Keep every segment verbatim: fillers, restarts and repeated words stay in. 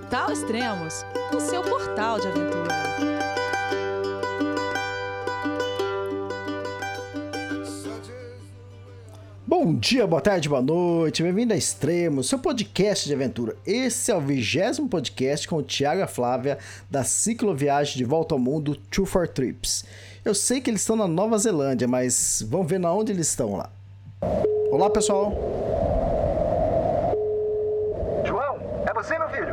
Portal Extremos, o seu portal de aventura. Bom dia, boa tarde, boa noite, bem-vindo a Extremos, seu podcast de aventura. Esse é o vigésimo podcast com o Tiago e a Flávia da cicloviagem de volta ao mundo Two for Trips. Eu sei que eles estão na Nova Zelândia, mas vamos ver na onde eles estão lá. Olá, pessoal! João, é você, meu filho?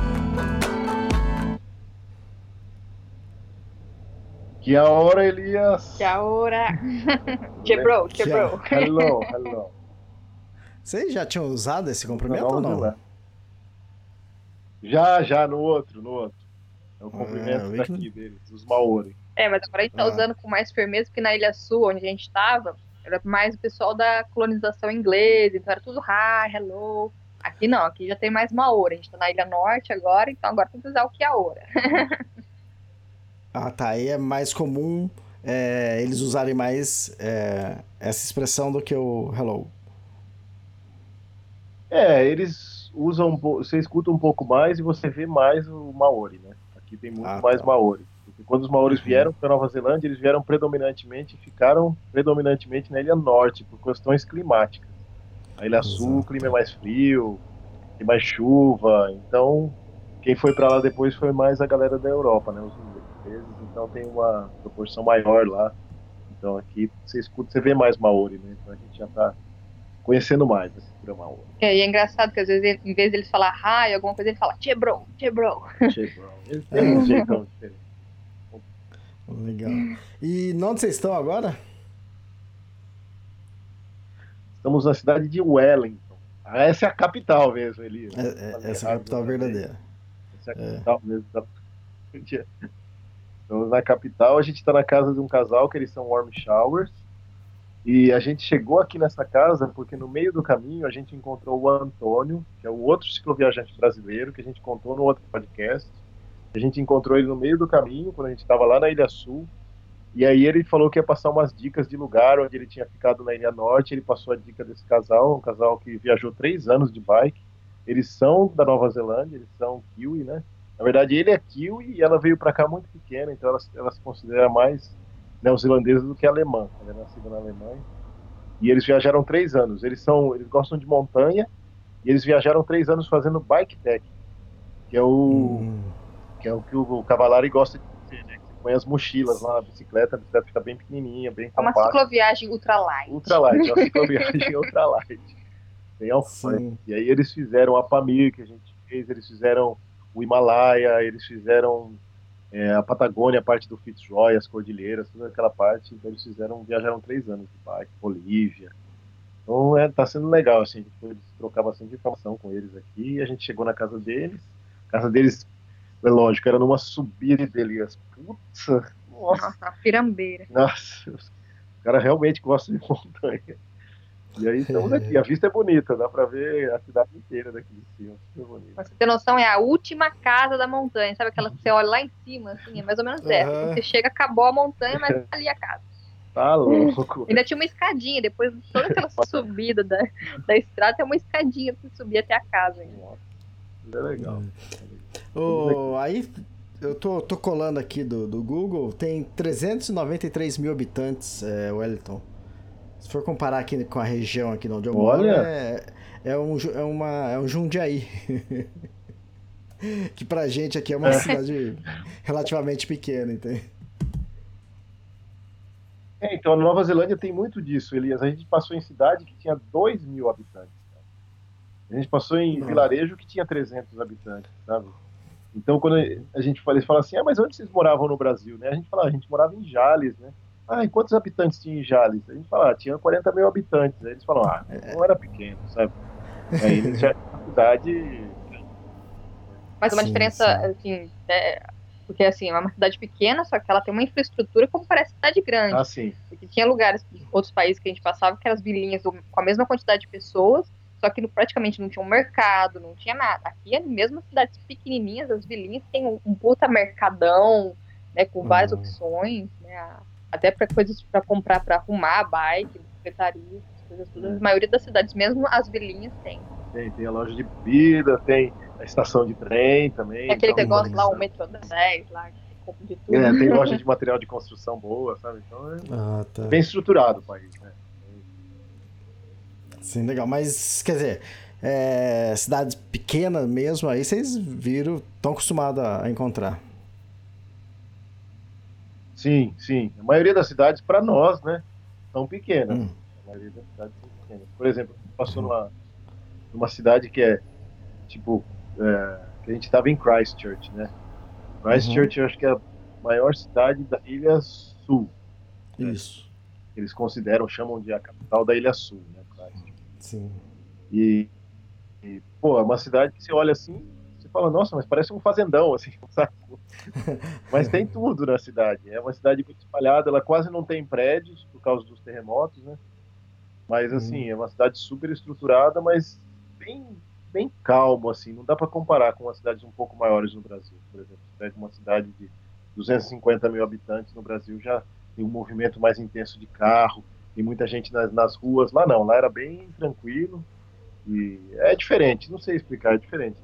Que a hora, Elias! Que a hora! Quebrou, quebrou. Hello, hello. Vocês já tinham usado esse cumprimento não, ou não? não? Já, já, no outro, no outro. É o cumprimento ah, daqui que... deles, dos Māori. É, mas agora a gente tá ah. usando com mais firmeza, porque na Ilha Sul, onde a gente tava, era mais o pessoal da colonização inglesa, então era tudo hi, hello. Aqui não, aqui já tem mais Māori. A gente tá na Ilha Norte agora, então agora tem que usar o que a hora. Ah, tá, aí é mais comum... É, eles usarem mais é, essa expressão do que o hello. É, eles usam, você escuta um pouco mais e você vê mais o Māori, né? Aqui tem muito ah, mais tá. Māori. Porque quando os Māoris uhum. vieram para Nova Zelândia, eles vieram predominantemente, ficaram predominantemente na Ilha Norte, por questões climáticas. A Ilha Exato. Sul, o clima é mais frio, tem mais chuva, então quem foi para lá depois foi mais a galera da Europa, né? Os então tem uma proporção maior lá, então aqui você escuta, você vê mais Māori, né, então a gente já tá conhecendo mais esse programa Māori. É, e é engraçado que às vezes em vez deles falar raio, alguma coisa, ele fala che bro, che bro. Che bro, eles têm um jeitão diferente. Legal. E onde vocês estão agora? Estamos na cidade de Wellington, ah, essa é a capital mesmo, Elias. É, é, essa é a capital verdadeira. Essa é a capital é. mesmo da... Então, na capital, a gente está na casa de um casal que eles são Warm Showers, e a gente chegou aqui nessa casa porque no meio do caminho a gente encontrou o Antônio, que é o outro cicloviajante brasileiro que a gente contou no outro podcast. A gente encontrou ele no meio do caminho, quando a gente estava lá na Ilha Sul, e aí ele falou que ia passar umas dicas de lugar onde ele tinha ficado na Ilha Norte. Ele passou a dica desse casal, um casal que viajou três anos de bike. Eles são da Nova Zelândia, eles são Kiwi, né? Na verdade, ele é Kiwi e ela veio para cá muito pequena, então ela, ela se considera mais neozelandesa do que alemã. Ela é nascida na Alemanha. E eles viajaram três anos. Eles, são, eles gostam de montanha e eles viajaram três anos fazendo bike tech, que é o, hum. que, é o que o Cavalari gosta de fazer, né? Você põe as mochilas lá na bicicleta, a bicicleta fica bem pequenininha, bem compacta. É uma cicloviagem ultralight. Ultralight, é uma cicloviagem ultralight. Bem ao fã. E aí eles fizeram a PAMIR que a gente fez, eles fizeram... o Himalaia, eles fizeram é, a Patagônia, a parte do Fitzroy, as cordilheiras, toda aquela parte. Então eles fizeram, viajaram três anos de bike, Bolívia. Então é, tá sendo legal, assim, a gente foi trocar bastante informação com eles aqui. E a gente chegou na casa deles. A casa deles, é lógico, era numa subida dele. Puta, nossa. Nossa, pirambeira. Nossa, os caras realmente gostam de montanha. E aí estamos aqui, a vista é bonita, dá pra ver a cidade inteira daqui de cima, super bonita. Pra você ter noção, é a última casa da montanha, sabe aquela que você olha lá em cima, assim, é mais ou menos essa. Uhum. Você chega, acabou a montanha, mas tá ali a casa. Tá louco. Ainda tinha uma escadinha, depois de toda aquela subida da, da estrada, tem uma escadinha pra você subir até a casa. É legal. Oh, aí, eu tô, tô colando aqui do, do Google, tem trezentos e noventa e três mil habitantes, é, Wellington. Se for comparar aqui com a região aqui onde eu moro, é, é, um, é, uma, é um Jundiaí. Que pra gente aqui é uma cidade relativamente pequena, entende? É, então, na Nova Zelândia tem muito disso, Elias. A gente passou em cidade que tinha dois mil habitantes. Sabe? A gente passou em Não. vilarejo que tinha trezentos habitantes, sabe? Então, quando a gente fala, eles falam assim, ah, mas onde vocês moravam no Brasil, né? A gente fala, a gente morava em Jales, né? Ah, e quantos habitantes tinha em Jales? A gente fala, ah, tinha quarenta mil habitantes. Aí eles falam, ah, não era pequeno, sabe? Aí eles já tinha uma cidade Mas sim, uma diferença, sim. Enfim, é, porque assim, é uma cidade pequena, só que ela tem uma infraestrutura como parece cidade grande. Ah, sim. Porque tinha lugares, outros países que a gente passava, que eram as vilinhas do, com a mesma quantidade de pessoas, só que praticamente não tinha um mercado, não tinha nada. Aqui, mesmo as cidades pequenininhas, as vilinhas têm um, um puta mercadão, né, com várias hum. opções, né, até para coisas para comprar, para arrumar, bike, secretaria, coisas todas. Hum. A maioria das cidades, mesmo as vilinhas, tem. Tem, tem a loja de bebida, tem a estação de trem também. É aquele então, negócio lá, o metrô das dez, lá, que compra de tudo. É, tem loja de material de construção boa, sabe? Então é ah, tá. bem estruturado o país, né? Sim, legal, mas quer dizer, é, cidades pequenas mesmo, aí vocês viram, estão acostumados a encontrar. Sim, sim. A maioria das cidades, para nós, né, são pequenas. Hum. A maioria das cidades são pequenas. Por exemplo, passou numa, numa cidade que é, tipo, é, que a gente estava em Christchurch, né? Christchurch, uhum. eu acho que é a maior cidade da Ilha Sul. Isso. Né? Eles consideram, chamam de a capital da Ilha Sul, né? Sim. E, e, pô, é uma cidade que você olha assim, você fala, nossa, mas parece um fazendão, assim, sabe? Mas tem tudo na cidade. É uma cidade muito espalhada, ela quase não tem prédios por causa dos terremotos, né? Mas, assim, hum. é uma cidade super estruturada, mas bem, bem calmo, assim. Não dá para comparar com as cidades um pouco maiores no Brasil, por exemplo. Você pega uma cidade de duzentos e cinquenta mil habitantes no Brasil, já tem um movimento mais intenso de carro, e muita gente nas, nas ruas. Lá não, lá era bem tranquilo e é diferente, não sei explicar, é diferente,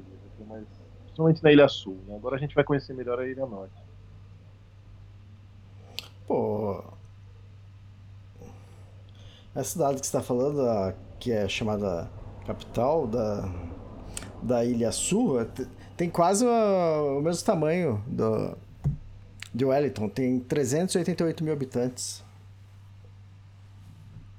mas principalmente na Ilha Sul, né? Agora a gente vai conhecer melhor a Ilha Norte. Pô, a cidade que você está falando, a, que é chamada capital da, da Ilha Sul, tem quase o, o mesmo tamanho do, de Wellington, tem trezentos e oitenta e oito mil habitantes.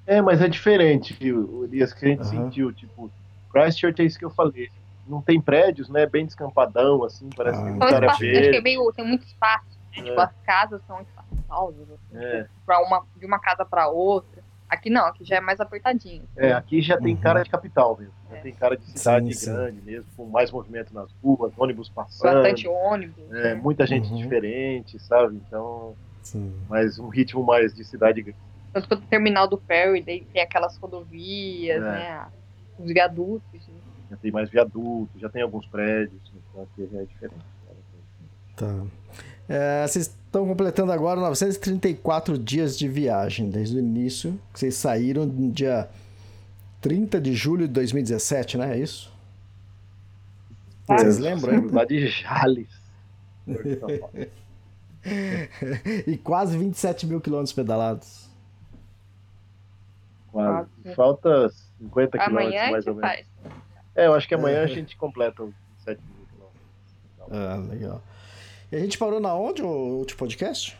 É, mas é diferente, viu, Elias, que a gente uhum. sentiu, tipo, Christchurch é isso que eu falei, não tem prédios, né, bem descampadão, assim, parece ah. que tem muita área verde. Tem muito espaço, né, é. tipo, as casas são espaçosas, assim, é. pra uma, de uma casa para outra, aqui não, aqui já é mais apertadinho. Assim. É, aqui já tem uhum. cara de capital mesmo, já é. tem cara de cidade sim, grande sim. mesmo, com mais movimento nas ruas, ônibus passando. Bastante ônibus. É, né? Muita gente uhum. diferente, sabe, então, sim. mas um ritmo mais de cidade grande. Tanto o terminal do ferry, daí tem aquelas rodovias, é. né, os viadutos. Né? Já tem mais viadutos, já tem alguns prédios, então aqui já é diferente. Tá. É, vocês estão completando agora novecentos e trinta e quatro dias de viagem, desde o início, que vocês saíram no dia trinta de julho de dois mil e dezessete, né, é isso? Ah, vocês lembram? Lá de Jales. E quase vinte e sete mil quilômetros pedalados. Quase. Falta cinquenta quilômetros, mais ou menos. Faz. É, eu acho que amanhã é. a gente completa os sete mil quilômetros. Ah, legal. E a gente parou na onde, o último podcast?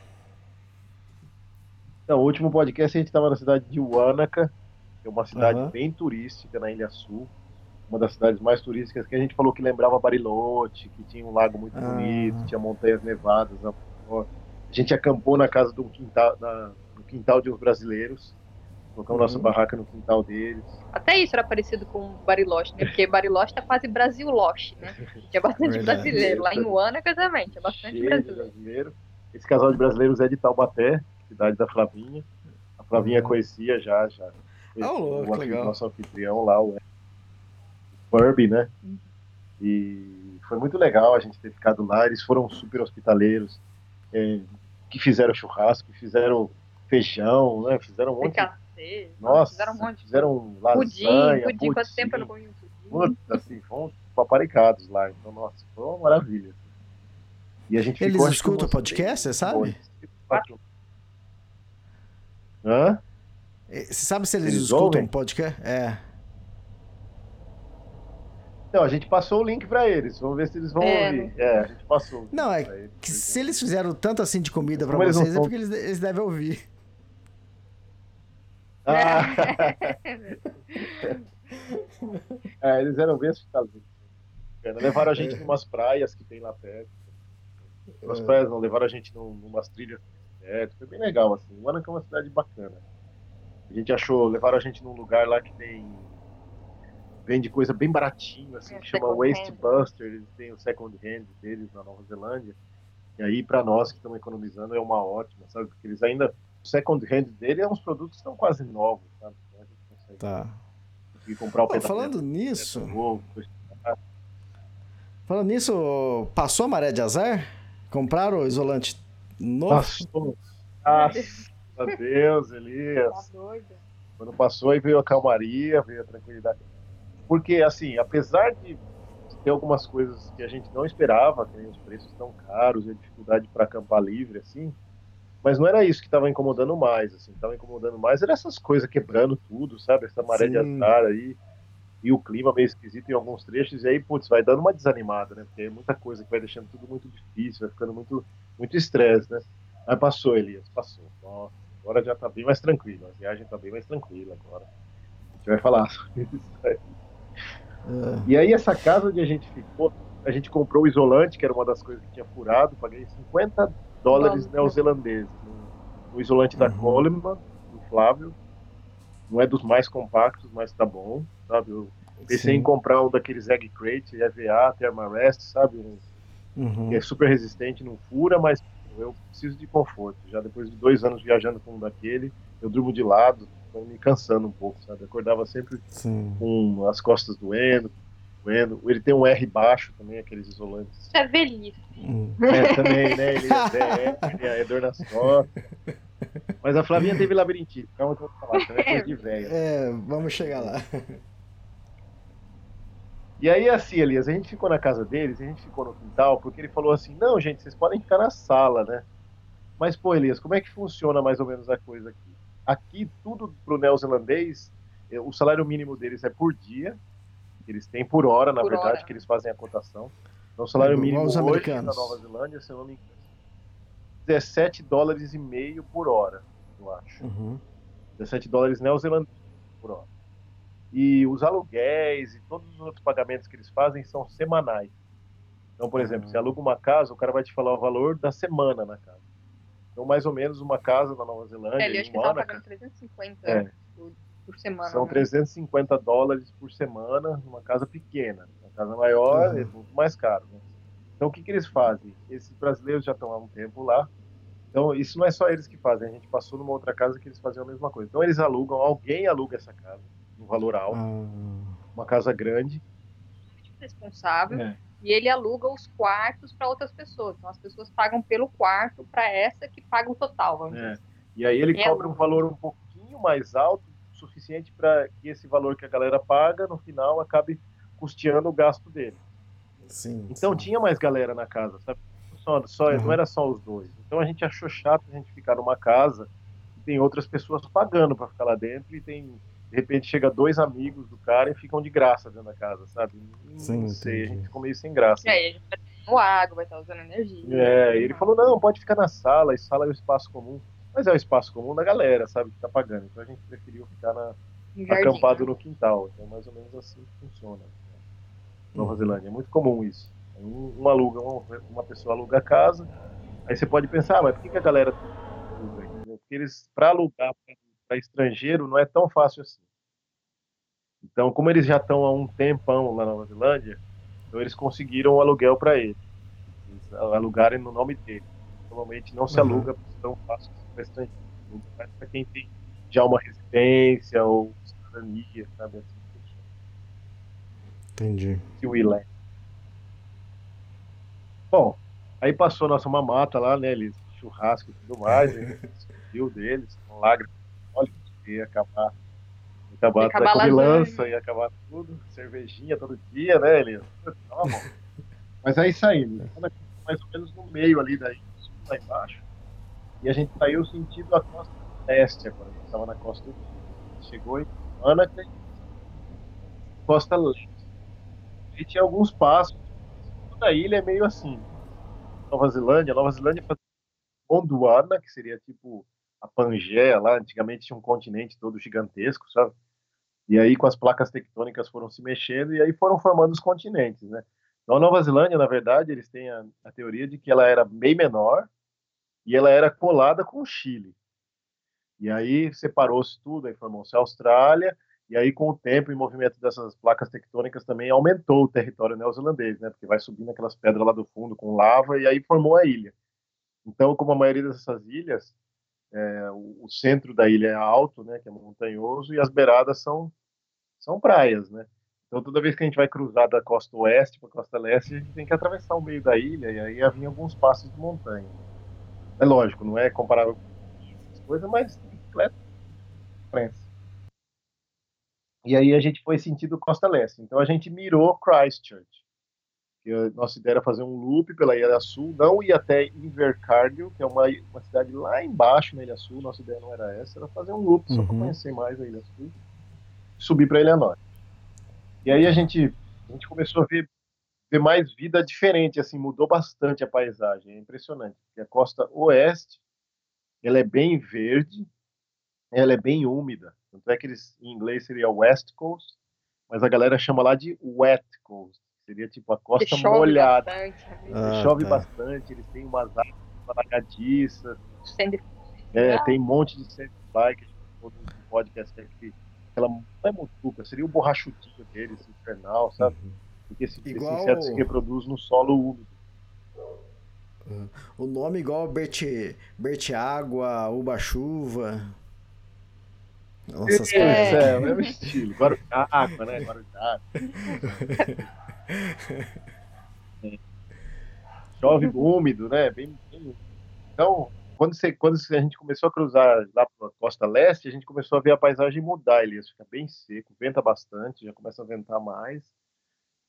Não, o último podcast a gente estava na cidade de Wanaka, que é uma cidade uhum. bem turística na Ilha Sul. Uma das cidades mais turísticas, que a gente falou que lembrava Bariloche, que tinha um lago muito ah. bonito, tinha montanhas nevadas. A gente acampou na casa do quintal, na, no quintal de uns brasileiros. Colocamos uhum. nossa barraca no quintal deles. Até isso era parecido com Bariloche, né? Porque Bariloche tá quase Brasiloche, né? Tinha bastante é brasileiro. Lá em Wanaka também, tinha bastante cheio brasileiro. brasileiro. Esse casal de brasileiros é de Taubaté, cidade da Flavinha. A Flavinha uhum. conhecia já, já. Conhecia oh, o legal. Nosso anfitrião lá, o Furby, né? Uhum. E foi muito legal a gente ter ficado lá. Eles foram super hospitaleiros, eh, que fizeram churrasco, fizeram feijão, né? Fizeram um monte de... Nossa, fizeram um monte. Fizeram lasanha, pudim, pudim, quanto tempo eu não comi um pudim. Assim, foram paparicados lá, então, nossa, foi uma maravilha. E a gente Eles ficou, escutam o podcast, você sabe? Hã? Você sabe se eles, eles escutam o podcast? É. Não, a gente passou o link pra eles, vamos ver se eles vão é, ouvir. Não... É, a gente passou. Não, é eles, que se porque... eles fizeram tanto assim de comida pra Como vocês, é porque eles, eles devem ouvir. É, eles eram bem assustados. Levaram a gente em umas praias que tem lá perto. Umas praias não, levaram a gente em umas trilhas perto. Foi bem legal, assim. Wanaka é uma cidade bacana. A gente achou, levaram a gente num lugar lá que tem vende coisa bem baratinho, assim, que chama Wastebusters, eles têm o second hand deles na Nova Zelândia. E aí, para nós que estamos economizando, é uma ótima, sabe? Porque eles ainda... O second hand dele é uns produtos que estão quase novos, sabe? Então a gente consegue tá. comprar o Pô, falando nisso... Novo, falando nisso, passou a maré de azar? Compraram o isolante novo? Passou. Graças a Deus, Elias. Tá doido. Quando passou, aí veio a calmaria, veio a tranquilidade. Porque, assim, apesar de ter algumas coisas que a gente não esperava, que os preços tão caros e a dificuldade para acampar livre, assim, mas não era isso que estava incomodando mais, assim, estava incomodando mais, era essas coisas quebrando tudo, sabe, essa maré Sim. de azar aí, e o clima meio esquisito em alguns trechos, e aí, putz, vai dando uma desanimada, né, porque é muita coisa que vai deixando tudo muito difícil, vai ficando muito muito estresse, né. Aí passou, Elias, passou, nossa. Agora já tá bem mais tranquilo, a viagem tá bem mais tranquila agora. A gente vai falar sobre isso aí. É. E aí essa casa onde a gente ficou, a gente comprou o isolante, que era uma das coisas que tinha furado, paguei cinquenta dólares Não, neozelandeses no, no isolante uhum. da Coleman, do Flávio. Não é dos mais compactos, mas tá bom, sabe? Eu pensei Sim. em comprar um daqueles Egg Crate, E V A, Thermarest, sabe? Um, uhum. que é super resistente, não fura, mas... Eu preciso de conforto. Já depois de dois anos viajando com um daquele, eu durmo de lado, me cansando um pouco, sabe? Eu acordava sempre Sim. com as costas doendo, doendo. Ele tem um R baixo também, aqueles isolantes. É velhice. Hum. É, também, né? Ele é, é, é dor nas costas. Mas a Flavinha teve labirintite, calma que eu vou falar, também é coisa de velha. É, vamos chegar lá. E aí, assim, Elias, a gente ficou na casa deles, a gente ficou no quintal, porque ele falou assim, não, gente, vocês podem ficar na sala, né? Mas, pô, Elias, como é que funciona mais ou menos a coisa aqui? Aqui, tudo pro neozelandês, o salário mínimo deles é por dia, que eles têm por hora, na por verdade, hora. que eles fazem a cotação. Então, o salário é, mínimo hoje americanos. na Nova Zelândia, se eu não me engano, dezessete dólares e meio por hora, eu acho. Uhum. dezessete dólares neozelandeses por hora. E os aluguéis e todos os outros pagamentos que eles fazem são semanais. Então, por exemplo, uhum. se aluga uma casa, o cara vai te falar o valor da semana na casa. Então, mais ou menos, uma casa na Nova Zelândia... É, eu acho que estava pagando trezentos e cinquenta é. por, por semana. São né? trezentos e cinquenta dólares por semana numa casa pequena. Uma casa maior uhum. é muito mais caro. Né? Então, o que, que eles fazem? Esses brasileiros já estão há um tempo lá. Então, isso não é só eles que fazem. A gente passou numa outra casa que eles faziam a mesma coisa. Então, eles alugam, alguém aluga essa casa. Um valor alto, ah. uma casa grande. Responsável, é. E ele aluga os quartos para outras pessoas. Então as pessoas pagam pelo quarto para essa que paga o total. Vamos é. dizer. E aí ele e cobra ela... um valor um pouquinho mais alto, suficiente para que esse valor que a galera paga, no final, acabe custeando o gasto dele. Sim, então sim. tinha mais galera na casa, sabe? Só, só, uhum. Não era só os dois. Então a gente achou chato a gente ficar numa casa que tem outras pessoas pagando para ficar lá dentro e tem... De repente chega dois amigos do cara e ficam de graça dentro da casa, sabe? Não Sim, sei, entendi. A gente ficou meio sem graça. E aí a gente vai estar usando água, vai estar usando energia. É, e ele falou, não, pode ficar na sala, e sala é o espaço comum. Mas é o espaço comum da galera, sabe, que tá pagando. Então a gente preferiu ficar na, no acampado jardim, né? no quintal. Então mais ou menos assim que funciona. Nova hum. Zelândia, é muito comum isso. Um, um aluga, um, uma pessoa aluga a casa, aí você pode pensar, ah, mas por que, que a galera aluga? Porque eles, pra alugar... Para estrangeiro não é tão fácil assim. Então, como eles já estão há um tempão lá na Nova Zelândia, então eles conseguiram o aluguel para eles. Eles alugarem no nome dele. Normalmente não se aluga uhum. tão fácil para estrangeiro. Para quem tem já uma residência ou cidadania, sabe? Assim, entendi. Bom, aí passou a nossa mamata lá, né? Eles churrasco e tudo mais, a gente descobriu deles, com lágrimas. Ia acabar, ia acabar, ia acabar com lança, ia acabar tudo, cervejinha todo dia, né, Elias? Mas aí saímos, né? Mais ou menos no meio ali, daí, lá embaixo, e a gente saiu sentido a costa leste agora, a gente estava na costa do sul, chegou em Wanaka, costa leste, e tinha alguns passos, toda a ilha é meio assim, Nova Zelândia, Nova Zelândia fazia Gondwana, que seria tipo... A Pangeia lá, antigamente tinha um continente todo gigantesco, sabe? E aí com as placas tectônicas foram se mexendo e aí foram formando os continentes, né? Então a Nova Zelândia, na verdade, eles têm a, a teoria de que ela era bem menor e ela era colada com o Chile. E aí separou-se tudo, aí formou-se a Austrália E aí, com o tempo e o movimento dessas placas tectônicas, também aumentou o território neozelandês, né? Porque vai subindo aquelas pedras lá do fundo com lava e aí formou a ilha. Então, como a maioria dessas ilhas, é, o, o centro da ilha é alto, né? Que é montanhoso, e as beiradas são, são praias, né? Então, toda vez que a gente vai cruzar da costa oeste para a costa leste, a gente tem que atravessar o meio da ilha e aí havia alguns passos de montanha. É lógico, não é comparável com as coisas, mas é diferença. E aí a gente foi sentido costa leste. Então a gente mirou Christchurch. Que a nossa ideia era fazer um loop pela Ilha Sul, não ir até Invercargill, que é uma, uma cidade lá embaixo na Ilha Sul. Nossa ideia não era essa, era fazer um loop, uhum. só para conhecer mais a Ilha Sul. Subir para a Ilha Norte. E aí a gente, a gente começou a ver, ver mais vida diferente, assim, mudou bastante a paisagem. É impressionante. Porque a costa oeste, ela é bem verde, ela é bem úmida. Tanto é que eles, em inglês seria West Coast, mas a galera chama lá de Wet Coast. Seria tipo a costa molhada. Chove bastante. Ah, chove tá. bastante, eles têm umas águas alagadiças. É, ah. Tem um monte de sandbike, todo mundo pode que é aquele, aquela não é mutuca, seria o borrachudinho deles, infernal, sabe? Porque esse, igual... esse inseto se reproduz no solo úmido. O nome igual Bertiágua, Uba-chuva... Nossa, é, é, é o mesmo estilo. Barulho d'água, né? Barulho d'água. Chove úmido, né? Bem, bem... Então, quando, você, quando a gente começou a cruzar lá pela costa leste, a gente começou a ver a paisagem mudar. Elias fica bem seco, venta bastante, já começa a ventar mais.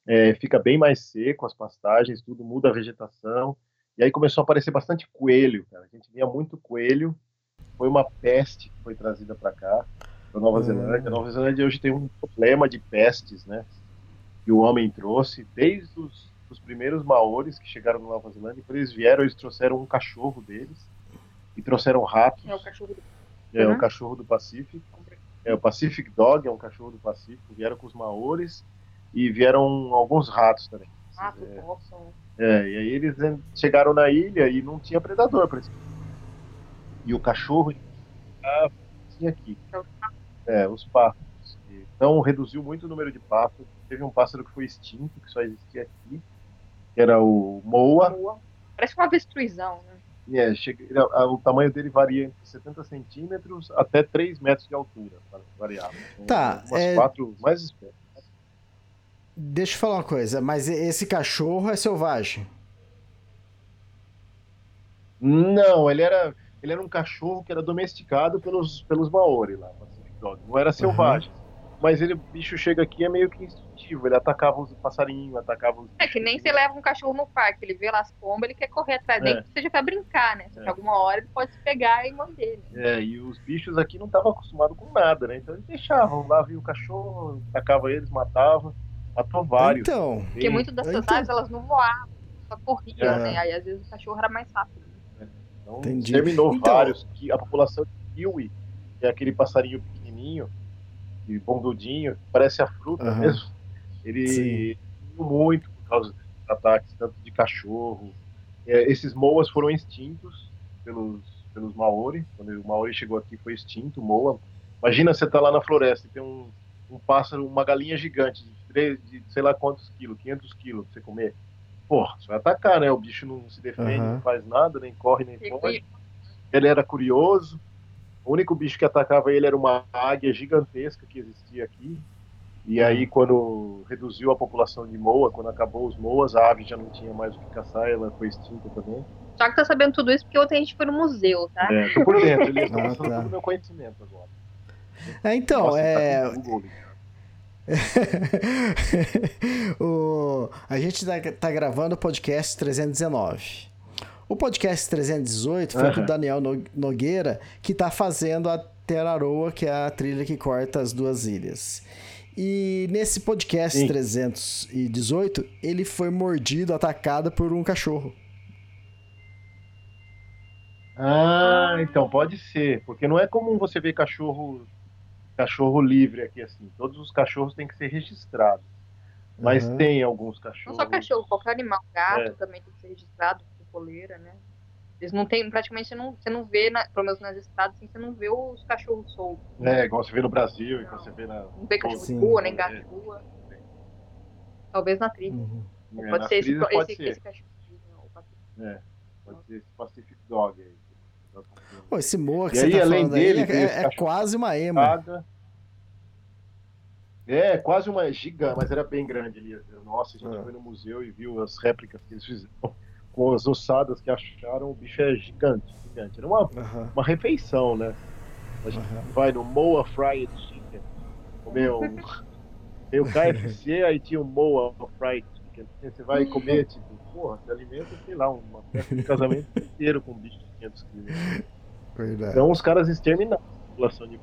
É, fica bem mais seco as pastagens, tudo muda a vegetação. E aí começou a aparecer bastante coelho, cara. A gente via muito coelho. Foi uma peste que foi trazida para cá. Da Nova Zelândia. A Nova Zelândia hoje tem um problema de pestes, né? Que o homem trouxe, desde os, os primeiros maoris que chegaram na Nova Zelândia, quando eles vieram, eles trouxeram um cachorro deles e trouxeram ratos. É o cachorro do, é, uhum. o cachorro do Pacific. É o Pacific Dog, é um cachorro do Pacífico. Vieram com os maoris e vieram alguns ratos também. Ratos, é, nossa. É, e aí eles chegaram na ilha e não tinha predador para eles. E o cachorro tinha aqui. É, os pássaros. Então, reduziu muito o número de pássaros. Teve um pássaro que foi extinto, que só existia aqui, que era o Moa. Moa. Parece uma avestruzão, né? É, chega, o tamanho dele varia entre setenta centímetros até três metros de altura. Variava. Tá. Umas é... quatro mais espécies. Deixa eu falar uma coisa, mas esse cachorro é selvagem? Não, ele era... Ele era um cachorro que era domesticado pelos, pelos Maori lá, não era selvagem. Uhum. Mas ele, o bicho chega aqui é meio que instintivo, ele atacava os passarinhos, atacava os... É que nem você leva um cachorro no parque, ele vê lá as pombas, ele quer correr atrás dele, é. que seja pra brincar, né? Só que é. alguma hora ele pode se pegar e morder. Né? É, e os bichos aqui não estavam acostumados com nada, né? Então eles deixavam lá, via o cachorro, atacava eles, matava, matou vários. Então... Eles... Porque muitas dessas então... aves, elas não voavam, só corriam, é. né? Aí às vezes o cachorro era mais rápido. Então, terminou então... vários, que a população de kiwi, que é aquele passarinho pequenininho, e bondudinho, parece a fruta uhum. mesmo, ele morreu muito por causa desses ataques, tanto de cachorro. É, esses moas foram extintos pelos, pelos Maori, quando o Maori chegou aqui foi extinto o moa. Imagina você tá lá na floresta e tem um, um pássaro, uma galinha gigante, de, três, de sei lá quantos quilos, quinhentos quilos pra você comer. Porra, você vai atacar, né? O bicho não se defende, uhum. não faz nada, nem corre, nem foge. Ele era curioso. O único bicho que atacava ele era uma águia gigantesca que existia aqui. E aí, quando reduziu a população de moa, quando acabou os moas, a ave já não tinha mais o que caçar, ela foi extinta também. Só que tá sabendo tudo isso porque ontem a gente foi no museu, tá? É, tô por dentro, ele está passando todo o meu conhecimento agora. É, então, Nossa, é... Tá o, a gente tá, tá gravando o podcast trezentos e dezenove. O podcast trezentos e dezoito foi uhum. com o Daniel Nogueira, que tá fazendo a Teraroa, que é a trilha que corta as duas ilhas. E nesse podcast Sim. trezentos e dezoito, ele foi mordido, atacado por um cachorro. Ah, então pode ser, porque não é comum você ver cachorro... cachorro livre aqui, assim, todos os cachorros têm que ser registrados, mas uhum. tem alguns cachorros... Não só cachorro, qualquer animal, gato é. também tem que ser registrado, com coleira, né? Eles não tem, praticamente não, você não vê, na, pelo menos nas estradas, assim, você não vê os cachorros soltos. É, igual você vê no Brasil, não. igual você vê na... Não vê cachorro de rua, nem gato de rua. Talvez na trilha. Uhum. É, pode, ser esse, pode esse, ser esse cachorro. É, pode ser esse Pacific Dog aí. Pô, esse Moa que e você aí, tá além falando dele, aí, é, é quase uma ema. É, quase uma gigante, mas era bem grande, Elias. Nossa, a gente ah. foi no museu e viu as réplicas que eles fizeram. Com as ossadas que acharam, o bicho é gigante, gigante. Era uma, uh-huh. uma refeição, né? A gente uh-huh. vai no Moa Fried Chicken, comer um... Tem o K F C, aí tinha o Moa Fried Chicken. Você vai comer, tipo, porra, você alimenta, sei lá, uma festa de casamento inteiro com um bicho de quinhentos quilos. Verdade. Então os caras exterminaram a população de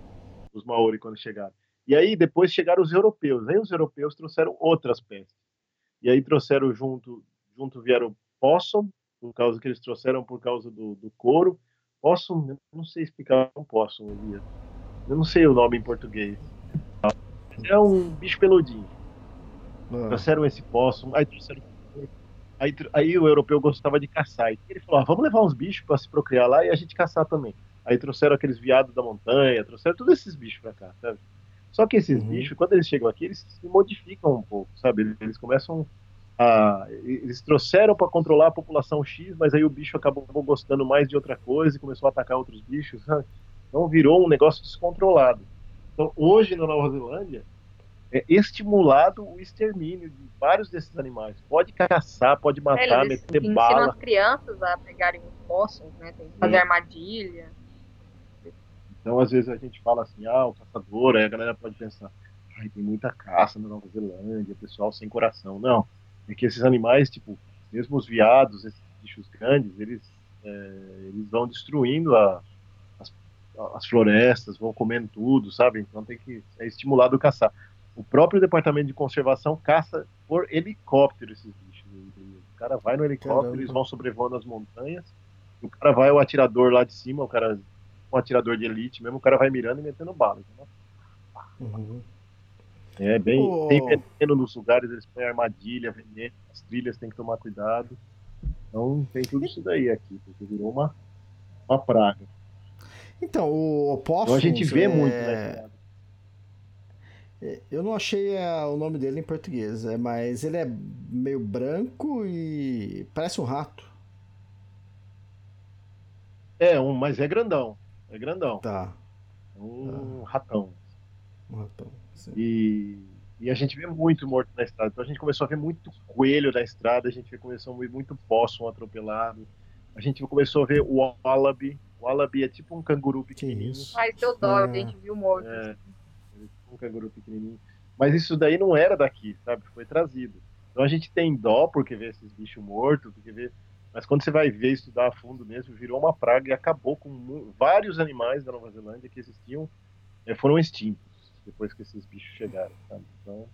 os Maori quando chegaram. E aí depois chegaram os europeus. Aí os europeus trouxeram outras peças. E aí trouxeram junto, junto vieram Possum, por causa que eles trouxeram por causa do, do couro. Possum, eu não sei explicar um possum, Elias. Eu não sei o nome em português. É um bicho peludinho. Ah. Trouxeram esse possum, aí trouxeram aí, aí o europeu gostava de caçar. E ele falou, ah, vamos levar uns bichos para se procriar lá e a gente caçar também. Aí trouxeram aqueles viados da montanha, trouxeram todos esses bichos para cá, sabe? Só que esses uhum. bichos, quando eles chegam aqui, eles se modificam um pouco, sabe? Eles começam... Ah, eles trouxeram para controlar a população X, mas aí o bicho acabou gostando mais de outra coisa e começou a atacar outros bichos, sabe? Então virou um negócio descontrolado. Então hoje na Nova Zelândia é estimulado o extermínio de vários desses animais. Pode caçar, pode matar, é, meter bala. Ensinam as crianças a pegarem os fósseis, né? Tem que fazer é. armadilha. Então às vezes a gente fala assim, ah, o caçador, aí a galera pode pensar, ai, tem muita caça na Nova Zelândia, pessoal sem coração. Não. É que esses animais, tipo, mesmo os veados, esses bichos grandes, eles, é, eles vão destruindo a, as, as florestas, vão comendo tudo, sabe? Então tem que é estimulado a caçar. O próprio departamento de conservação caça por helicóptero esses bichos. Entendeu? O cara vai no helicóptero, Caramba. eles vão sobrevoando as montanhas, o cara vai, o atirador lá de cima, o cara, um atirador de elite mesmo, o cara vai mirando e metendo bala. Então, uhum. É, bem, oh. tem veneno nos lugares, eles põem armadilha, veneno, as trilhas tem que tomar cuidado. Então tem tudo isso daí aqui, porque virou uma, uma praga. Então, o, o possum... Então a gente vê é... muito, né? Eu não achei a, o nome dele em português, é, mas ele é meio branco e parece um rato. É, um, mas é grandão, é grandão. Tá. Um tá. ratão. Um ratão. E, e a gente vê muito morto na estrada. Então a gente começou a ver muito coelho na estrada. A gente começou a ver muito possum atropelado. A gente começou a ver o wallaby. O wallaby é tipo um canguru pequenininho. Mas deu dó, a gente viu morto. É, um canguru pequenininho. Mas isso daí não era daqui, sabe? Foi trazido. Então a gente tem dó porque vê esses bichos mortos, porque vê... Mas quando você vai ver, estudar a fundo mesmo, virou uma praga e acabou com vários animais da Nova Zelândia que existiam, foram extintos depois que esses bichos chegaram, sabe? Então,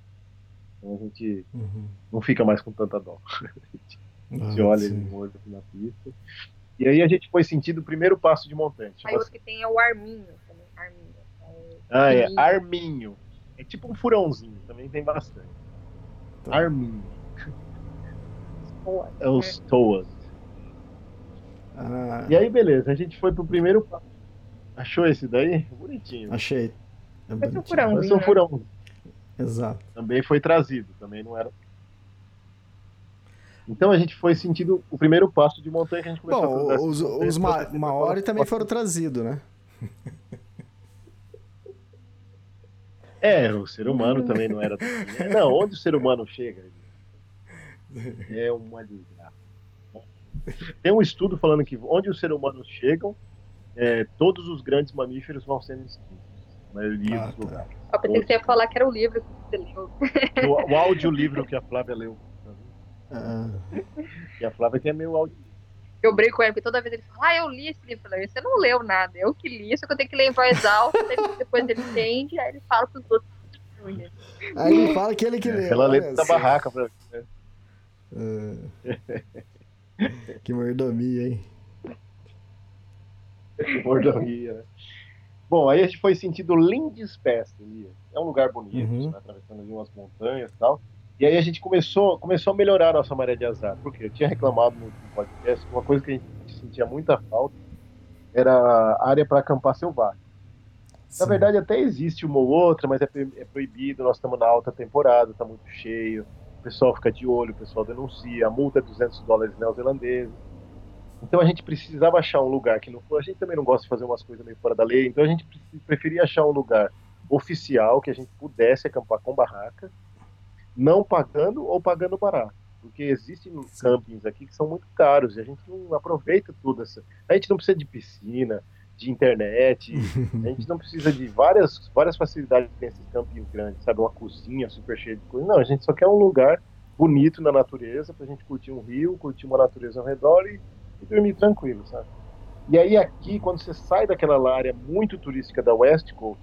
então a gente uhum. não fica mais com tanta dó. A gente, ah, a gente olha ele morto na pista. E aí a gente foi sentindo o primeiro passo de montanha. Aí outro que tem é o arminho também. Arminho. É... Ah, arminho. é. Arminho. É tipo um furãozinho, também tem bastante. Então. Arminho. É os toas. Ah. E aí, beleza, a gente foi pro primeiro passo. Achou esse daí? Bonitinho. Achei. É Parece um furão. Parece um furão. Exato. Também foi trazido, também não era. Então a gente foi sentindo o primeiro passo de montanha que a gente começou Bom, a fazer. Os, assim, os ma- Maori também foram trazidos, né? É, o ser humano também não era. Não, onde o ser humano chega é uma desgraça. Tem um estudo falando que onde os seres humanos chegam, é, todos os grandes mamíferos vão sendo extintos. maioria ah, dos tá. lugares. Eu pensei que você ia falar que era o livro que você leu. O, o audiolivro que a Flávia leu. Ah. E a Flávia que é meu audiolivro. Eu brinco com ele, porque toda vez ele fala, ah, eu li esse livro. Eu falei, você não leu nada, eu que li, só que eu tenho que ler em voz alta, depois ele entende, aí ele fala pros outros. Aí ele fala que ele que leu. Ela lê da assim. barraca pra mim, né? Ah. Que mordomia, hein? Que mordomia, né? Bom, aí a gente foi sentido Lindespest, é um lugar bonito, uhum. né, atravessando ali umas montanhas e tal, e aí a gente começou, começou a melhorar a nossa maré de azar, porque eu tinha reclamado no podcast, uma coisa que a gente sentia muita falta, era área para acampar selvagem. Sim. Na verdade, até existe uma ou outra, mas é proibido, nós estamos na alta temporada, está muito cheio, o pessoal fica de olho, o pessoal denuncia, a multa é duzentos dólares neozelandeses. Então a gente precisava achar um lugar que não for... A gente também não gosta de fazer umas coisas meio fora da lei, então a gente preferia achar um lugar oficial que a gente pudesse acampar com barraca, não pagando ou pagando barato. Porque existem campings aqui que são muito caros e a gente não aproveita tudo. Essa... A gente não precisa de piscina, de internet, a gente não precisa de várias, várias facilidades que tem esses campinhos grandes, sabe, uma cozinha super cheia de coisa, não, a gente só quer um lugar bonito na natureza, pra gente curtir um rio, curtir uma natureza ao redor e, e dormir tranquilo, sabe. E aí aqui, quando você sai daquela área muito turística da West Coast,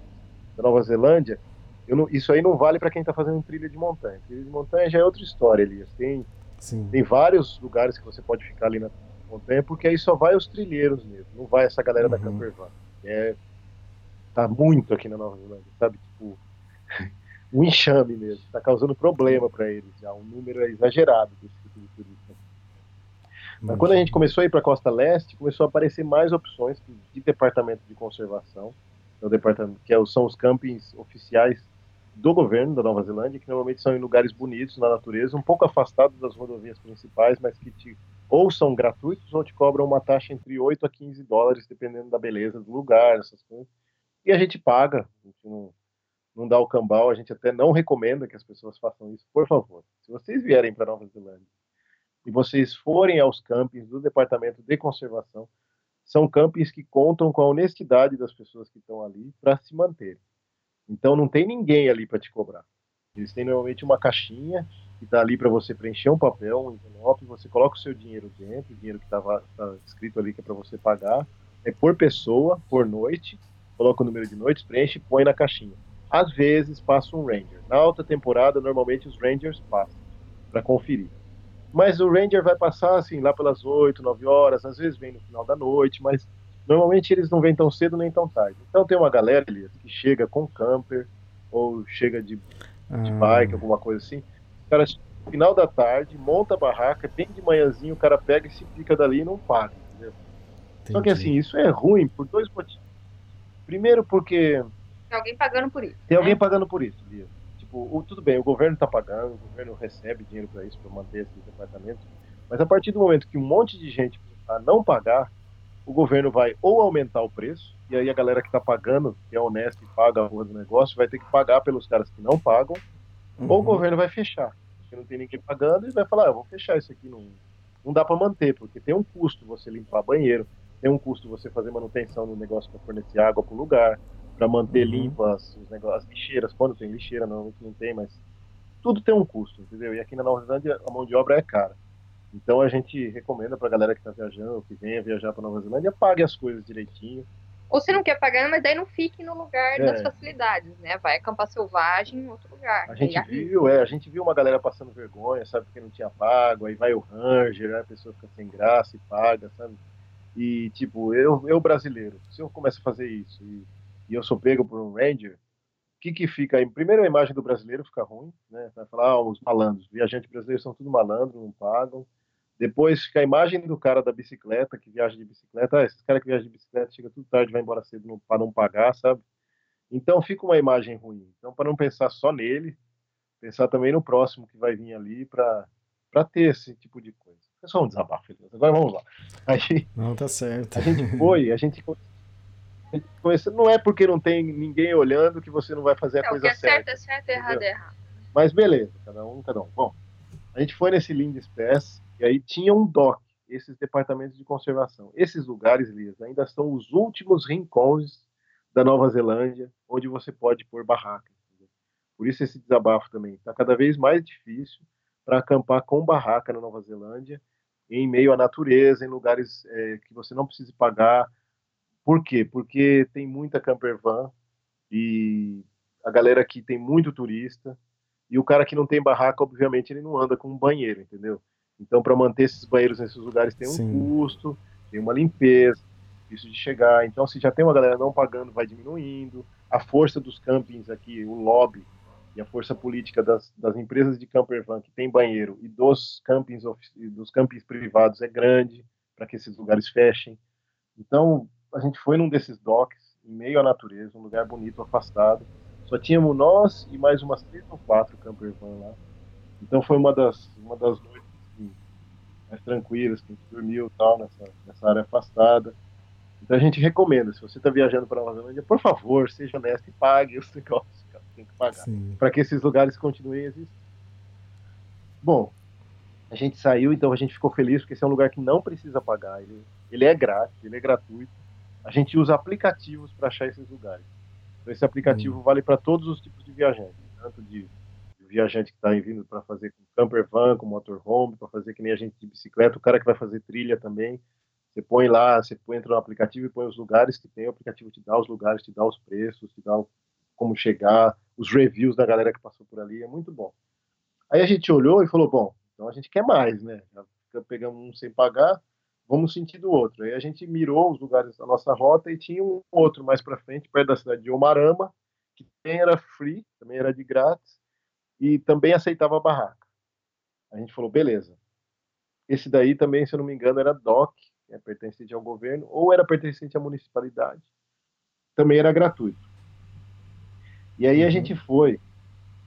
da Nova Zelândia, eu não, isso aí não vale pra quem tá fazendo trilha de montanha, trilha de montanha já é outra história, Elias, tem, tem vários lugares que você pode ficar ali na montanha, porque aí só vai os trilheiros mesmo, não vai essa galera uhum. da campervan. É, tá muito aqui na Nova Zelândia, sabe, tipo, um enxame mesmo, tá causando problema para eles, já um número exagerado desse tipo de turista. Mas uhum. quando a gente começou a ir para a costa leste, começou a aparecer mais opções de departamento de conservação, que, é o departamento, que são os campings oficiais do governo da Nova Zelândia, que normalmente são em lugares bonitos na natureza, um pouco afastados das rodovias principais, mas que te ou são gratuitos ou te cobram uma taxa entre oito a quinze dólares, dependendo da beleza do lugar, essas coisas. E a gente paga, a gente não, não dá o cambal, a gente até não recomenda que as pessoas façam isso, por favor. Se vocês vierem para Nova Zelândia e vocês forem aos campings do Departamento de Conservação, são campings que contam com a honestidade das pessoas que estão ali para se manterem. Então não tem ninguém ali para te cobrar. Eles têm normalmente uma caixinha que está ali para você preencher um papel, um envelope, você coloca o seu dinheiro dentro, o dinheiro que estava tá escrito ali que é para você pagar, é por pessoa, por noite, coloca o número de noites, preenche e põe na caixinha. Às vezes passa um ranger. Na alta temporada, normalmente os rangers passam para conferir. Mas o ranger vai passar assim lá pelas oito, nove horas, às vezes vem no final da noite, mas normalmente eles não vêm tão cedo nem tão tarde. Então tem uma galera ali que chega com camper ou chega de, de bike, alguma coisa assim. O cara, no final da tarde, monta a barraca, bem de manhãzinho, o cara pega e se pica dali e não paga, entendeu? Entendi. Só que assim, isso é ruim por dois motivos. Primeiro porque... Tem alguém pagando por isso. Tem né? alguém pagando por isso, Lia. Tipo, o, tudo bem, o governo tá pagando, o governo recebe dinheiro para isso, para manter esses departamentos, mas a partir do momento que um monte de gente a não pagar, o governo vai ou aumentar o preço, e aí a galera que tá pagando, que é honesta e paga a rua do negócio, vai ter que pagar pelos caras que não pagam, uhum. ou o governo vai fechar. Porque não tem ninguém pagando e vai falar, ah, eu vou fechar isso aqui, não, não dá para manter, porque tem um custo você limpar banheiro, tem um custo você fazer manutenção no negócio para fornecer água pro lugar, para manter uhum. limpas os negócios, as lixeiras, quando tem lixeira, normalmente não tem, mas tudo tem um custo, entendeu? E aqui na Nova Zelândia a mão de obra é cara. Então a gente recomenda pra galera que tá viajando, que venha viajar pra Nova Zelândia, pague as coisas direitinho. Ou se não quer pagar, mas daí não fique no lugar é. das facilidades, né? Vai acampar selvagem em outro lugar. A gente viu, é, a gente viu uma galera passando vergonha, sabe, porque não tinha pago, aí vai o ranger, a pessoa fica sem graça e paga, sabe? E tipo, eu, eu brasileiro, se eu começo a fazer isso e, e eu sou pego por um ranger, o que que fica aí? Primeiro a imagem do brasileiro fica ruim, né? Vai falar, ah, os malandros, viajantes brasileiros são tudo malandro, não pagam. Depois fica a imagem do cara da bicicleta, que viaja de bicicleta. Ah, esses caras que viajam de bicicleta chega tudo tarde, vai embora cedo para não pagar, sabe? Então fica uma imagem ruim. Então, para não pensar só nele, pensar também no próximo que vai vir ali para ter esse tipo de coisa. É só um desabafo. Agora vamos lá. Aí, não, tá certo. A gente foi, a gente, a gente começou. Não é porque não tem ninguém olhando que você não vai fazer a não, coisa certa. O que é certo é certo, errado é errado. Mas beleza, cada um, cada um. Bom, a gente foi nesse Lindo Espécie. E aí tinha um D O C, esses departamentos de conservação. Esses lugares, Elias, ainda são os últimos rincões da Nova Zelândia, onde você pode pôr barraca. Entendeu? Por isso esse desabafo também. Está cada vez mais difícil para acampar com barraca na Nova Zelândia, em meio à natureza, em lugares é, que você não precisa pagar. Por quê? Porque tem muita campervan e a galera aqui tem muito turista. E o cara que não tem barraca, obviamente, ele não anda com um banheiro, entendeu? Então, para manter esses banheiros nesses lugares tem um Sim. custo, tem uma limpeza, isso de chegar. Então, se já tem uma galera não pagando, vai diminuindo. A força dos campings aqui, o lobby e a força política das, das empresas de campervan que tem banheiro e dos campings, dos campings privados é grande. para que esses lugares fechem. Então, a gente foi num desses docks, em meio à natureza, um lugar bonito, afastado. Só tínhamos nós e mais umas três ou quatro camper van lá. Então, foi uma das, uma das noites assim, mais tranquilas, que a gente dormiu e tal, nessa, nessa área afastada. Então, a gente recomenda, se você está viajando para a Nova Zelândia, por favor, seja honesto e pague os negócios que tem que pagar, para que esses lugares continuem existindo. Bom, a gente saiu, então a gente ficou feliz, porque esse é um lugar que não precisa pagar, ele, ele é grátis, ele é gratuito. A gente usa aplicativos para achar esses lugares. Então, esse aplicativo hum. vale para todos os tipos de viajantes, tanto de, de viajante que está vindo para fazer com camper van, com motorhome, para fazer que nem a gente de bicicleta, o cara que vai fazer trilha também. Você põe lá, você põe, entra no aplicativo e põe os lugares que tem, o aplicativo te dá os lugares, te dá os preços, te dá o, como chegar, os reviews da galera que passou por ali, é muito bom. Aí a gente olhou e falou, bom, então a gente quer mais, né? Já pegamos um sem pagar, vamos sentido outro. Aí a gente mirou os lugares da nossa rota e tinha um outro mais para frente, perto da cidade de Omarama, que também era free, também era de grátis, e também aceitava a barraca. A gente falou, beleza. Esse daí também, se eu não me engano, era D O C, é pertencente ao governo, ou era pertencente à municipalidade. Também era gratuito. E aí a gente foi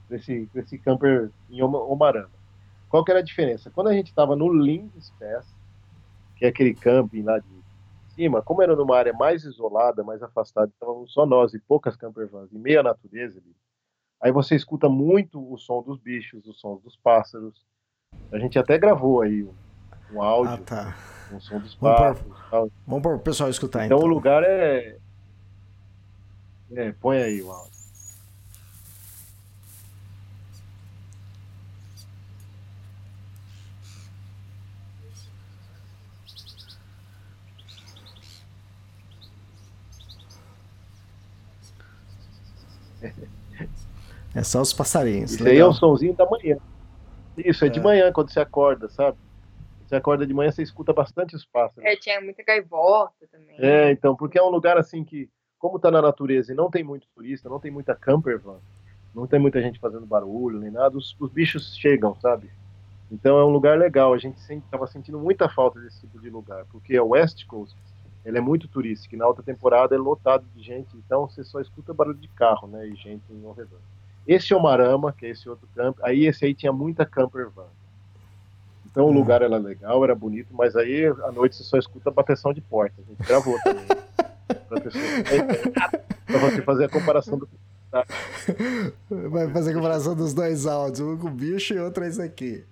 desse, desse camper em Omarama. Qual que era a diferença? Quando a gente estava no Lind's Pass, que é aquele camping lá de cima, como era numa área mais isolada, mais afastada, estávamos só nós e poucas campervans, em meio à natureza, aí você escuta muito o som dos bichos, o som dos pássaros. A gente até gravou aí um, um áudio, ah, tá. um som dos pássaros. Vamos para, para o pessoal escutar, então. Então o lugar é... é... Põe aí o áudio. É só os passarinhos. Isso legal. Aí é o somzinho da manhã. Isso, é, é de manhã, quando você acorda, sabe? Você acorda de manhã, você escuta bastante os pássaros. É, tinha muita gaivota também. É, então, porque é um lugar assim que, como tá na natureza e não tem muito turista, não tem muita campervan, não tem muita gente fazendo barulho nem nada, os, os bichos chegam, sabe? Então é um lugar legal, a gente sempre tava sentindo muita falta desse tipo de lugar, porque a West Coast, ele é muito turístico, e na alta temporada é lotado de gente, então você só escuta barulho de carro, né, e gente ao redor. Esse Omarama, que é esse outro campo, aí esse aí tinha muita camper van. Então o lugar era legal, era bonito, mas aí à noite você só escuta bateção de porta. A gente gravou também. pra, pessoa... pra você fazer a comparação do... Vai fazer a comparação dos dois áudios, um com o bicho e outro é esse aqui.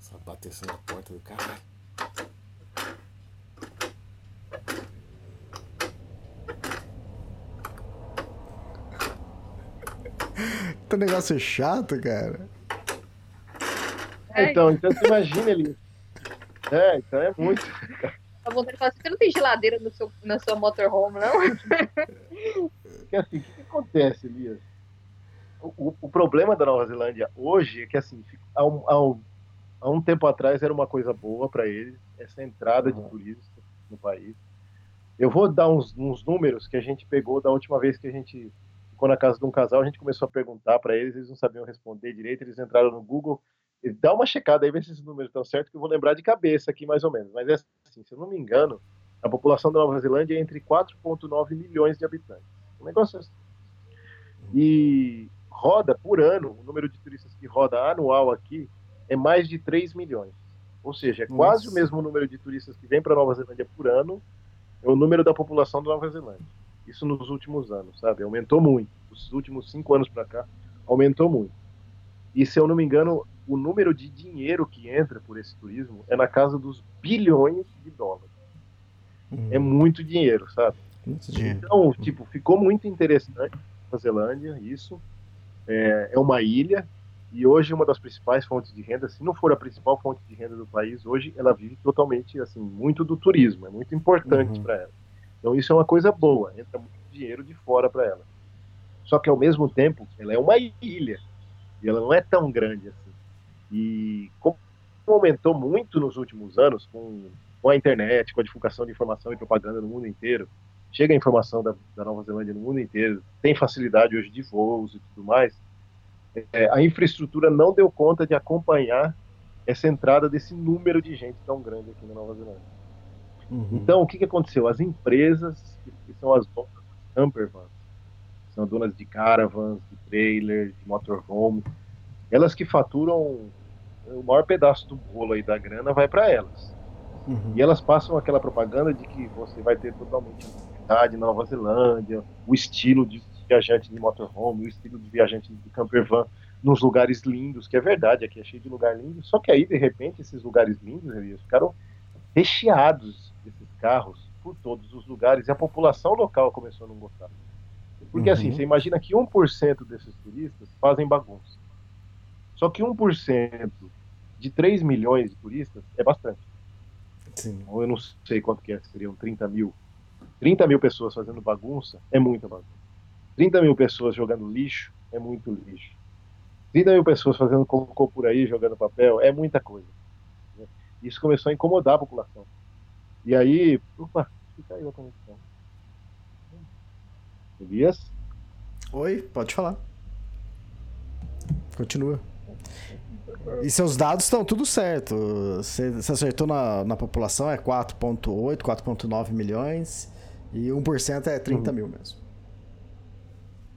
Essa bateção de porta do caralho. Um negócio chato, cara. Então, então você imagina ele. É, então é muito. A vontade de falar assim, você não tem geladeira no seu, na sua motorhome, não? Porque assim, o que, que acontece, Elias? O, o, o problema da Nova Zelândia hoje é que assim, há um, há um, há um tempo atrás era uma coisa boa para eles, essa entrada uhum. de turistas no país. Eu vou dar uns, uns números que a gente pegou da última vez que a gente... Quando na casa de um casal, a gente começou a perguntar para eles, eles não sabiam responder direito, eles entraram no Google, dá uma checada aí, vê se esses números estão certos, que eu vou lembrar de cabeça aqui mais ou menos, mas é assim, se eu não me engano, a população da Nova Zelândia é entre quatro vírgula nove milhões de habitantes, um negócio assim, e roda por ano, o número de turistas que roda anual aqui é mais de três milhões, ou seja, é quase Nossa. o mesmo número de turistas que vem para a Nova Zelândia por ano, é o número da população da Nova Zelândia. Isso nos últimos anos, sabe? Aumentou muito. Os últimos cinco anos para cá, aumentou muito. E, se eu não me engano, o número de dinheiro que entra por esse turismo é na casa dos bilhões de dólares. Hum. É muito dinheiro, sabe? Muito dinheiro. Então, tipo, ficou muito interessante a Nova Zelândia, isso. É, é uma ilha e hoje uma das principais fontes de renda, se não for a principal fonte de renda do país, hoje ela vive totalmente, assim, muito do turismo. É muito importante uhum. para ela. Então isso é uma coisa boa, entra muito dinheiro de fora para ela. Só que ao mesmo tempo, ela é uma ilha, e ela não é tão grande assim. E como aumentou muito nos últimos anos, com, com a internet, com a divulgação de informação e propaganda no mundo inteiro, chega a informação da, da Nova Zelândia no mundo inteiro, tem facilidade hoje de voos e tudo mais, é, a infraestrutura não deu conta de acompanhar essa entrada desse número de gente tão grande aqui na Nova Zelândia. Uhum. Então, o que, que aconteceu? As empresas, que são as donas de camper vans, são donas de caravans, de trailers, de motorhome, elas que faturam o maior pedaço do bolo aí da grana vai para elas. Uhum. E elas passam aquela propaganda de que você vai ter totalmente a cidade na Nova Zelândia, o estilo de viajante de motorhome, o estilo de viajante de camper van, nos lugares lindos, que é verdade, aqui é cheio de lugar lindo, só que aí, de repente, esses lugares lindos, eles ficaram recheados desses carros por todos os lugares, e a população local começou a não gostar. Porque, uhum. assim, você imagina que um por cento desses turistas fazem bagunça. Só que um por cento de três milhões de turistas é bastante. Sim. Ou eu não sei quanto que é, seriam trinta mil. trinta mil pessoas fazendo bagunça é muita bagunça. trinta mil pessoas jogando lixo é muito lixo. trinta mil pessoas fazendo cocô por aí, jogando papel, é muita coisa. Isso começou a incomodar a população. E aí, opa, caiu a conexão. Elias? Oi, pode falar. Continua. E seus dados estão tudo certo. Você, você acertou na, na população, é quatro vírgula oito, quatro vírgula nove milhões e um por cento é trinta mil mesmo.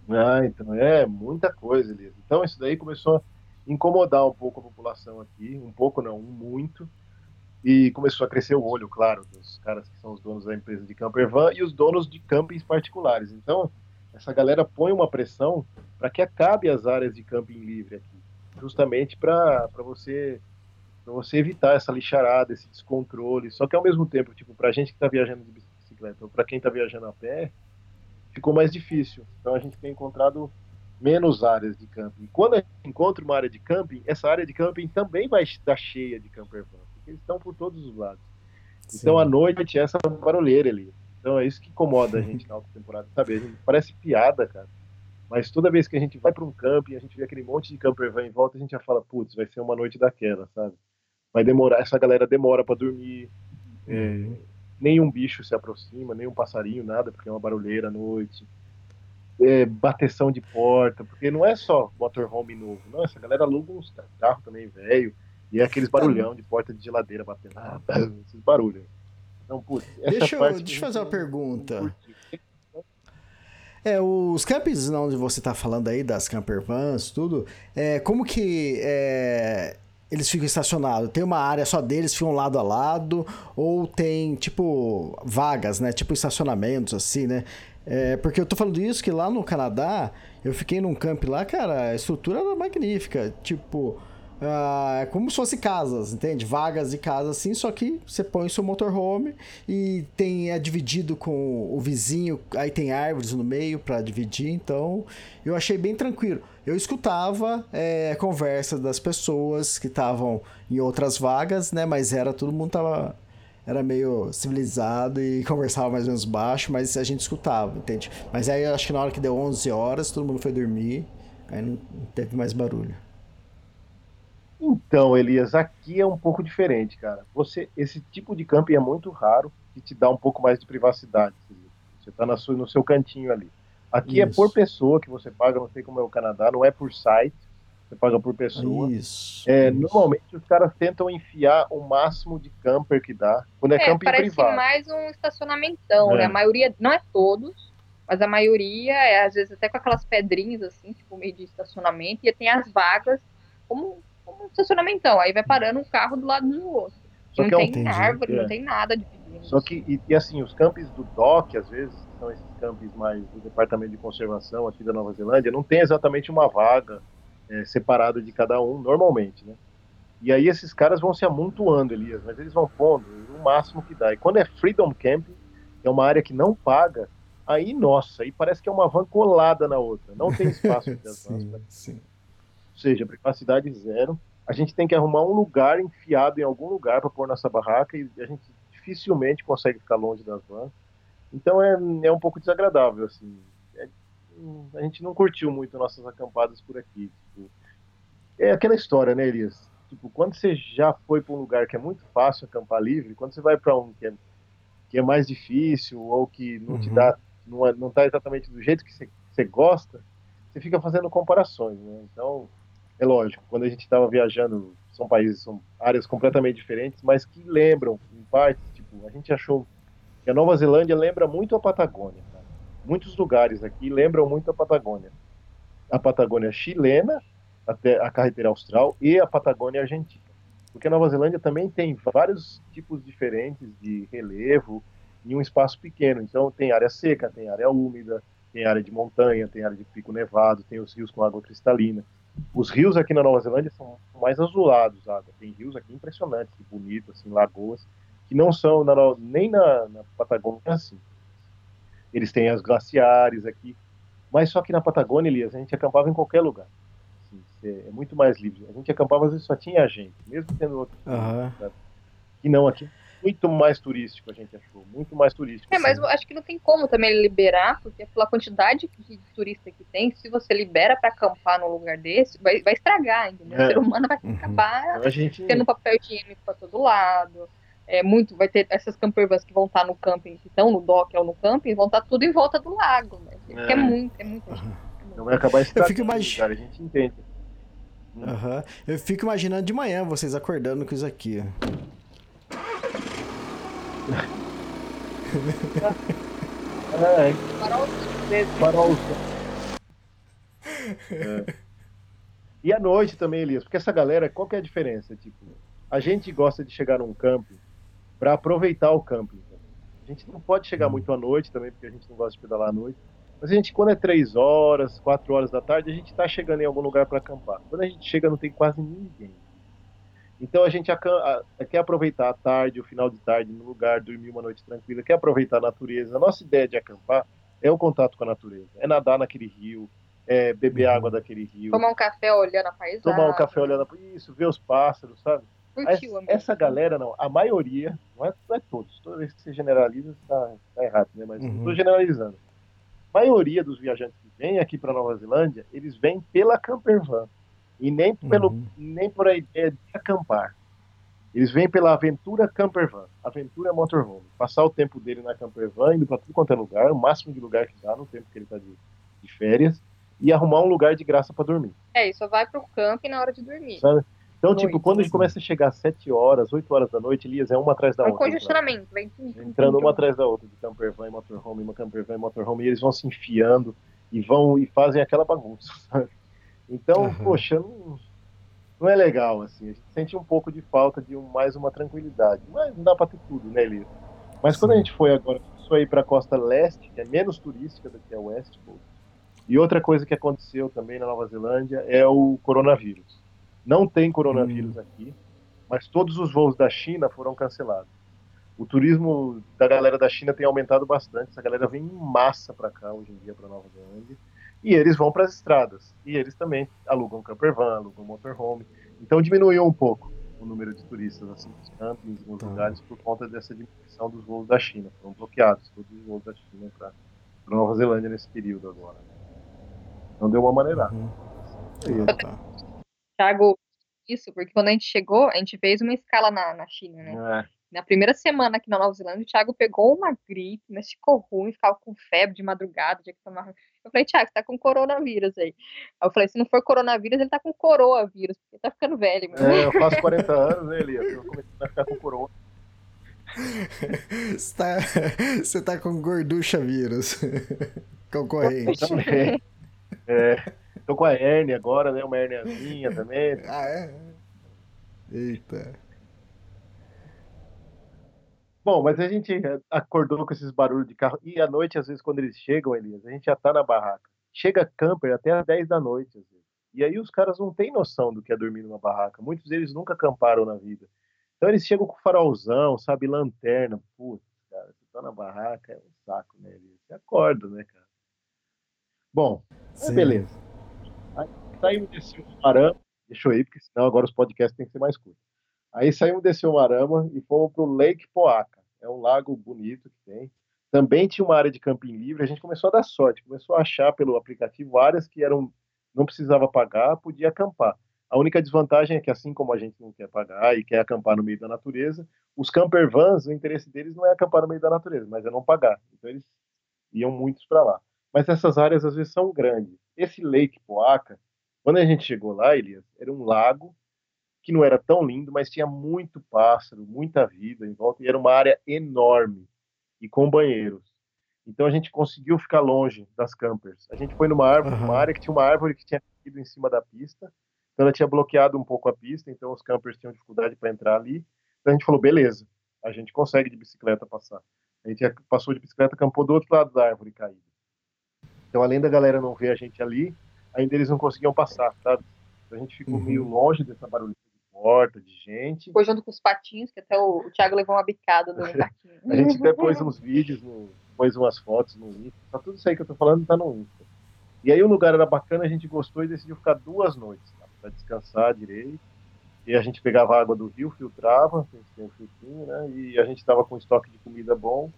Ah, então é muita coisa, Elias. Então isso daí começou a incomodar um pouco a população aqui, um pouco não, muito, e começou a crescer o olho, claro, dos caras que são os donos da empresa de camper van e os donos de campings particulares. Então essa galera põe uma pressão para que acabe as áreas de camping livre aqui, justamente para você, você evitar essa lixarada, esse descontrole. Só que ao mesmo tempo, tipo, para a gente que está viajando de bicicleta ou para quem está viajando a pé, ficou mais difícil. Então a gente tem encontrado menos áreas de camping. Quando a gente encontra uma área de camping, essa área de camping também vai estar cheia de camper van, porque eles estão por todos os lados. Sim. Então à noite é essa barulheira ali. Então é isso que incomoda a gente na alta temporada. Sabe, a gente parece piada, cara. Mas toda vez que a gente vai para um camping, a gente vê aquele monte de camper van em volta, a gente já fala, putz, vai ser uma noite daquela, sabe? Vai demorar, essa galera demora para dormir, é, nenhum bicho se aproxima, nenhum passarinho, nada, porque é uma barulheira à noite, é, bateção de porta, porque não é só motorhome novo, não, essa galera aluga uns carros também velho, e é aqueles barulhão de porta de geladeira batendo, ah, esses barulhos. Então, putz, essa deixa, parte eu, deixa eu fazer uma pergunta. É, os campings onde você tá falando aí, das camper vans, tudo, é, como que é, eles ficam estacionados? Tem uma área só deles, ficam lado a lado, ou tem, tipo, vagas, né? Tipo estacionamentos, assim, né? É, porque eu tô falando isso, que lá no Canadá, eu fiquei num camp lá, cara, a estrutura era magnífica, tipo, ah, é como se fosse casas, entende? Vagas de casa, assim, só que você põe o seu motorhome e tem, é dividido com o vizinho, aí tem árvores no meio para dividir, então eu achei bem tranquilo. Eu escutava é, conversas das pessoas que estavam em outras vagas, né? Mas era, todo mundo tava, era meio civilizado e conversava mais ou menos baixo, mas a gente escutava, entende? Mas aí acho que na hora que deu onze horas, todo mundo foi dormir, aí não teve mais barulho. Então, Elias, aqui é um pouco diferente, cara. Você, esse tipo de camping é muito raro, que te dá um pouco mais de privacidade. Você está no seu cantinho ali. Aqui Isso. é por pessoa que você paga, não sei como é o Canadá, não é por site, você paga por pessoa. Isso. É, Isso. Normalmente os caras tentam enfiar o máximo de camper que dá, quando é, é camping privado. Parece mais um estacionamentão, é. né? A maioria, não é todos, mas a maioria, é, às vezes até com aquelas pedrinhas, assim, tipo meio de estacionamento, e tem as vagas como... um estacionamentão, aí vai parando um carro do lado do outro. Só não que tem entendi, árvore, é. não tem nada de pedido. Só que, e, e assim, os campings do D O C, às vezes, que são esses campings mais do Departamento de Conservação aqui da Nova Zelândia, não tem exatamente uma vaga é, separada de cada um, normalmente, né? E aí esses caras vão se amontoando, Elias, mas eles vão pondo o máximo que dá. E quando é Freedom Camping, é uma área que não paga, aí, nossa, aí parece que é uma van colada na outra. Não tem espaço entre as vans. Sim, sim. Ou seja, privacidade zero, a gente tem que arrumar um lugar enfiado em algum lugar para pôr nossa barraca e a gente dificilmente consegue ficar longe das vans, então é, é um pouco desagradável, assim, é, a gente não curtiu muito nossas acampadas por aqui, tipo, é aquela história, né, Elias, tipo, quando você já foi para um lugar que é muito fácil acampar livre, quando você vai para um que é, que é mais difícil ou que não te dá, não, não tá exatamente do jeito que você, que você gosta, você fica fazendo comparações, né? Então, é lógico, quando a gente estava viajando, são países, são áreas completamente diferentes, mas que lembram, em parte, tipo, a gente achou que a Nova Zelândia lembra muito a Patagônia, tá? Muitos lugares aqui lembram muito a Patagônia. A Patagônia chilena, até a carretera austral, e a Patagônia argentina. Porque a Nova Zelândia também tem vários tipos diferentes de relevo em um espaço pequeno. Então, tem área seca, tem área úmida, tem área de montanha, tem área de pico nevado, tem os rios com água cristalina. Os rios aqui na Nova Zelândia são mais azulados, água. Tem rios aqui impressionantes, bonitos, assim, lagoas, que não são na, nem na, na Patagônia assim. Eles têm as glaciares aqui, mas só que na Patagônia, Elias, a gente acampava em qualquer lugar. Assim, é muito mais livre. A gente acampava, às vezes só tinha a gente, mesmo tendo outros. Uhum. E não, aqui muito mais turístico, a gente achou, muito mais turístico. É, assim. Mas eu acho que não tem como também liberar, porque pela quantidade de turista que tem, se você libera para acampar num lugar desse, vai, vai estragar, entendeu? É. O ser humano vai uhum. acabar gente... tendo papel higiênico para todo lado, é, muito, vai ter essas campervans que vão estar no camping, que estão no dock ou no camping, vão estar tudo em volta do lago, né? É. Que é muito, é muito. Uhum. Então vai acabar estragando, mais... cara, a gente entende. Uhum. Eu fico imaginando de manhã vocês acordando com isso aqui. Ah, é. Parou. É. E à noite também, Elias, porque essa galera, qual que é a diferença? Tipo, a gente gosta de chegar num camping para aproveitar o camping. A gente não pode chegar muito à noite também, porque a gente não gosta de pedalar à noite. Mas a gente, quando é três horas, quatro horas da tarde, a gente está chegando em algum lugar para acampar. Quando a gente chega, não tem quase ninguém. Então a gente quer aproveitar a tarde, o final de tarde no lugar, dormir uma noite tranquila, quer aproveitar a natureza. A nossa ideia de acampar é o contato com a natureza, é nadar naquele rio, é beber água daquele rio. Tomar um café olhando a paisagem. Tomar um café olhando a isso, ver os pássaros, sabe? Curtiu, essa, essa galera não, a maioria, não é, não é todos, toda vez que você generaliza tá, tá errado, né? Mas uhum. estou generalizando. A maioria dos viajantes que vêm aqui para Nova Zelândia, eles vêm pela campervan. E nem, pelo, uhum. nem por a ideia de acampar. Eles vêm pela aventura campervan, aventura motorhome. Passar o tempo dele na campervan, indo para tudo quanto é lugar, o máximo de lugar que dá no tempo que ele está de, de férias, e arrumar um lugar de graça para dormir. É, e só vai para o camping na hora de dormir. Sabe? Então, noite, tipo, quando a gente começa a chegar às sete horas, oito horas da noite, Elias, é uma atrás da outra. É um congestionamento. Vem tudo, entrando uma atrás da outra, de campervan e motorhome, uma campervan e motorhome, e eles vão se enfiando e vão e fazem aquela bagunça, sabe? Então, uhum. poxa, não, não é legal, assim, a gente sente um pouco de falta de um, mais uma tranquilidade, mas não dá pra ter tudo, né, Elias? Mas quando a gente foi agora, isso aí pra costa leste, que é menos turística do que a West Coast, e outra coisa que aconteceu também na Nova Zelândia é o coronavírus. Não tem coronavírus hum. aqui, mas todos os voos da China foram cancelados. O turismo da galera da China tem aumentado bastante, essa galera vem em massa pra cá hoje em dia, pra Nova Zelândia. E eles vão para as estradas. E eles também alugam campervan, alugam motorhome. Então diminuiu um pouco o número de turistas, assim, dos campings, em alguns ah. lugares, por conta dessa diminuição dos voos da China. Foram bloqueados todos os voos da China para Nova Zelândia nesse período agora. Então deu uma maneirada. Hum. É, tá. Tiago, isso, porque quando a gente chegou, a gente fez uma escala na, na China, né? É. Na primeira semana aqui na Nova Zelândia, o Tiago pegou uma gripe, mas ficou ruim, ficava com febre de madrugada, tinha que tomar... Eu falei, Tiago, você tá com coronavírus aí. Aí eu falei, se não for coronavírus, ele tá com coroavírus, porque ele tá ficando velho. Mesmo. É, eu faço quarenta anos, né, Elias? Eu comecei a ficar com coroa. Você tá, você tá com gorducha vírus. Concorrente. Também. É, tô com a hérnia agora, né? Uma hérniazinha também. Ah, é? Eita... Bom, mas a gente acordou com esses barulhos de carro. E à noite, às vezes, quando eles chegam, Elias, a gente já tá na barraca. Chega camper até às dez da noite, às vezes. E aí os caras não têm noção do que é dormir numa barraca. Muitos deles nunca acamparam na vida. Então eles chegam com farolzão, sabe, lanterna. Putz, cara, você tá na barraca, é um saco, né, Elias? Você acorda, né, cara? Bom, mas beleza. Aí saímos desse Omarama. Deixa eu ir, porque senão agora os podcasts têm que ser mais curtos. Aí saímos desse Omarama e fomos para o Lake Poaka. É um lago bonito que tem. Também tinha uma área de camping livre. A gente começou a dar sorte. Começou a achar pelo aplicativo áreas que eram, não precisava pagar, podia acampar. A única desvantagem é que, assim como a gente não quer pagar e quer acampar no meio da natureza, os campervans, o interesse deles não é acampar no meio da natureza, mas é não pagar. Então eles iam muitos para lá. mas essas áreas às vezes são grandes. Esse Lake Poaka, quando a gente chegou lá, Elias, era um lago que não era tão lindo, mas tinha muito pássaro, muita vida em volta, e era uma área enorme, e com banheiros. Então a gente conseguiu ficar longe das campers. A gente foi numa árvore, uhum. uma área que tinha uma árvore que tinha caído em cima da pista, então ela tinha bloqueado um pouco a pista, então os campers tinham dificuldade para entrar ali. Então a gente falou, beleza, a gente consegue de bicicleta passar. A gente passou de bicicleta, acampou do outro lado da árvore caída. Então, além da galera não ver a gente ali, ainda eles não conseguiam passar, sabe? Então a gente ficou uhum. meio longe dessa barulheira de porta, de gente. Foi junto com os patinhos, que até o, o Tiago levou uma bicada do patinho. A gente até pôs uns vídeos, no, pôs umas fotos no Insta. Tá tudo isso aí que eu tô falando, tá no Insta. E aí o lugar era bacana, a gente gostou e decidiu ficar duas noites, tá? Pra descansar direito. E a gente pegava a água do rio, filtrava, a gente tem um filtrinho, né? E a gente estava com estoque de comida bom,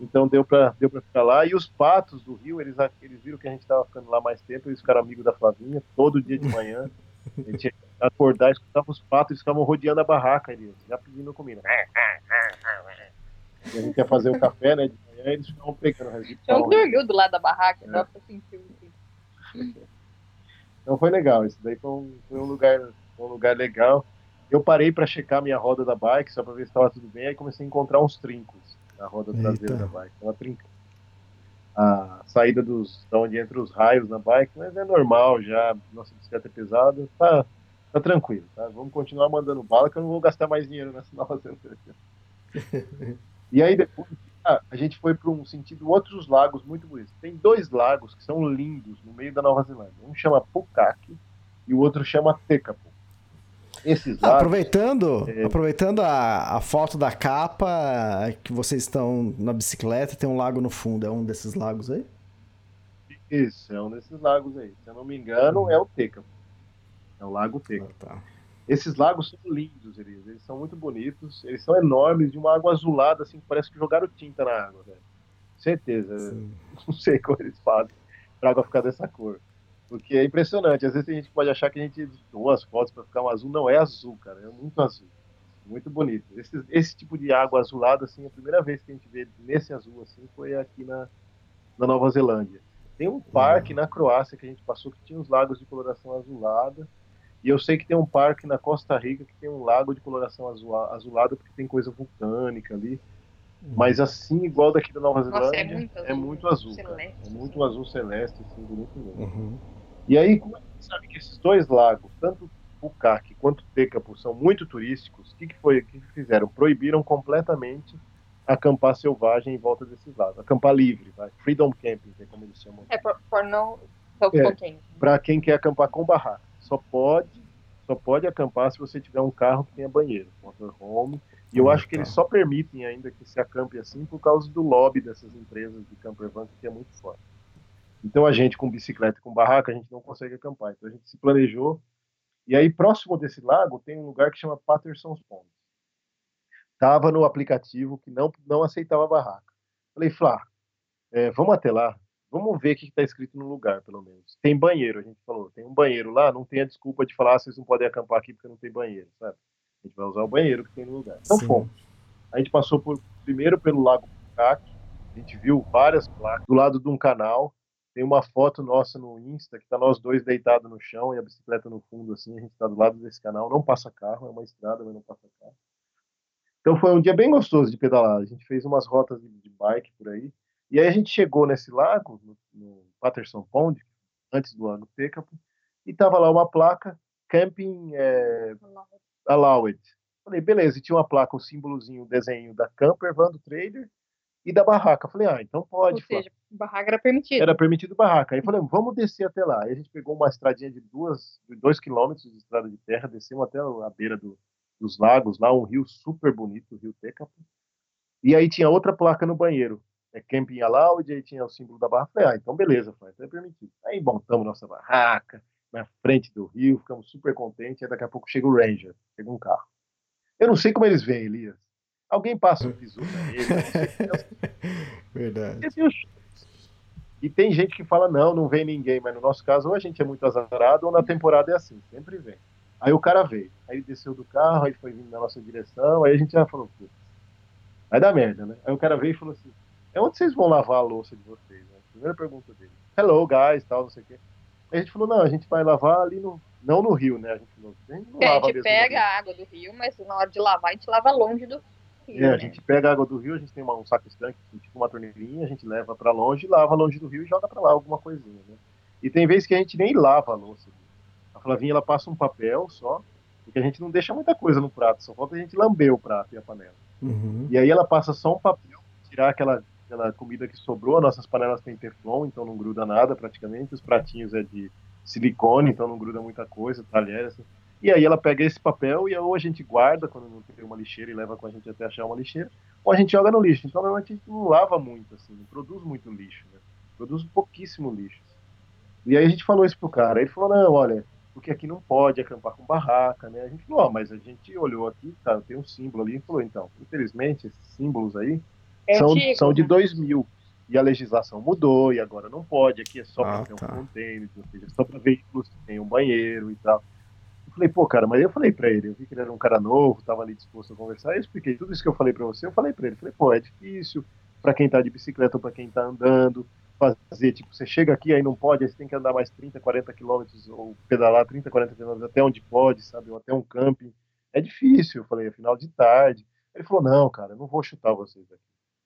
então deu para deu para ficar lá. E os patos do rio, eles, eles viram que a gente estava ficando lá mais tempo, eles ficaram amigos da Flavinha, todo dia de manhã. A gente ia acordar, escutava os patos, eles ficavam rodeando a barraca ali, já pedindo comida. E a gente ia fazer o café, né, de manhã, eles ficavam pegando o resto. Então dormiu do lado da barraca, é. Dá para sentir assim. Então foi legal, isso daí foi um, foi um lugar... um lugar legal. Eu parei para checar minha roda da bike, só para ver se estava tudo bem, aí comecei a encontrar uns trincos na roda traseira Eita. Da bike. Ela trincou a saída dos, da onde entra os raios na bike, mas é normal já, nossa bicicleta é pesada, tá, tá tranquilo, tá? Vamos continuar mandando bala, que eu não vou gastar mais dinheiro nessa Nova Zelândia. E aí depois, ah, a gente foi para um sentido, outros lagos muito bonitos. Tem dois lagos que são lindos no meio da Nova Zelândia. Um chama Pukaki e o outro chama Tekapo. Esses ah, aproveitando, é... aproveitando a, a foto da capa, que vocês estão na bicicleta, tem um lago no fundo, é um desses lagos aí? Isso, é um desses lagos aí. Se eu não me engano, é o Tekapo. É o lago Tekapo. Ah, tá. Esses lagos são lindos, eles, eles são muito bonitos, eles são enormes, de uma água azulada, assim, que parece que jogaram tinta na água, velho. Certeza. Sim. Não sei como eles fazem pra água ficar dessa cor. Porque é impressionante, às vezes a gente pode achar que a gente editou as fotos para ficar um azul, não é azul, cara, é muito azul, muito bonito. Esse, esse tipo de água azulada, assim, a primeira vez que a gente vê nesse azul, assim, foi aqui na, na Nova Zelândia. Tem um parque na Croácia que a gente passou que tinha uns lagos de coloração azulada, e eu sei que tem um parque na Costa Rica que tem um lago de coloração azula, azulada, porque tem coisa vulcânica ali, mas assim, igual daqui da Nova Zelândia, nossa, é muito azul, é muito azul, celeste, é muito azul celeste, assim, bonito mesmo. Uhum. E aí, como a gente sabe que esses dois lagos, tanto o Pukaki quanto o Tekapo, são muito turísticos, o que, que foi que fizeram? Proibiram completamente acampar selvagem em volta desses lagos, acampar livre, vai? Freedom camping, que é como eles chamam. É, para não... É, para quem quer acampar com barraca, só pode, só pode acampar se você tiver um carro que tenha banheiro, motorhome. E eu acho que eles só permitem ainda que se acampe assim por causa do lobby dessas empresas de campervan, que é muito forte. Então a gente com bicicleta e com barraca, a gente não consegue acampar. Então a gente se planejou. E aí próximo desse lago tem um lugar que chama Patterson's Pond. Estava no aplicativo que não, não aceitava barraca. Falei, Flá, é, vamos até lá. Vamos ver o que está escrito no lugar, pelo menos. Tem banheiro, a gente falou. Tem um banheiro lá, não tem a desculpa de falar, ah, vocês não podem acampar aqui porque não tem banheiro, sabe? A gente vai usar o banheiro que tem no lugar. Então fomos. A gente passou por, primeiro pelo Lago Pukaki, a gente viu várias placas do lado de um canal. Tem uma foto nossa no Insta que tá nós dois deitados no chão e a bicicleta no fundo, assim, a gente tá do lado desse canal, não passa carro, é uma estrada, mas não passa carro. Então foi um dia bem gostoso de pedalar. A gente fez umas rotas de, de bike por aí. E aí a gente chegou nesse lago, no, no Patterson Pond, antes do ano Tekapo, e tava lá uma placa, Camping... É... Allow it. Falei, beleza, e tinha uma placa, um símbolozinho, um desenho da campervan, do trailer e da barraca. Falei, ah, então pode. Ou seja, barraca era permitida. Era permitido barraca. Aí falei, vamos descer até lá. Aí a gente pegou uma estradinha de duas, dois quilômetros de estrada de terra, descemos até a beira do, dos lagos, lá um rio super bonito, o rio Tekapo. E aí tinha outra placa no banheiro, é Camping Allowed, aí tinha o símbolo da barraca. Falei, ah, então beleza, falei, então é permitido. Aí montamos nossa barraca na frente do rio, ficamos super contentes, e daqui a pouco chega o Ranger, chega um carro. Eu não sei como eles veem, Elias. Alguém passa um bizuca nele. Verdade. E tem gente que fala, não, não vem ninguém, mas no nosso caso, ou a gente é muito azarado, ou na temporada é assim, sempre vem. Aí o cara veio, aí desceu do carro, aí foi vindo na nossa direção, aí a gente já falou, putz, vai dar merda, né? Aí o cara veio e falou assim, é onde vocês vão lavar a louça de vocês, né? primeira pergunta dele. Hello, guys, tal, não sei o quê. Aí a gente falou, não, a gente vai lavar ali no... Não no rio, né? A gente não, a gente não é, lava a gente pega a água do rio, mas na hora de lavar a gente lava longe do rio. É, né? A gente pega a água do rio, a gente tem uma, um saco estanque, tipo uma torneirinha, a gente leva pra longe, lava longe do rio e joga pra lá alguma coisinha, né? E tem vezes que a gente nem lava a louça. A Flavinha, ela passa um papel só, porque a gente não deixa muita coisa no prato, só falta a gente lamber o prato e a panela. Uhum. E aí ela passa só um papel, tirar aquela, aquela comida que sobrou. Nossas panelas têm teflon, então não gruda nada praticamente, os pratinhos é de silicone, então não gruda muita coisa, talher, assim. E aí ela pega esse papel e ou a gente guarda quando não tem uma lixeira e leva com a gente até achar uma lixeira, ou a gente joga no lixo. Então normalmente a gente não lava muito, assim, não produz muito lixo, né? Produz pouquíssimo lixo. E aí a gente falou isso pro cara, ele falou, não, olha, porque aqui não pode acampar com barraca, né? A gente falou, ó, oh, mas a gente olhou aqui, tá, tem um símbolo ali, e falou, então, infelizmente, esses símbolos aí é são, antigo, são de né? dois mil. E a legislação mudou, e agora não pode, aqui é só ah, para ter tá. um container, ou seja, só para veículos que tem um banheiro e tal. Eu falei, pô, cara, mas eu falei para ele, eu vi que ele era um cara novo, tava ali disposto a conversar, eu expliquei tudo isso que eu falei para você, eu falei para ele, falei, pô, é difícil para quem tá de bicicleta ou para quem tá andando, fazer, tipo, você chega aqui, aí não pode, aí você tem que andar mais trinta, quarenta quilômetros, ou pedalar trinta, quarenta quilômetros até onde pode, sabe, ou até um camping. É difícil, eu falei, é final de tarde. Ele falou, não, cara, eu não vou chutar vocês aqui.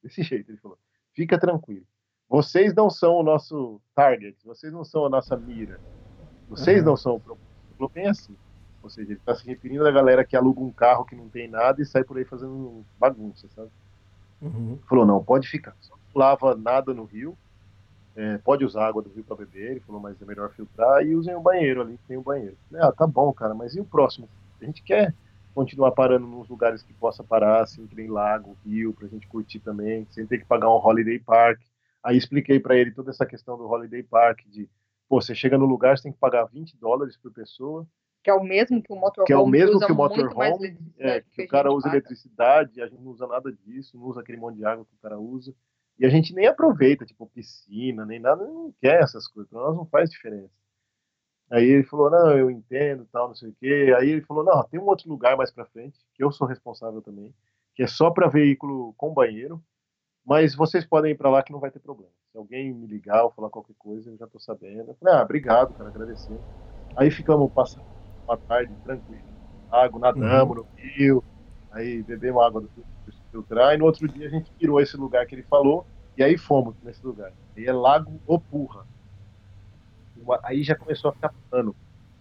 Desse jeito, ele falou. Fica tranquilo. Vocês não são o nosso target, vocês não são a nossa mira. Vocês uhum. não são o problema. Bem assim. Ou seja, ele está se referindo à galera que aluga um carro que não tem nada e sai por aí fazendo bagunça, sabe? Uhum. Ele falou, não, pode ficar. Só não lava nada no rio. É, pode usar água do rio para beber, ele falou, mas é melhor filtrar, e usem o banheiro ali, tem o banheiro. Falei, ah, tá bom, cara, mas e o próximo? A gente quer continuar parando nos lugares que possa parar, assim, que nem lago, rio, pra gente curtir também, sem ter que pagar um holiday park. Aí expliquei pra ele toda essa questão do holiday park, de, pô, você chega no lugar, você tem que pagar vinte dólares por pessoa. Que é o mesmo que o motorhome, que é o mesmo que o motorhome, é, que, que o cara usa paga. Eletricidade, a gente não usa nada disso, não usa aquele monte de água que o cara usa. E a gente nem aproveita, tipo, piscina, nem nada, não quer essas coisas, pra nós não faz diferença. Aí ele falou, não, eu entendo, tal, não sei o quê. Aí ele falou, não, tem um outro lugar mais pra frente, que eu sou responsável também, que é só pra veículo com banheiro, mas vocês podem ir pra lá que não vai ter problema. Se alguém me ligar ou falar qualquer coisa, eu já tô sabendo. Eu falei, ah, obrigado, cara, agradecendo. Aí ficamos passando uma tarde tranquila, água, nadamos uhum. no rio, aí bebemos água do rio. Filtrar, e no outro dia a gente tirou esse lugar que ele falou, e aí fomos nesse lugar. Aí é Lago Opurra. Uma, aí já começou a ficar plano.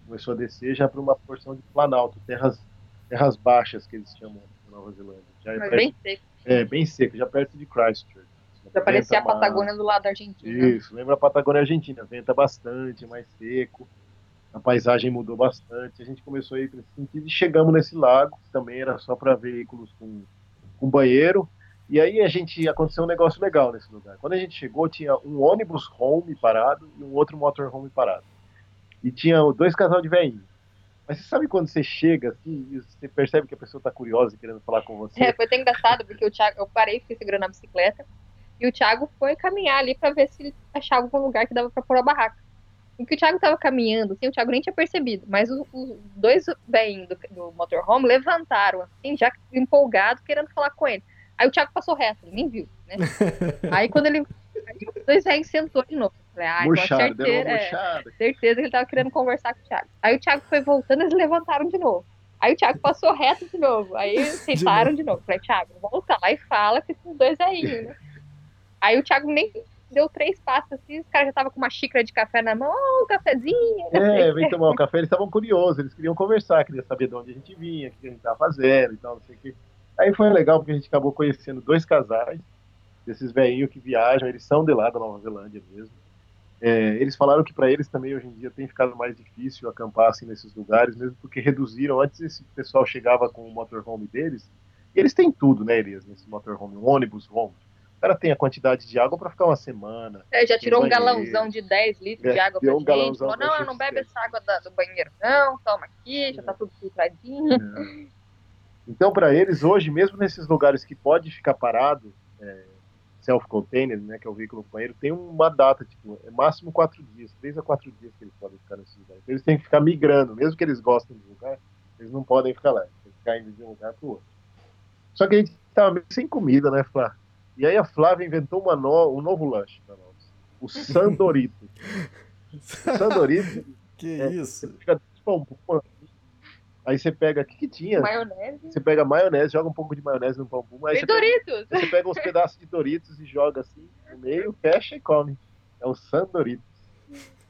Começou a descer já para uma porção de planalto, terras, terras baixas, que eles chamam na Nova Zelândia. Já é perto, bem seco. É, bem seco, já perto de Christchurch. Já parecia a Patagônia do lado da Argentina. Isso, lembra a Patagônia Argentina. Venta bastante, mais seco. A paisagem mudou bastante. A gente começou a ir para esse sentido e chegamos nesse lago, que também era só para veículos com um banheiro, e aí a gente aconteceu um negócio legal nesse lugar. Quando a gente chegou, tinha um ônibus home parado e um outro motorhome parado. E tinha dois casal de velhinho. Mas você sabe quando você chega assim, e você percebe que a pessoa tá curiosa e querendo falar com você? É, foi até engraçado, porque o Tiago, eu parei, fiquei segurando a bicicleta, e o Tiago foi caminhar ali pra ver se ele achava algum lugar que dava pra pôr a barraca. E que o Tiago tava caminhando, assim, o Tiago nem tinha percebido, mas os, os dois velhinhos do, do motorhome levantaram, assim, já empolgados, querendo falar com ele. Aí o Tiago passou reto, ele nem viu, né? Aí quando ele... Aí os dois velhinhos sentou de novo. Falei, ah, murchado, então, certeza, é, certeza que ele tava querendo conversar com o Tiago. Aí o Tiago foi voltando, eles levantaram de novo. Aí o Tiago passou reto de novo, aí sentaram de novo. Falei, Tiago, volta lá e fala com esses dois velhinhos, né? Aí o Tiago nem... Deu três passos assim, os caras já estavam com uma xícara de café na mão, oh, um cafezinho. É, vem tomar um café, eles estavam curiosos, eles queriam conversar, queriam saber de onde a gente vinha, o que a gente estava fazendo e tal, não sei o quê. Aí foi legal porque a gente acabou conhecendo dois casais, desses velhinhos que viajam, eles são de lá da Nova Zelândia mesmo. É, eles falaram que para eles também hoje em dia tem ficado mais difícil acampar assim nesses lugares, mesmo porque reduziram, antes esse pessoal chegava com o motorhome deles, e eles têm tudo, né, Elias, nesse motorhome, um ônibus, um ônibus. O cara tem a quantidade de água para ficar uma semana. É, já tirou um galãozão de dez litros é, de água pra um gente. Falou, não, eu não bebe essa água da, do banheiro, não. Toma aqui, já é. Tá tudo filtradinho. É. Então, para eles, hoje, mesmo nesses lugares que pode ficar parado, é, self-container, né, que é o veículo do banheiro, tem uma data, tipo, é máximo quatro dias, três a quatro dias que eles podem ficar nesses lugares. Então, eles têm que ficar migrando. Mesmo que eles gostem do lugar, eles não podem ficar lá. Eles têm que ficar indo de um lugar pro outro. Só que a gente tava meio sem comida, né, Flá? E aí a Flávia inventou uma no... um novo lanche para nós. O Sandorito. O Sandorito. Que é, isso? Você fica desfalbando. Aí você pega, o que que tinha? Maionese. Você pega maionese, joga um pouco de maionese no pão pum. E você Doritos! Pega, você pega uns pedaços de Doritos e joga assim no meio, fecha e come. É o Sandoritos.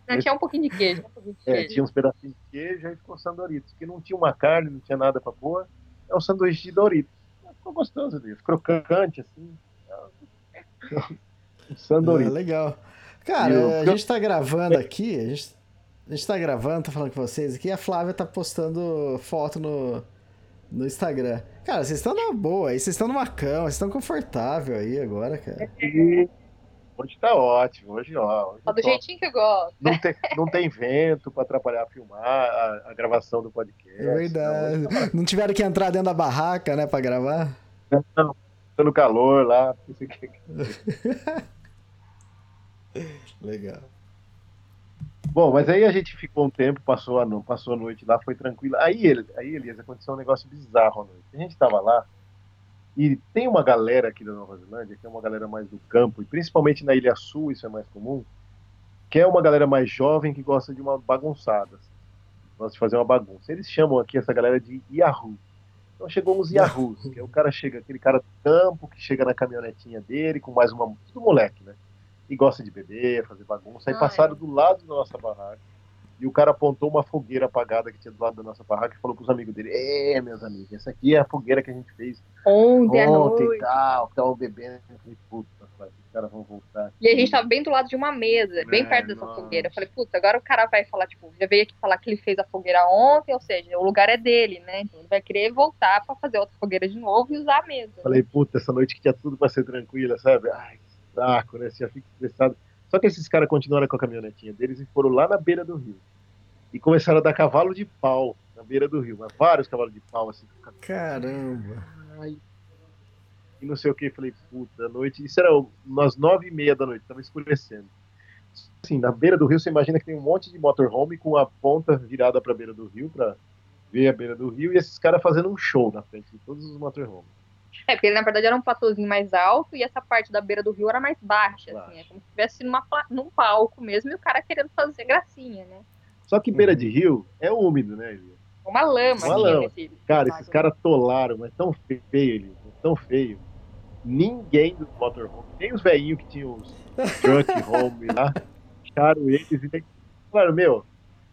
Aqui é um pouquinho de queijo. Um pouquinho de queijo. É, tinha uns pedacinhos de queijo, aí ficou Sandoritos. Que não tinha uma carne, não tinha nada pra pôr. É um sanduíche de Doritos. Ficou gostoso, Deus. Crocante, assim. Um Sandorito. É, legal. Cara, eu... a gente tá gravando aqui, a gente... A gente tá gravando, tá falando com vocês aqui, a Flávia tá postando foto no, no Instagram. Cara, vocês estão numa boa aí, vocês estão numa cama, vocês estão confortável aí agora, cara. Hoje tá ótimo, hoje ó. Hoje ó do top. Jeitinho que eu gosto. Não tem, não tem vento pra atrapalhar a filmar, a, a gravação do podcast. É verdade. Tá, não tiveram que entrar dentro da barraca, né, pra gravar? Não, não. Tá no calor lá. Legal. Bom, mas aí a gente ficou um tempo, passou a, passou a noite lá, foi tranquilo. Aí, aí, Elias, aconteceu um negócio bizarro à noite. A gente estava lá e tem uma galera aqui da Nova Zelândia, que é uma galera mais do campo, e principalmente na Ilha Sul, isso é mais comum, que é uma galera mais jovem que gosta de uma bagunçada, assim, gosta de fazer uma bagunça. Eles chamam aqui essa galera de Yahoo. Então chegou uns Yahoos, que é o cara chega, aquele cara do campo, que chega na caminhonetinha dele, com mais uma... Tudo moleque, né? E gosta de beber, fazer bagunça. Aí ah, passaram é. do lado da nossa barraca. E o cara apontou uma fogueira apagada que tinha do lado da nossa barraca e falou pros amigos dele: é, meus amigos, essa aqui é a fogueira que a gente fez ontem, ontem e tal, que tava bebendo. Eu falei, puta, cara, os caras vão voltar. E a gente tava bem do lado de uma mesa, bem é, perto dessa nossa. fogueira. Eu falei, puta, agora o cara vai falar, tipo, já veio aqui falar que ele fez a fogueira ontem, ou seja, o lugar é dele, né? Então ele vai querer voltar pra fazer outra fogueira de novo e usar a mesa. Eu falei, puta, essa noite que tinha tudo pra ser tranquila, sabe? Ai, saco, né? Você já fica estressado. Só que esses caras continuaram com a caminhonetinha deles e foram lá na beira do rio. E começaram a dar cavalo de pau na beira do rio. Mas vários cavalos de pau, assim. Caramba! Ai. E não sei o que. Falei, puta, a noite... Isso era umas nove e meia da noite. Tava escurecendo. Assim, na beira do rio, você imagina que tem um monte de motorhome com a ponta virada pra beira do rio, pra ver a beira do rio. E esses caras fazendo um show na frente de todos os motorhomes. É, porque ele, na verdade, era um platôzinho mais alto e essa parte da beira do rio era mais baixa, claro. Assim, é como se estivesse numa, num palco mesmo e o cara querendo fazer gracinha, né? Só que beira de rio é úmido, né, Elias? Uma lama. Uma lama. Nesse, cara, nesse esses caras tolaram, mas tão feio, Elias, tão feio. Ninguém do motorhome, nem os velhinhos que tinham os truck home lá, acharam eles e falaram, meu,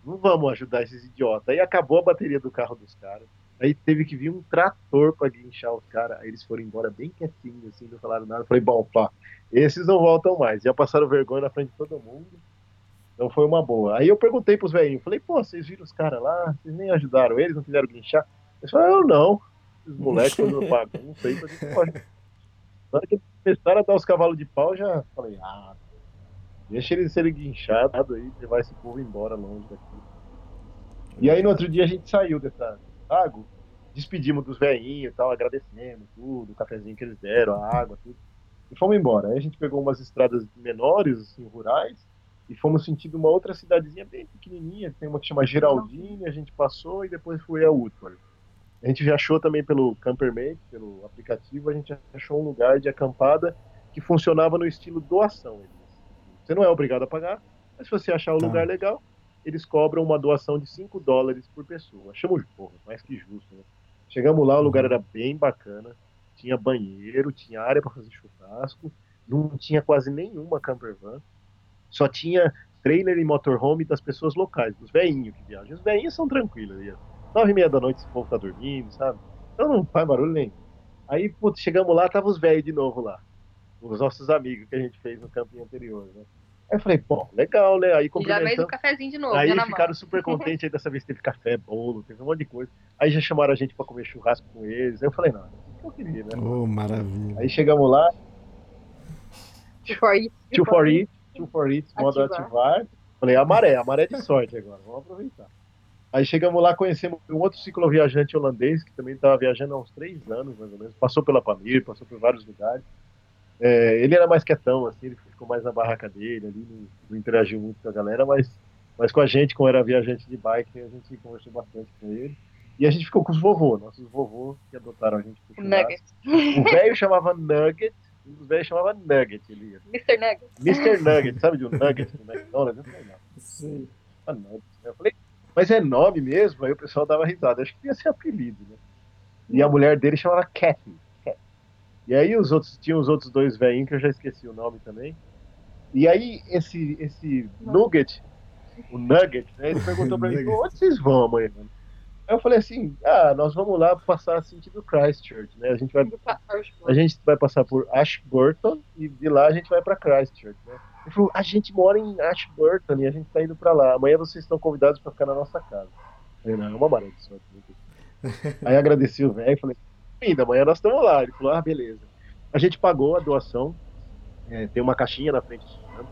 não vamos ajudar esses idiotas. Aí acabou a bateria do carro dos caras. Aí teve que vir um trator pra guinchar os caras. Aí eles foram embora bem quietinhos, assim, não falaram nada. Eu falei, bom, pá, esses não voltam mais. Já passaram vergonha na frente de todo mundo. Então foi uma boa. Aí eu perguntei pros velhinhos, falei, pô, vocês viram os caras lá? Vocês nem ajudaram eles, não fizeram guinchar? Eles falaram, eu não. Esses moleques fazendo bagunça aí, mas pode. Na hora que eles começaram a dar os cavalos de pau, já falei, ah, deixa eles serem guinchados aí, levar esse povo embora longe daqui. E aí no outro dia a gente saiu dessa... Água, despedimos dos velhinhos e tal, agradecemos tudo, o cafezinho que eles deram, a água, tudo, e fomos embora. Aí a gente pegou umas estradas menores, assim, rurais, e fomos sentindo uma outra cidadezinha bem pequenininha, tem uma que chama Geraldinha, a gente passou e depois foi a Utward. A gente já achou também pelo Campermate, pelo aplicativo, a gente achou um lugar de acampada que funcionava no estilo doação. Você não é obrigado a pagar, mas se você achar o lugar legal... eles cobram uma doação de cinco dólares por pessoa. Achamos, porra, mais que justo, né? Chegamos lá, o lugar era bem bacana, tinha banheiro, tinha área para fazer churrasco, não tinha quase nenhuma camper van, só tinha trailer e motorhome das pessoas locais, dos velhinhos que viajam. Os velhinhos são tranquilos, né? Nove e meia da noite esse povo tá dormindo, sabe? Então não faz barulho nem. Aí, putz, chegamos lá, tava os velhos de novo lá, os nossos amigos que a gente fez no campinho anterior, né? Aí eu falei, bom, legal, né? Aí já fez o cafezinho de novo. Aí ficaram mão. super contentes, aí dessa vez teve café, bolo, teve um monte de coisa. Aí já chamaram a gente pra comer churrasco com eles. Aí eu falei, não, é o que eu queria, né? Oh, maravilha. Aí chegamos lá. Two for it. Two for it, two for it, modo ativar. Falei, a maré, a maré de sorte agora, vamos aproveitar. Aí chegamos lá, conhecemos um outro cicloviajante holandês, que também estava viajando há uns três anos, mais ou menos. Passou pela PAMIR, passou por vários lugares. É, ele era mais quietão, assim, ele ficou mais na barraca dele, ali, não, não interagiu muito com a galera, mas, mas com a gente, como era viajante de bike, a gente conversou bastante com ele. E a gente ficou com os vovôs, nossos vovôs que adotaram a gente pro churrasco. O velho chamava Nugget, Um dos velhos chamava Nugget, Elias. mister Nugget. mister Nugget, sabe de um Nugget? Do McDonald's? Sim. Ah, não. Eu falei, mas é nome mesmo? Aí o pessoal dava risada. Acho que ia ser apelido, né? E a mulher dele chamava Kathy. E aí os outros, tinha os outros dois velhinhos, que eu já esqueci o nome também. E aí esse, esse Nugget, o Nugget, né, ele perguntou pra mim, onde vocês vão amanhã? Aí eu falei assim, ah, nós vamos lá passar sentido Christchurch, né? A gente, vai, a gente vai passar por Ashburton e de lá a gente vai pra Christchurch, né? Ele falou, a gente mora em Ashburton e a gente tá indo pra lá. Amanhã vocês estão convidados pra ficar na nossa casa. Eu falei, não, é uma maravilha só. Aí agradeci o velho e falei, ainda amanhã nós estamos lá. Ele falou, ah, beleza. A gente pagou a doação, é, tem uma caixinha na frente do campo.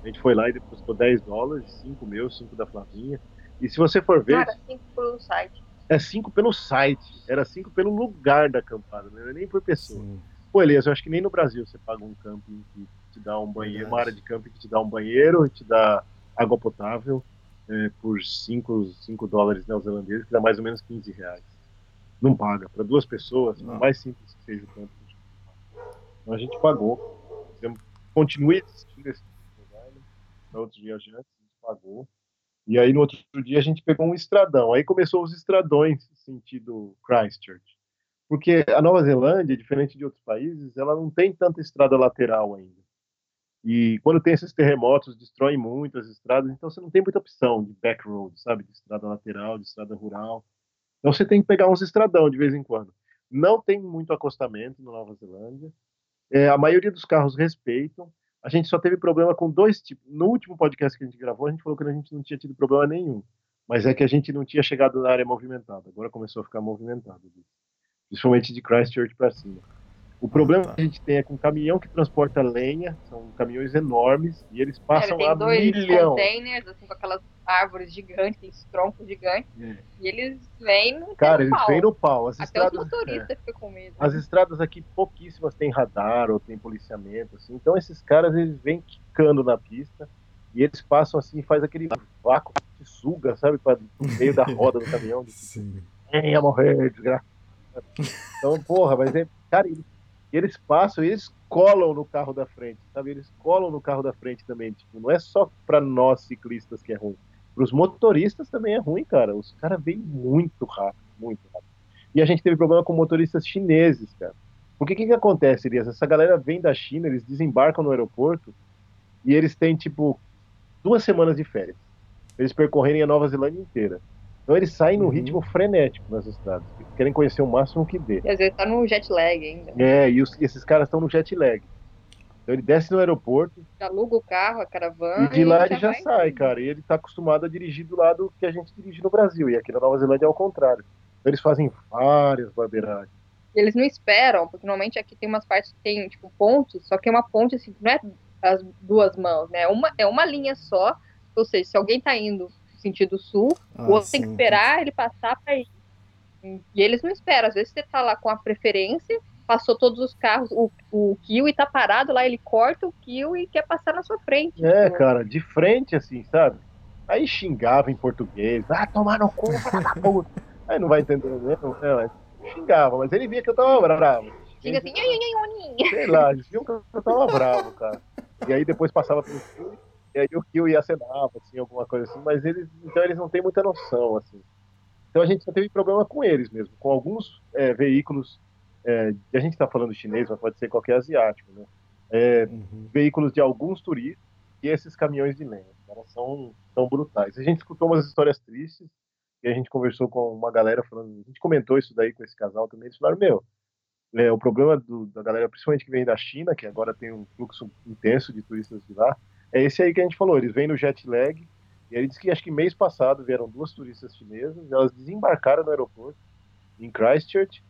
A gente foi lá e depositou dez dólares, cinco meus, cinco da Flavinha. E se você for ver... Cara, cinco pelo site. É cinco pelo site. Era cinco pelo lugar da acampada, não era nem por pessoa. Sim. Pô, Elias, eu acho que nem no Brasil você paga um camping que te dá um banheiro, verdade, uma área de camping que te dá um banheiro, te dá água potável, é, por cinco, cinco dólares neozelandeses, que dá mais ou menos quinze reais. Não paga. Para duas pessoas, não. É mais simples que seja o camping. Então a gente pagou. Continue assistindo esse trabalho para outros viajantes, a gente pagou. E aí, no outro dia, a gente pegou um estradão. Aí começou os estradões, sentido Christchurch. Porque a Nova Zelândia, diferente de outros países, ela não tem tanta estrada lateral ainda. E quando tem esses terremotos, destroem muito as estradas. Então, você não tem muita opção de back road, sabe? De estrada lateral, de estrada rural. Então, você tem que pegar uns estradão de vez em quando. Não tem muito acostamento na Nova Zelândia. É, a maioria dos carros respeitam. A gente só teve problema com dois tipos. No último podcast que a gente gravou, a gente falou que a gente não tinha tido problema nenhum. Mas é que a gente não tinha chegado na área movimentada. Agora começou a ficar movimentada. Principalmente de Christchurch para cima. O problema ah, tá. que a gente tem é com um caminhão que transporta lenha. São caminhões enormes. E eles passam é, a dois milhão. Tem containers, assim, com aquelas árvores gigantes, aqueles troncos gigantes. É. E eles vêm no Cara, eles pau. vêm no pau. As Até estradas, os motoristas é. ficam com medo. As estradas aqui, pouquíssimas, tem radar ou tem policiamento, assim. Então, esses caras, eles vêm quicando na pista. E eles passam, assim, faz aquele vácuo que suga, sabe? Pra, no meio da roda do caminhão. De, Sim. Ia morrer, desgraçado. Então, porra, mas é... Cara, eles, eles passam e eles colam no carro da frente, sabe? Eles colam no carro da frente também. Tipo, não é só pra nós, ciclistas, que é ruim. Para os motoristas também é ruim, cara. Os caras vêm muito rápido, muito rápido. E a gente teve problema com motoristas chineses, cara. Porque o que, que acontece, Elias? Essa galera vem da China, eles desembarcam no aeroporto e eles têm, tipo, duas semanas de férias. Eles percorrerem a Nova Zelândia inteira. Então eles saem num uhum. ritmo frenético nas estradas. Querem conhecer o máximo que dê. E às vezes tá no jet lag ainda. É, e os, esses caras estão no jet lag. Então ele desce no aeroporto, aluga o carro, a caravana, e de lá ele já, já sai, cara. E ele tá acostumado a dirigir do lado que a gente dirige no Brasil. E aqui na Nova Zelândia é ao contrário. Então eles fazem várias barbeiragens. Eles não esperam, porque normalmente aqui tem umas partes que tem, tipo, pontes, só que é uma ponte, assim, não é as duas mãos, né? Uma, é uma linha só, ou seja, se alguém tá indo no sentido sul, ah, o outro sim. tem que esperar ele passar pra ir. E eles não esperam. Às vezes você tá lá com a preferência, passou todos os carros, o, o Kiwi tá parado lá, ele corta o Kiwi e quer passar na sua frente. É, então, cara, de frente, assim, sabe? Aí xingava em português, ah, tomar no cu, filha da puta. Aí não vai entender, né? É, xingava, mas ele via que eu tava bravo. Xinga assim, sei lá, eles viam que eu tava bravo, cara. E aí depois passava pelo Kiwi, e aí o Kiwi acenava, assim, alguma coisa assim, mas eles, então eles não têm muita noção, assim. Então a gente só teve problema com eles mesmo, com alguns é, veículos. É, a gente está falando chinês, mas pode ser qualquer asiático, né? É, uhum. Veículos de alguns turistas e esses caminhões de lenha, cara, são tão brutais. A gente escutou umas histórias tristes e a gente conversou com uma galera falando, a gente comentou isso daí com esse casal também, eles falaram, meu, é, o problema do, da galera, principalmente que vem da China, que agora tem um fluxo intenso de turistas de lá, é esse aí que a gente falou, eles vêm no jet lag, e aí diz que acho que mês passado vieram duas turistas chinesas, elas desembarcaram no aeroporto em Christchurch.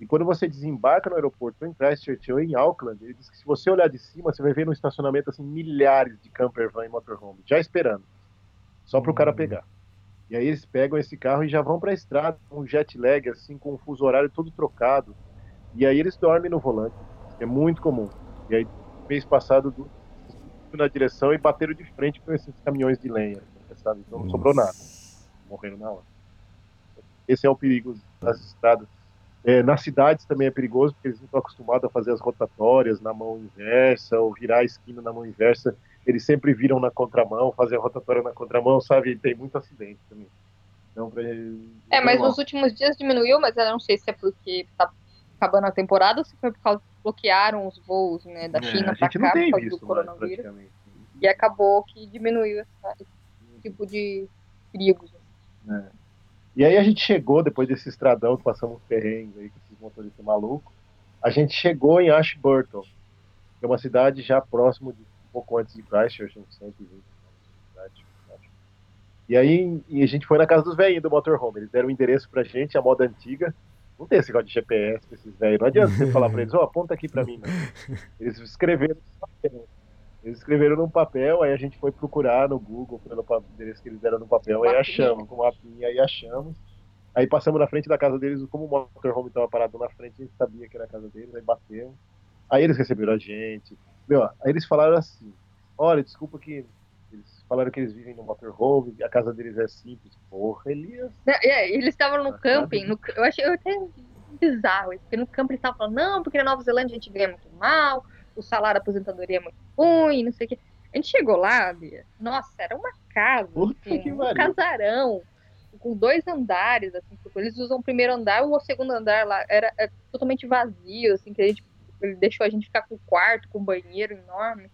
E quando você desembarca no aeroporto em Christchurch ou em Auckland, ele diz que se você olhar de cima, você vai ver no estacionamento assim, milhares de camper van e motorhome, já esperando, só para o cara pegar. E aí eles pegam esse carro e já vão para a estrada com um jet lag, assim, com um fuso horário todo trocado. E aí eles dormem no volante, é muito comum. E aí, mês passado, na direção e bateram de frente com esses caminhões de lenha, sabe? Então não sobrou nada, morreram na hora. Esse é o perigo das estradas. É, nas cidades também é perigoso, porque eles não estão acostumados a fazer as rotatórias na mão inversa, ou virar a esquina na mão inversa. Eles sempre viram na contramão, fazem a rotatória na contramão, sabe? Tem muito acidente também. Então, pra... É, mas nos últimos dias diminuiu, mas eu não sei se é porque está acabando a temporada ou se foi por causa que bloquearam os voos, né, da China é, para cá, por causa do coronavírus. Mais, e acabou que diminuiu essa, esse tipo de perigos. É. E aí a gente chegou, depois desse estradão, que passamos perrengues aí com esses motoristas malucos, a gente chegou em Ashburton, que é uma cidade já próximo, de, um pouco antes de Christchurch, uns cento e vinte. E aí e a gente foi na casa dos velhinhos do motorhome, eles deram o endereço pra gente, a moda antiga. Não tem esse negócio de G P S pra esses velhos, não adianta você falar pra eles, ó, oh, aponta aqui pra mim. Né? Eles escreveram Eles escreveram num papel, aí a gente foi procurar no Google pelo endereço que eles deram no papel, aí achamos, com o mapinha, aí achamos. Aí passamos na frente da casa deles, como o motorhome estava parado na frente, a gente sabia que era a casa deles, aí bateu. Aí eles receberam a gente. Meu, aí eles falaram assim, olha, desculpa que... Eles falaram que eles vivem no motorhome, a casa deles é simples. Porra, Elias... É, eles estavam no camping, no, eu achei eu até bizarro isso, porque no camping eles estavam falando, não, porque na Nova Zelândia a gente ganha muito mal... O salário da aposentadoria é muito ruim, não sei o que. A gente chegou lá, Bia, nossa, era uma casa, assim, que um marido. Casarão, com dois andares, assim, eles usam o primeiro andar, o segundo andar lá era, era totalmente vazio, assim, que a gente, ele deixou a gente ficar com o quarto, com o banheiro enorme,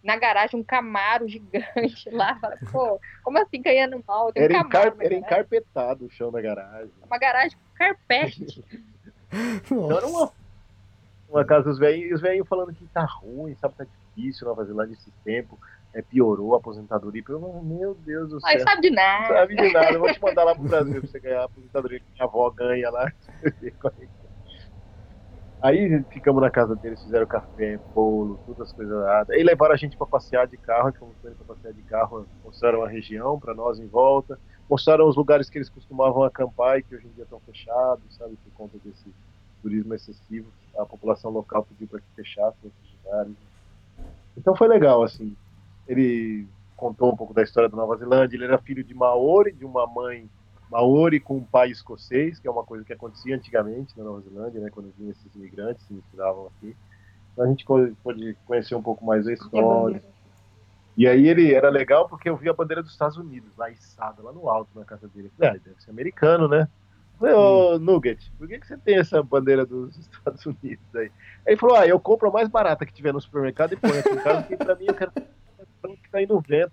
na garagem um Camaro gigante lá, fala, pô, como assim ganhando mal? Tem um era, Camaro encar- era encarpetado o chão da garagem. Uma garagem com carpete. Então era uma... Uma casa dos velhinhos, e os velhinhos falando que tá ruim, sabe, tá difícil, Nova Zelândia esse tempo, é, piorou a aposentadoria, piorou, meu Deus do céu. Ai, sabe de nada. Sabe de nada, eu vou te mandar lá pro Brasil pra você ganhar a aposentadoria que minha avó ganha lá. Aí ficamos na casa deles, fizeram café, bolo, todas as coisas lá. Aí levaram a gente pra passear de carro, que fomos com eles pra passear de carro, mostraram a região pra nós em volta, mostraram os lugares que eles costumavam acampar e que hoje em dia estão fechados, sabe, por conta desse turismo excessivo. A população local pediu para que fechasse esses lugares. Então foi legal, assim. Ele contou um pouco da história da Nova Zelândia. Ele era filho de Māori, de uma mãe Māori com um pai escocês, que é uma coisa que acontecia antigamente na Nova Zelândia, né? Quando vinham esses imigrantes, se misturavam aqui. Então a gente pôde conhecer um pouco mais a história. E aí ele era legal porque eu vi a bandeira dos Estados Unidos, lá içada, lá no alto, na casa dele. Ah, ele deve ser americano, né? Falei, ô Nugget, por que, que você tem essa bandeira dos Estados Unidos aí? Aí ele falou, ah, eu compro a mais barata que tiver no supermercado e põe aqui em casa, porque pra mim eu quero que tá indo no vento.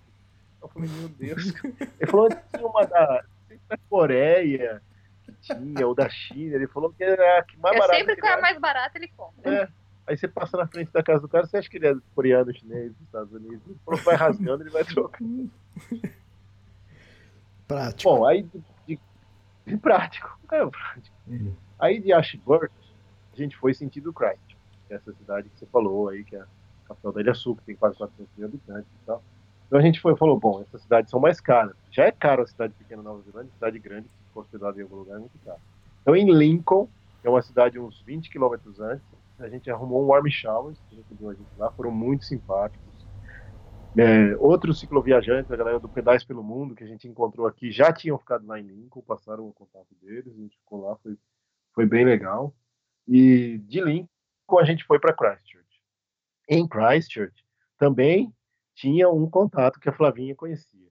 Eu falei, meu Deus. Ele falou, tinha uma da, da Coreia, que tinha, ou da China, ele falou que era a que mais barata. Sempre que é a mais barata ele compra. É. Aí você passa na frente da casa do cara, você acha que ele é coreano, chinês, dos Estados Unidos. Ele falou, vai rasgando, ele vai trocando. Prático. Bom, aí... De prático, é prático. Uhum. Aí de Ashburton, a gente foi sentido Christchurch, que é essa cidade que você falou aí, que é a capital da Ilha Sul, que tem quase quatrocentos mil habitantes e tal. Então a gente foi e falou, bom, essas cidades são mais caras. Já é caro a cidade pequena na Nova Zelândia, cidade grande, se for hospedada em algum lugar, é muito caro. Então em Lincoln, que é uma cidade uns vinte quilômetros antes, a gente arrumou um Warm Showers, que recebeu a gente lá, foram muito simpáticos. É, outros cicloviajantes, a galera do Pedais pelo Mundo, que a gente encontrou aqui, já tinham ficado lá em Lincoln, passaram o contato deles, a gente ficou lá, foi, foi bem legal. E de Lincoln a gente foi para Christchurch. Em Christchurch também tinha um contato que a Flavinha conhecia.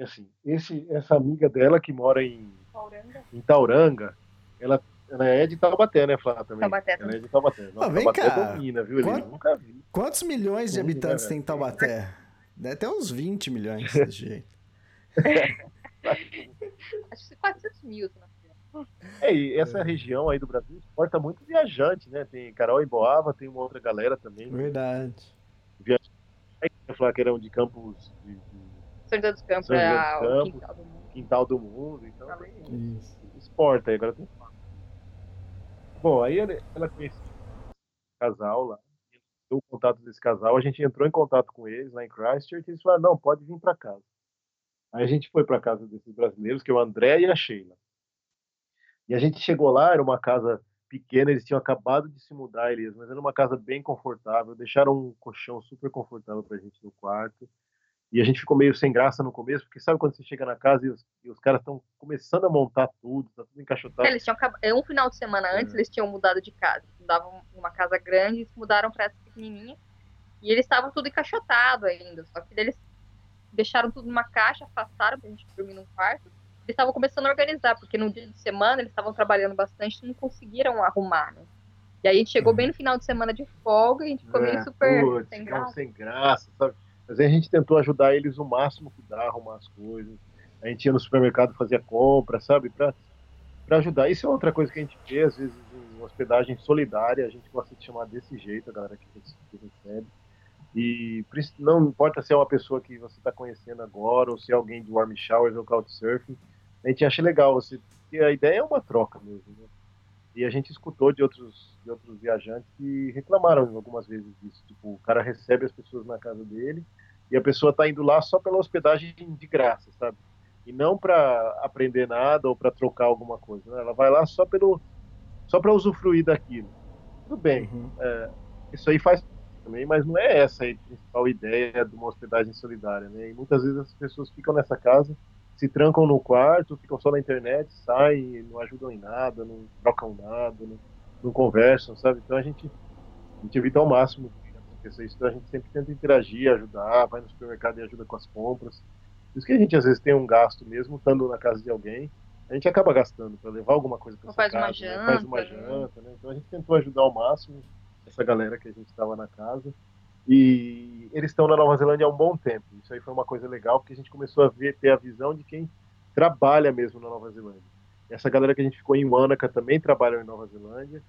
Assim, esse, essa amiga dela que mora em Tauranga, em Tauranga ela, ela é de Taubaté, né, Flávia? Também. Taubaté também. Ela é de Taubaté. Nossa, ah, vem Taubaté cá. Domina, viu? Quanto, Ele nunca vi. Quantos milhões de habitantes Sim, tem Taubaté? Deve até uns vinte milhões desse jeito. Acho que quatrocentos mil. É, e essa é. região aí do Brasil exporta muito viajante, né? Tem Carol e Boava, tem uma outra galera também. Verdade. Viajante. Falar que eram de campos... De, de... São José dos Campos, São José dos Campos é o quintal do mundo. Quintal do mundo, então ah, tem, exporta aí. Agora tem... Bom, aí ela, ela conheceu um casal lá. Do contato desse casal, a gente entrou em contato com eles lá em Christchurch e eles falaram, não, pode vir para casa. Aí a gente foi para casa desses brasileiros, que é o André e a Sheila. E a gente chegou lá, era uma casa pequena, eles tinham acabado de se mudar, eles, mas era uma casa bem confortável, deixaram um colchão super confortável para a gente no quarto. E a gente ficou meio sem graça no começo, porque sabe quando você chega na casa e os, e os caras estão começando a montar tudo, tá tudo encaixotado. É, eles tinham, um final de semana antes é. eles tinham mudado de casa. Mudavam uma casa grande e mudaram para essa pequenininha. E eles estavam tudo encaixotado ainda, só que eles deixaram tudo numa caixa, passaram pra gente dormir num quarto. Eles estavam começando a organizar, porque no dia de semana eles estavam trabalhando bastante e não conseguiram arrumar, né? E aí a gente chegou bem no final de semana de folga e a gente ficou é, meio super putz, sem graça. sem graça, sabe? Mas aí a gente tentou ajudar eles o máximo que dá, arrumar as coisas. A gente ia no supermercado, fazia compra, sabe? Pra, pra ajudar. Isso é outra coisa que a gente vê, às vezes, em hospedagem solidária. A gente gosta de chamar desse jeito a galera que, que recebe. E não importa se é uma pessoa que você está conhecendo agora, ou se é alguém de Warm Showers ou Couchsurfing, a gente acha legal, você, porque a ideia é uma troca mesmo, né? E a gente escutou de outros, de outros viajantes que reclamaram algumas vezes disso, tipo, o cara recebe as pessoas na casa dele e a pessoa está indo lá só pela hospedagem de graça, sabe? E não para aprender nada ou para trocar alguma coisa, né? Ela vai lá só pelo só para usufruir daquilo. Tudo bem, uhum. é, isso aí faz... também, mas não é essa a principal ideia de uma hospedagem solidária, né? E muitas vezes as pessoas ficam nessa casa, se trancam no quarto, ficam só na internet, saem, não ajudam em nada, não trocam nada, não, não conversam, sabe? Então a gente, a gente evita ao máximo que aconteça isso, então a gente sempre tenta interagir, ajudar, vai no supermercado e ajuda com as compras. Por isso que a gente às vezes tem um gasto mesmo, estando na casa de alguém, a gente acaba gastando para levar alguma coisa para essa faz casa, uma janta, né? faz uma janta, né? Então a gente tentou ajudar ao máximo essa galera que a gente estava na casa, e eles estão na Nova Zelândia há um bom tempo. Isso aí foi uma coisa legal, porque a gente começou a ver, ter a visão de quem trabalha mesmo na Nova Zelândia. Essa galera que a gente ficou em Wanaka também trabalha em Nova Zelândia,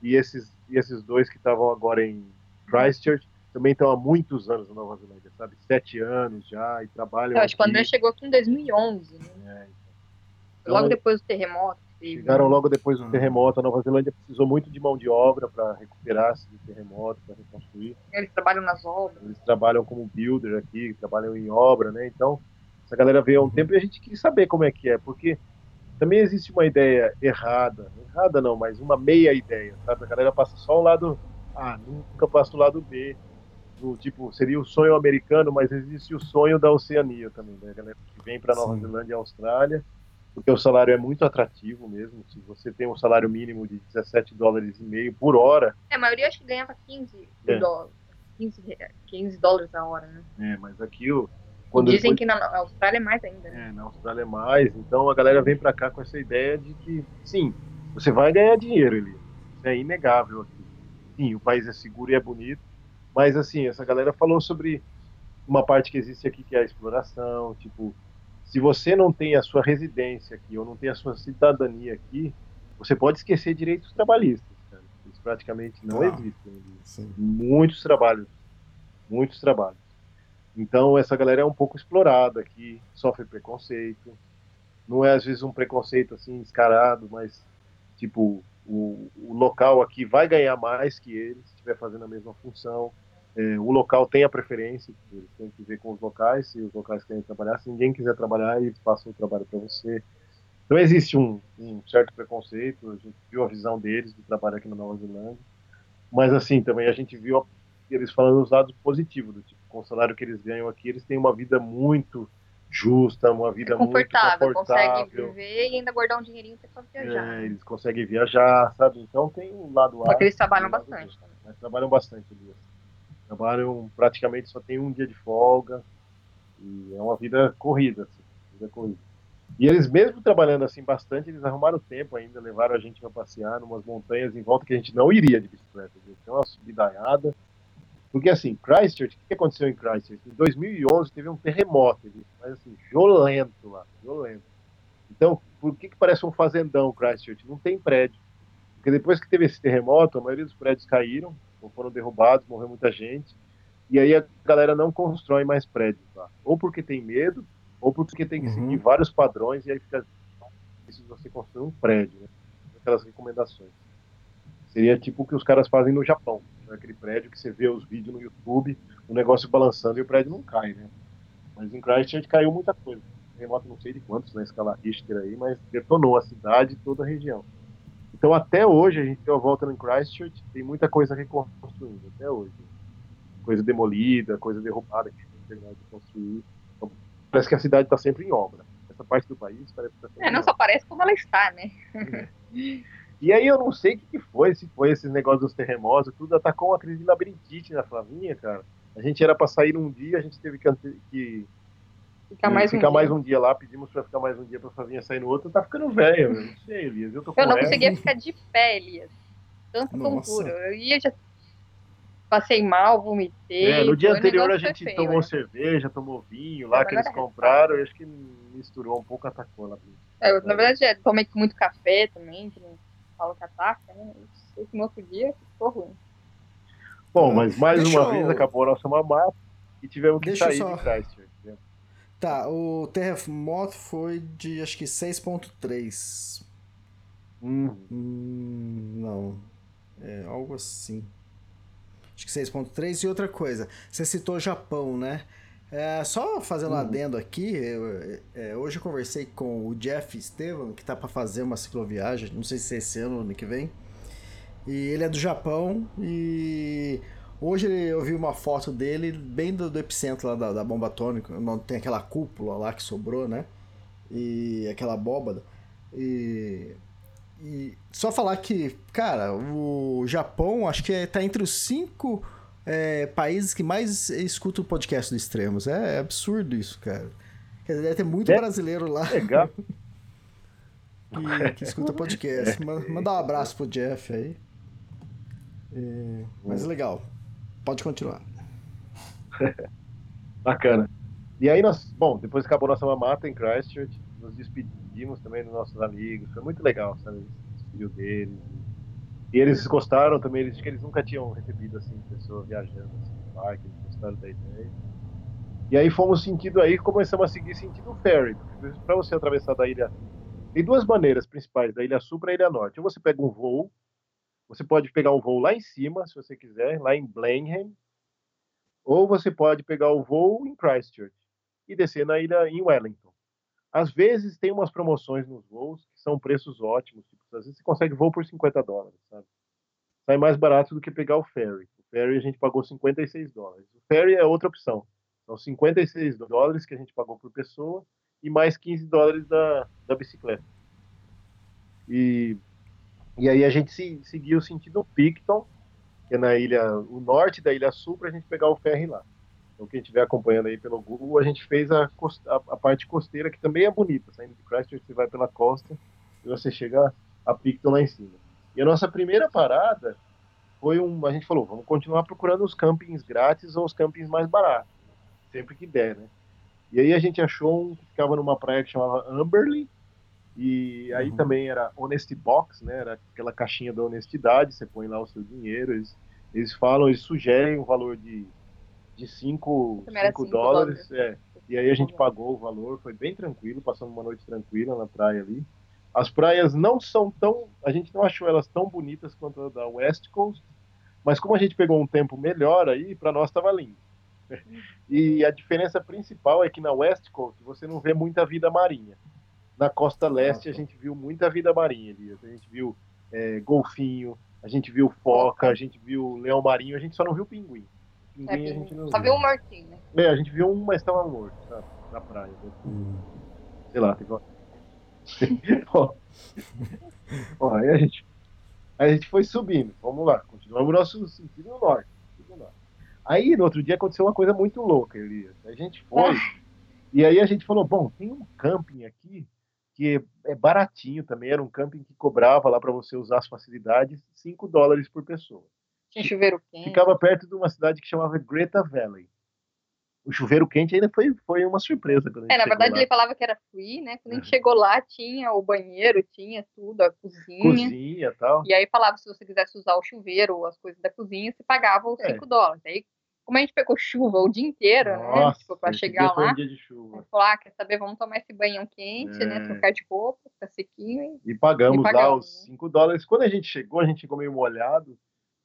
e esses, e esses dois que estavam agora em Christchurch também estão há muitos anos na Nova Zelândia, sabe? Sete anos já, e trabalham Eu acho aqui. Que o André chegou aqui em dois mil e onze, né? É, então. Então, logo depois do terremoto. Chegaram logo depois do terremoto. A Nova Zelândia precisou muito de mão de obra para recuperar-se do terremoto, para reconstruir. Eles trabalham nas obras. Eles trabalham como builder aqui, trabalham em obra, né? Então, essa galera veio há um tempo e a gente quis saber como é que é, porque também existe uma ideia errada, errada não, mas uma meia ideia, sabe? A galera passa só o lado A, nunca passa o lado B. Do, tipo, seria o sonho americano, mas existe o sonho da Oceania também, né? A galera que vem para Nova Sim. Zelândia e Austrália, porque o salário é muito atrativo mesmo. Se você tem um salário mínimo de dezessete dólares e meio por hora... É, a maioria acho que ganhava quinze dólares, quinze dólares a hora, né? É, mas aqui... O, quando Dizem depois... que na Austrália é mais ainda, né? É, na Austrália é mais. Então a galera vem pra cá com essa ideia de que, sim, você vai ganhar dinheiro ali. Isso é inegável aqui. Sim, o país é seguro e é bonito. Mas assim, essa galera falou sobre uma parte que existe aqui, que é a exploração, tipo... Se você não tem a sua residência aqui, ou não tem a sua cidadania aqui, você pode esquecer direitos trabalhistas, cara. Eles praticamente não ah, existem. Sim. Muitos trabalhos, muitos trabalhos. Então, essa galera é um pouco explorada aqui, sofre preconceito. Não é, às vezes, um preconceito, assim, escarado, mas, tipo, o, o local aqui vai ganhar mais que eles, se estiver fazendo a mesma função. É, o local tem a preferência, eles têm que ver com os locais, se os locais querem trabalhar, se ninguém quiser trabalhar, eles passam o trabalho para você. Então existe um, um certo preconceito, a gente viu a visão deles do trabalho aqui na Nova Zelândia, mas assim, também a gente viu eles falando os lados positivos, do tipo, com o salário que eles ganham aqui, eles têm uma vida muito justa, uma vida é confortável, muito confortável. Conseguem viver e ainda guardar um dinheirinho para viajar. É, eles conseguem viajar, sabe? Então tem um lado A. Porque eles trabalham bastante. Eles trabalham bastante, Elias. Trabalham praticamente, só tem um dia de folga, e é uma vida corrida, assim, vida corrida. E eles, mesmo trabalhando assim bastante, eles arrumaram tempo ainda, levaram a gente para passear numas montanhas em volta que a gente não iria de bicicleta, gente. Então é uma subidaiada. Porque assim, Christchurch, o que aconteceu em Christchurch? Em dois mil e onze teve um terremoto, gente, mas assim, violento lá, violento. Então, por que que parece um fazendão Christchurch? Não tem prédio. Porque depois que teve esse terremoto, a maioria dos prédios caíram, ou foram derrubados, morreu muita gente, e aí a galera não constrói mais prédios lá, ou porque tem medo, ou porque tem que uhum. seguir vários padrões, e aí fica difícil você construir um prédio, né? Aquelas recomendações. Seria tipo o que os caras fazem no Japão, né? Aquele prédio que você vê os vídeos no YouTube, o negócio balançando e o prédio não cai, né? Mas em Christchurch caiu muita coisa, terremoto não sei de quantos na escala Richter aí, mas detonou a cidade e toda a região. Então, até hoje, a gente deu a volta no Christchurch, tem muita coisa reconstruída, até hoje. Coisa demolida, coisa derrubada. terminar de construir. Então, parece que a cidade está sempre em obra. Essa parte do país parece que está sempre é, em não obra. Só parece como ela está, né? É. E aí eu não sei o que, que foi, se foi esses negócios dos terremotos, tudo atacou uma crise de labirintite na Flavinha, cara. A gente era para sair um dia, a gente teve que, que ficar, mais, ficar um mais um dia lá, pedimos para ficar mais um dia para Flavinha sair no outro. Tá ficando velha, eu não sei, Elias. Eu, tô com eu não essa. conseguia ficar de pé, Elias. Tanta tontura. Eu ia, já passei mal, vomitei. É, no dia anterior a gente feio, tomou né? cerveja, tomou vinho lá, que eles compraram, e acho que misturou um pouco, atacou lá. É, eu, na verdade, eu tomei muito café também, que não fala que ataca, né? Esse no outro dia ficou ruim. Bom, mas mais Deixa uma eu... vez acabou a nossa mamata e tivemos que Deixa sair só... de Christchurch. Né? Tá, o terremoto foi de acho que seis ponto três. Hum. Hum, não, é algo assim. Acho que seis ponto três. E outra coisa, você citou Japão, né? É, só fazendo um adendo aqui, eu, é, hoje eu conversei com o Jeff Estevam, que tá para fazer uma cicloviagem, não sei se é esse ano ou ano que vem. E ele é do Japão e hoje eu vi uma foto dele bem do, do epicentro lá da, da bomba atômica, onde tem aquela cúpula lá que sobrou, né? E aquela abóbada. E, e só falar que, cara, o Japão acho que tá entre os cinco é, países que mais escutam o podcast do Extremos. É, é absurdo isso, cara. Quer dizer, deve ter muito é, brasileiro lá. Legal. Que, que escuta podcast. Manda um abraço pro Jeff aí. É, mas legal, pode continuar. Bacana. E aí nós, bom, depois acabou nossa mamata em Christchurch, nos despedimos também dos nossos amigos, foi muito legal, sabe? Despediu deles. E eles gostaram também, eles que eles nunca tinham recebido assim pessoa viajando assim no parque, eles gostaram da ideia. E aí fomos sentido aí, começamos a seguir sentido ferry, para você atravessar da ilha. Tem duas maneiras principais da Ilha Sul para a Ilha Norte. Ou você pega um voo, você pode pegar um voo lá em cima, se você quiser, lá em Blenheim, ou você pode pegar o voo em Christchurch e descer na ilha em Wellington. Às vezes tem umas promoções nos voos que são preços ótimos, tipo, às vezes você consegue voo por cinquenta dólares, sabe? Sai mais barato do que pegar o ferry. O ferry a gente pagou cinquenta e seis dólares. O ferry é outra opção. São então, cinquenta e seis dólares que a gente pagou por pessoa e mais quinze dólares da, da bicicleta. E, e aí a gente se, seguiu o sentido Picton, que é na ilha, o norte da Ilha Sul, para a gente pegar o ferry lá. Então quem estiver acompanhando aí pelo Google, a gente fez a, costa, a, a parte costeira, que também é bonita, saindo de Christchurch, você vai pela costa e você chega a Picton lá em cima. E a nossa primeira parada foi um, a gente falou, vamos continuar procurando os campings grátis ou os campings mais baratos, sempre que der, né? E aí a gente achou um que ficava numa praia que chamava Amberley, e aí uhum. também era Honesty Box, né, era aquela caixinha da honestidade, você põe lá o seu dinheiro, eles, eles falam, eles sugerem um valor de cinco dólares, é. E aí a gente pagou o valor, foi bem tranquilo, passamos uma noite tranquila na praia ali. As praias não são tão, a gente não achou elas tão bonitas quanto a da West Coast, mas como a gente pegou um tempo melhor aí, pra nós tava lindo. E a diferença principal é que na West Coast você não vê muita vida marinha. Na costa leste Nossa. a gente viu muita vida marinha, Elias. A gente viu é, golfinho, a gente viu foca, a gente viu leão marinho, a gente só não viu pinguim. Pinguim é, a gente não só viu. Só viu um mortinho, né? É, a gente viu um, mas estava morto, sabe? Na praia. Hum. Sei lá, tem que... Ó, ó, aí a gente, aí a gente foi subindo. Vamos lá, continuamos o nosso sentido no norte. Aí, no outro dia, aconteceu uma coisa muito louca, Elias. A gente foi, e aí a gente falou, bom, tem um camping aqui que é baratinho também, era um camping que cobrava lá para você usar as facilidades cinco dólares por pessoa. Tinha chuveiro quente. Ficava perto de uma cidade que chamava Greta Valley. O chuveiro quente ainda foi, foi uma surpresa. Quando a gente é, na verdade, lá. Ele falava que era free, né? Quando a gente uhum. chegou lá, tinha o banheiro, tinha tudo, a cozinha. Cozinha e tal. E aí falava, se você quisesse usar o chuveiro ou as coisas da cozinha, você pagava os é. cinco dólares. Aí, como a gente pegou chuva o dia inteiro, Nossa, né? Tipo, pra chegar lá, um dia de chuva. A gente falou, ah, quer saber, vamos tomar esse banhão quente, é. né? Trocar de roupa, ficar sequinho. E, e pagamos, e pagamos lá os cinco dólares. Quando a gente chegou, a gente chegou meio molhado,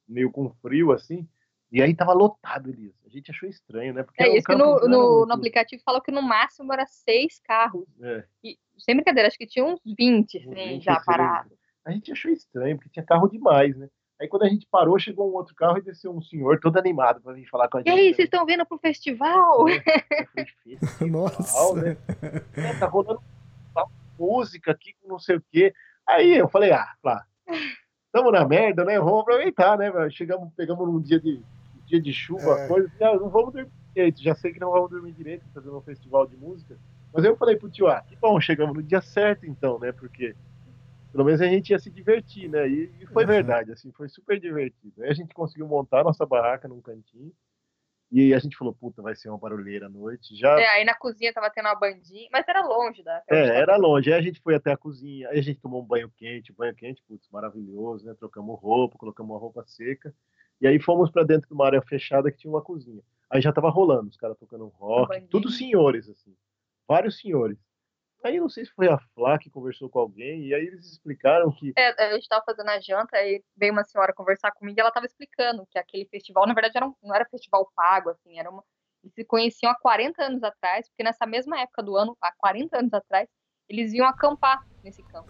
meio com frio, assim. E aí tava lotado, Elias. A gente achou estranho, né? Porque é isso que no, no, no aplicativo falou que no máximo era seis carros. É. E, sem brincadeira, acho que tinha uns vinte, assim, uns vinte já parados. A gente achou estranho, porque tinha carro demais, né? Aí quando a gente parou, chegou um outro carro e desceu um senhor todo animado pra vir falar com a gente. E aí, vocês estão vindo pro festival? É, festival. Nossa. Né? É, tá rolando música aqui com não sei o quê. Aí eu falei, ah, lá, estamos na merda, né? Vamos aproveitar, né? Chegamos, pegamos num dia de, um dia de chuva, é. coisa, não vamos dormir direito. Já sei que não vamos dormir direito fazendo um festival de música. Mas eu falei pro tio, ah, que bom, chegamos no dia certo então, né? Porque... pelo menos a gente ia se divertir, né? E, e foi uhum. verdade, assim, foi super divertido. Aí a gente conseguiu montar a nossa barraca num cantinho. E a gente falou, puta, vai ser uma barulheira à noite. Já... é, aí na cozinha tava tendo uma bandinha, mas era longe, né? É, era longe. Aí a gente foi até a cozinha, aí a gente tomou um banho quente, banho quente, putz, maravilhoso, né? Trocamos roupa, colocamos uma roupa seca. E aí fomos pra dentro de uma área fechada que tinha uma cozinha. Aí já tava rolando, os caras tocando rock, tudo senhores, assim. Vários senhores. Aí não sei se foi a Flá que conversou com alguém, e aí eles explicaram que... é, a gente tava fazendo a janta, aí veio uma senhora conversar comigo, e ela tava explicando que aquele festival, na verdade, era um, não era festival pago, assim, era uma... eles se conheciam há quarenta anos atrás, porque nessa mesma época do ano, há quarenta anos atrás, eles iam acampar nesse campo.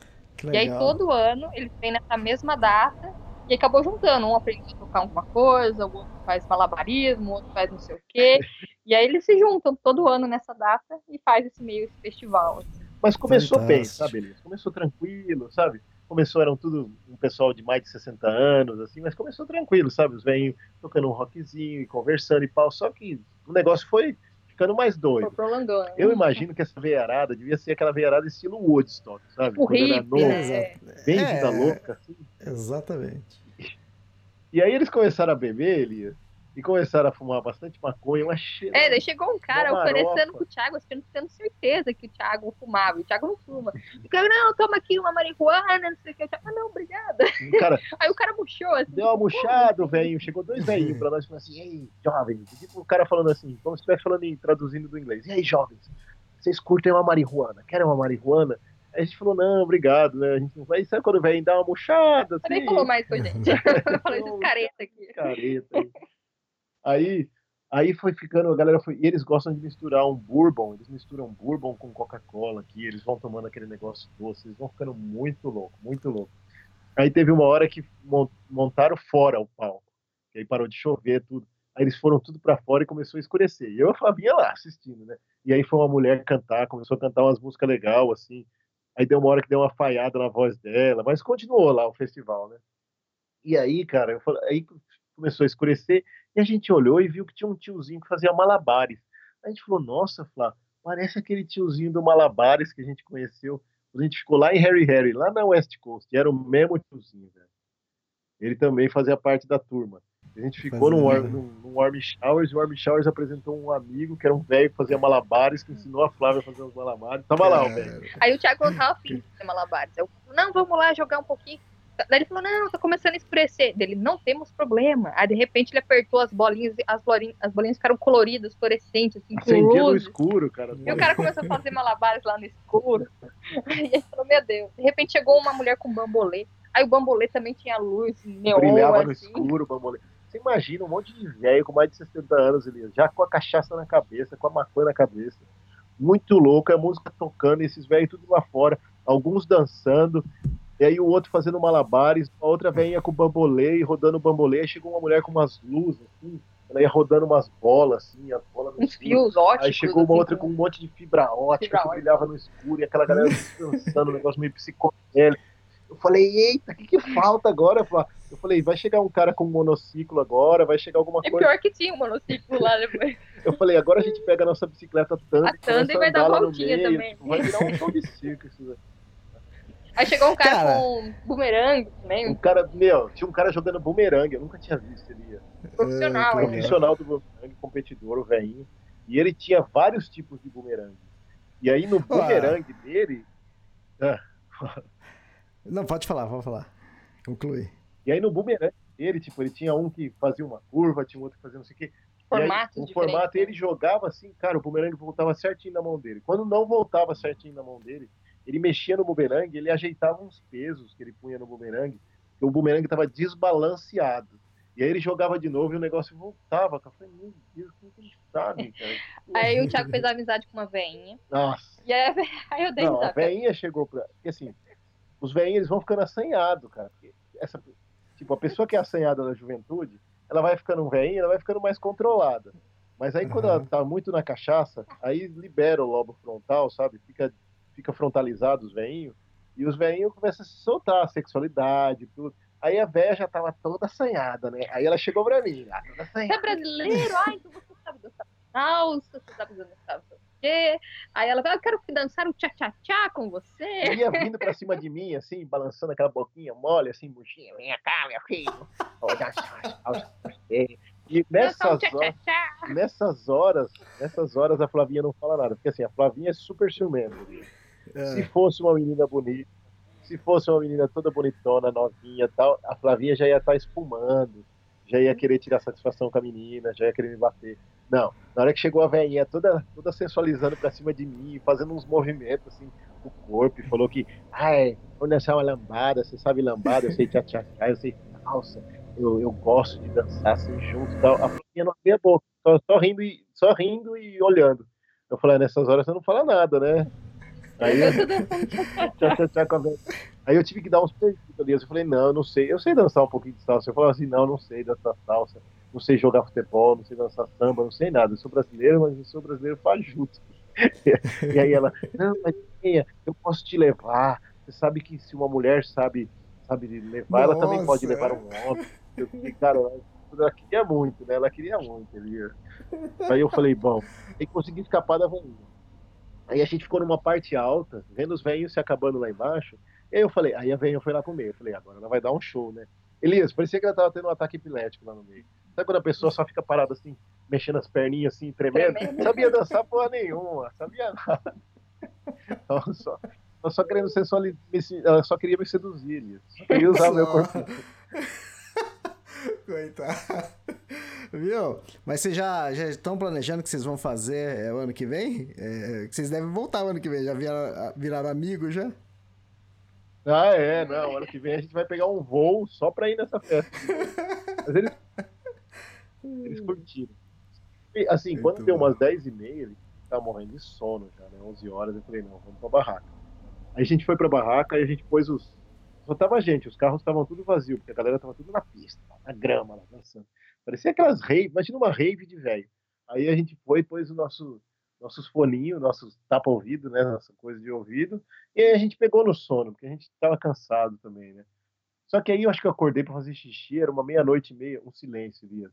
E aí todo ano, eles vêm nessa mesma data, e acabou juntando, um aprende a tocar alguma coisa, o outro faz malabarismo, o outro faz não sei o quê, e aí eles se juntam todo ano nessa data, e faz esse meio esse festival, assim. Mas começou fantástico. Bem, sabe, Elias? Começou tranquilo, sabe? Começou, eram tudo um pessoal de mais de sessenta anos, assim, mas começou tranquilo, sabe? Os velhinhos tocando um rockzinho e conversando e pau, só que o negócio foi ficando mais doido. Foi prolongando, né? Eu imagino que essa veiarada devia ser aquela veiarada estilo Woodstock, sabe? O quando hippie, era novo, né? Bem é, vida louca, assim. Exatamente. E aí eles começaram a beber, Elias, e começaram a fumar bastante maconha, uma cheira. É, daí chegou um cara oferecendo pro Tiago, assim, tendo certeza que o Tiago fumava, e o Tiago não fuma. O cara, não, toma aqui uma marihuana, não sei o que. O Thiago, ah, não, obrigada. Cara, aí o cara murchou, assim. Deu uma murchada, velho. Chegou dois velhinhos pra nós, falando assim, ei, jovens. E tipo, o cara falando assim, como se estivesse falando em traduzindo do inglês. E aí, jovens, vocês curtem uma marihuana? Querem uma marihuana? Aí a gente falou, não, obrigado, né? A gente não vai. Sabe quando o velhinho dá uma murchada? Assim, nem falou mais com a gente. Eu falei, esses caretas aqui. Careta aí. Aí, aí foi ficando, a galera foi... E eles gostam de misturar um bourbon, eles misturam bourbon com Coca-Cola aqui, eles vão tomando aquele negócio doce, eles vão ficando muito louco, muito louco. Aí teve uma hora que montaram fora o palco, e aí parou de chover, tudo. Aí eles foram tudo pra fora e começou a escurecer. E eu e a Flavinha lá, assistindo, né? E aí foi uma mulher cantar, começou a cantar umas músicas legais, assim. Aí deu uma hora que deu uma falhada na voz dela, mas continuou lá o festival, né? E aí, cara, eu falei... aí começou a escurecer, e a gente olhou e viu que tinha um tiozinho que fazia malabares. A gente falou, nossa, Flá, parece aquele tiozinho do malabares que a gente conheceu. A gente ficou lá em Harry Harry, lá na West Coast, e era o mesmo tiozinho, velho. Ele também fazia parte da turma. A gente ficou no Warm Showers, e o Warm Showers apresentou um amigo que era um velho que fazia malabares, que ensinou a Flávia a fazer os malabares. Tava lá o velho. Aí o Tiago não tava afim de fazer malabares. Eu falei, não, vamos lá jogar um pouquinho. Daí ele falou, não, tá começando a escurecer. Dele, não temos problema. Aí, de repente, ele apertou as bolinhas, as bolinhas, as bolinhas ficaram coloridas, fluorescentes, assim, acendia no escuro, cara. E o cara começou a fazer malabares lá no escuro. Aí ele falou, meu Deus. De repente, chegou uma mulher com bambolê. Aí o bambolê também tinha luz, neon, brilhava assim. No escuro o bambolê. Você imagina um monte de velho com mais de sessenta anos, ali, já com a cachaça na cabeça, com a maconha na cabeça. Muito louco, a música tocando, esses velhos tudo lá fora. Alguns dançando. E aí o outro fazendo malabares, a outra velhinha com bambolê, rodando bambolê, chegou uma mulher com umas luzes, assim, ela ia rodando umas bolas, assim, as bolas no uns fios óticos. Aí chegou uma assim, outra com um monte de fibra ótica, fibra que ótica. Brilhava no escuro, e aquela galera dançando, um negócio meio psicodélico. Eu falei, eita, o que que falta agora? Eu falei, vai chegar um cara com um monociclo agora, vai chegar alguma é coisa... É pior que tinha um monociclo lá depois. Eu falei, agora a gente pega a nossa bicicleta Thunder, a Thunder vai dar uma voltinha meio, também. Tipo, vai virar um show de circo isso daí. Aí chegou um cara, cara com bumerangue também. Um cara, meu, tinha um cara jogando bumerangue, eu nunca tinha visto ele. Profissional, é, profissional do bumerangue, competidor, o velhinho. E ele tinha vários tipos de bumerangue. E aí no bumerangue ah. dele... Ah. Não, pode falar, pode falar. Conclui. E aí no bumerangue dele, tipo, ele tinha um que fazia uma curva, tinha outro que fazia não sei o quê. Formato aí, o formato, ele jogava assim, cara, o bumerangue voltava certinho na mão dele. Quando não voltava certinho na mão dele... ele mexia no bumerangue, ele ajeitava uns pesos que ele punha no bumerangue, porque o bumerangue estava desbalanceado. E aí ele jogava de novo e o negócio voltava. Eu falei, meu Deus, como que ele sabe, cara? Aí o Thiago fez a amizade com uma veinha. Nossa. E aí, aí eu dei Não, a veinha chegou pra... Porque assim, os veinhos eles vão ficando assanhados, cara. Porque essa... Tipo, a pessoa que é assanhada na juventude, ela vai ficando velhinha, ela vai ficando mais controlada. Mas aí, uhum. quando ela tá muito na cachaça, aí libera o lobo frontal, sabe? Fica, fica frontalizado os velhinhos. E os velhinhos começam a se soltar, a sexualidade, tudo. Aí a véia já tava toda assanhada, né? Aí ela chegou pra mim, ah, toda assanhada. Você é brasileiro? Ah, então você sabe dançar salsa, você sabe dançar o quê? Aí ela fala, eu quero dançar um tchá-tchá-tchá com você. E ia vindo pra cima de mim, assim, balançando aquela boquinha mole, assim, buchinha, minha cá, meu filho. E nessas horas, nessas horas, nessas horas a Flavinha não fala nada, porque assim, a Flavinha é super ciumenta. É. Se fosse uma menina bonita, se fosse uma menina toda bonitona, novinha e tal, a Flavinha já ia estar espumando, já ia querer tirar satisfação com a menina, já ia querer me bater. Não, na hora que chegou a velhinha toda, toda sensualizando pra cima de mim, fazendo uns movimentos assim com o corpo, e falou que, ai, vou dançar uma lambada, você sabe lambada, eu sei tchá-tchá-tchá, eu sei falsa, eu, eu gosto de dançar assim junto e tal. A Flavinha não abria a boca, só, só, rindo e, só rindo e olhando. Eu falei, nessas horas você não fala nada, né? Aí eu, tchau, tchau, tchau, tchau. Aí eu tive que dar uns perdidos ali. Eu falei, não, eu não sei. Eu sei dançar um pouquinho de salsa. Eu falava assim, não, não sei dançar salsa. Não sei jogar futebol, não sei dançar samba, não sei nada. Eu sou brasileiro, mas eu sou brasileiro fajuto. E aí ela, não, mas eu posso te levar. Você sabe que se uma mulher sabe, sabe levar, nossa, ela também pode levar um homem. Eu fiquei, cara, ela queria muito, né? Ela queria muito. Aí eu falei, bom, tem que conseguir escapar da vaninha. Aí a gente ficou numa parte alta, vendo os velhinhos se acabando lá embaixo. E aí eu falei, aí a velhinha foi lá comer. Eu falei, agora ela vai dar um show, né? Elias, parecia que ela tava tendo um ataque epilético lá no meio. Sabe quando a pessoa só fica parada assim, mexendo as perninhas assim, tremendo? Tremendo. Sabia dançar porra nenhuma, sabia nada. Ela só, ela só querendo ser só, ela só queria me seduzir, Elias. Só queria usar o meu corpo. Coitado. Viu? Mas vocês já, já estão planejando o que vocês vão fazer é, o ano que vem? É, vocês devem voltar o ano que vem. Já viraram, viraram amigos, já? Ah, é. Não, ano que vem a gente vai pegar um voo só pra ir nessa festa. Mas eles, eles curtiram. E, assim, muito quando bom. Deu umas dez e meia, ele tava morrendo de sono já, né? onze horas, eu falei, não, vamos pra barraca. Aí a gente foi pra barraca e a gente pôs os... Só tava gente, os carros estavam tudo vazio, porque a galera tava tudo na pista, na grama, lá dançando. Parecia aquelas rave, imagina uma rave de velho. Aí a gente foi, pôs os nosso, nossos foninhos, nossos tapa-ouvido, né, nossa coisa de ouvido, e aí a gente pegou no sono, porque a gente tava cansado também, né. Só que aí eu acho que eu acordei pra fazer xixi, era uma meia-noite e meia, um silêncio, Elias.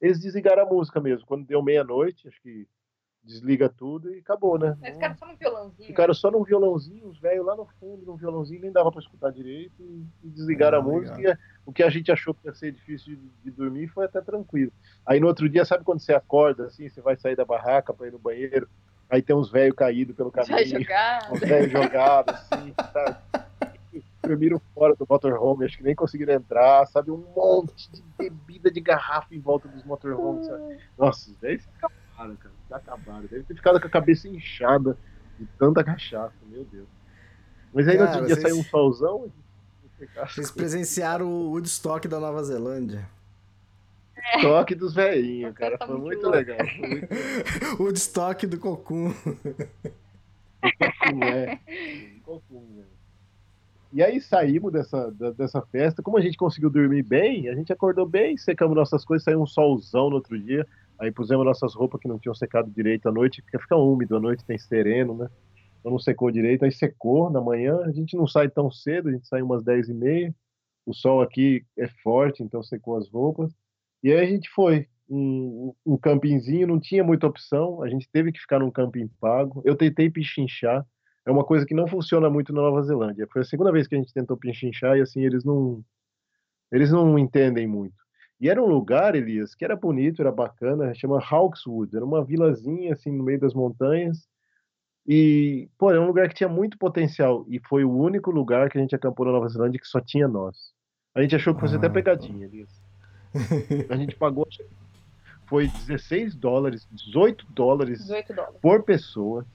Eles desligaram a música mesmo, quando deu meia-noite, acho que desliga tudo e acabou, né? Mas ficaram só num violãozinho. Ficaram só num violãozinho, os velhos lá no fundo, num violãozinho, nem dava pra escutar direito, e desligaram ah, a música. E o que a gente achou que ia ser difícil de, de dormir foi até tranquilo. Aí no outro dia, sabe quando você acorda assim, você vai sair da barraca pra ir no banheiro, aí tem uns velhos caídos pelo caminho. Vai jogar. Uns velhos jogados, assim, sabe? Dormiram fora do motorhome, acho que nem conseguiram entrar, sabe? Um monte de bebida de garrafa em volta dos motorhomes, sabe? Nossa, os velhos acabaram, cara. Acabaram, deve ter ficado com a cabeça inchada de tanta cachaça, meu Deus. Mas aí no outro dia vocês... saiu um solzão e... Vocês presenciaram o Woodstock da Nova Zelândia. É. Woodstock dos velhinhos, cara, foi muito, legal, foi muito legal. O Woodstock do Cocum. É. E aí saímos dessa, dessa festa, como a gente conseguiu dormir bem, a gente acordou bem, secamos nossas coisas, saiu um solzão no outro dia. Aí pusemos nossas roupas que não tinham secado direito à noite, porque fica úmido à noite, tem sereno, né? Então não secou direito, aí secou na manhã. A gente não sai tão cedo, a gente sai umas dez e meia. O sol aqui é forte, então secou as roupas. E aí a gente foi. Um, um campinzinho, não tinha muita opção. A gente teve que ficar num camping pago. Eu tentei pichinchar. É uma coisa que não funciona muito na Nova Zelândia. Foi a segunda vez que a gente tentou pichinchar e assim, eles não, eles não entendem muito. E era um lugar, Elias, que era bonito, era bacana, chama Hawkswood, era uma vilazinha, assim, no meio das montanhas, e, pô, era um lugar que tinha muito potencial, e foi o único lugar que a gente acampou na Nova Zelândia que só tinha nós. A gente achou que fosse ah, até pegadinha, Elias. A gente pagou, foi dezesseis dólares, dezoito dólares, dezoito dólares por pessoa.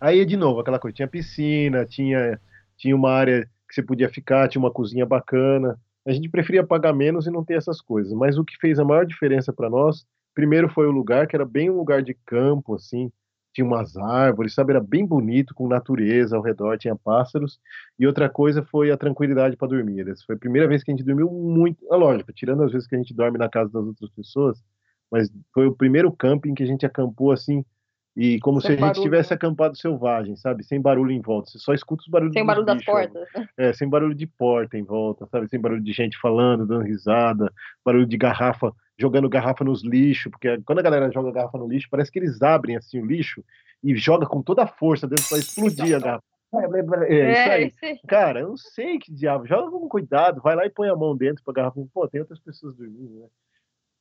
Aí, de novo, aquela coisa, tinha piscina, tinha, tinha uma área que você podia ficar, tinha uma cozinha bacana. A gente preferia pagar menos e não ter essas coisas, mas o que fez a maior diferença para nós, primeiro foi o lugar, que era bem um lugar de campo, assim, tinha umas árvores, sabe, era bem bonito, com natureza ao redor, tinha pássaros. E outra coisa foi a tranquilidade para dormir. Essa foi a primeira vez que a gente dormiu muito, é lógico, tirando as vezes que a gente dorme na casa das outras pessoas, mas foi o primeiro camping que a gente acampou assim, e como sem se a barulho. Gente tivesse acampado selvagem, sabe, sem barulho em volta, você só escuta os barulhos sem barulho das portas, é, sem barulho de porta em volta, sabe, sem barulho de gente falando, dando risada, barulho de garrafa, jogando garrafa nos lixos, porque quando a galera joga garrafa no lixo, parece que eles abrem assim o lixo e joga com toda a força dentro para explodir a garrafa. É, é, isso aí. É isso aí. Cara, eu não sei que diabo, joga com cuidado, vai lá e põe a mão dentro para a garrafa, pô, tem outras pessoas dormindo, né?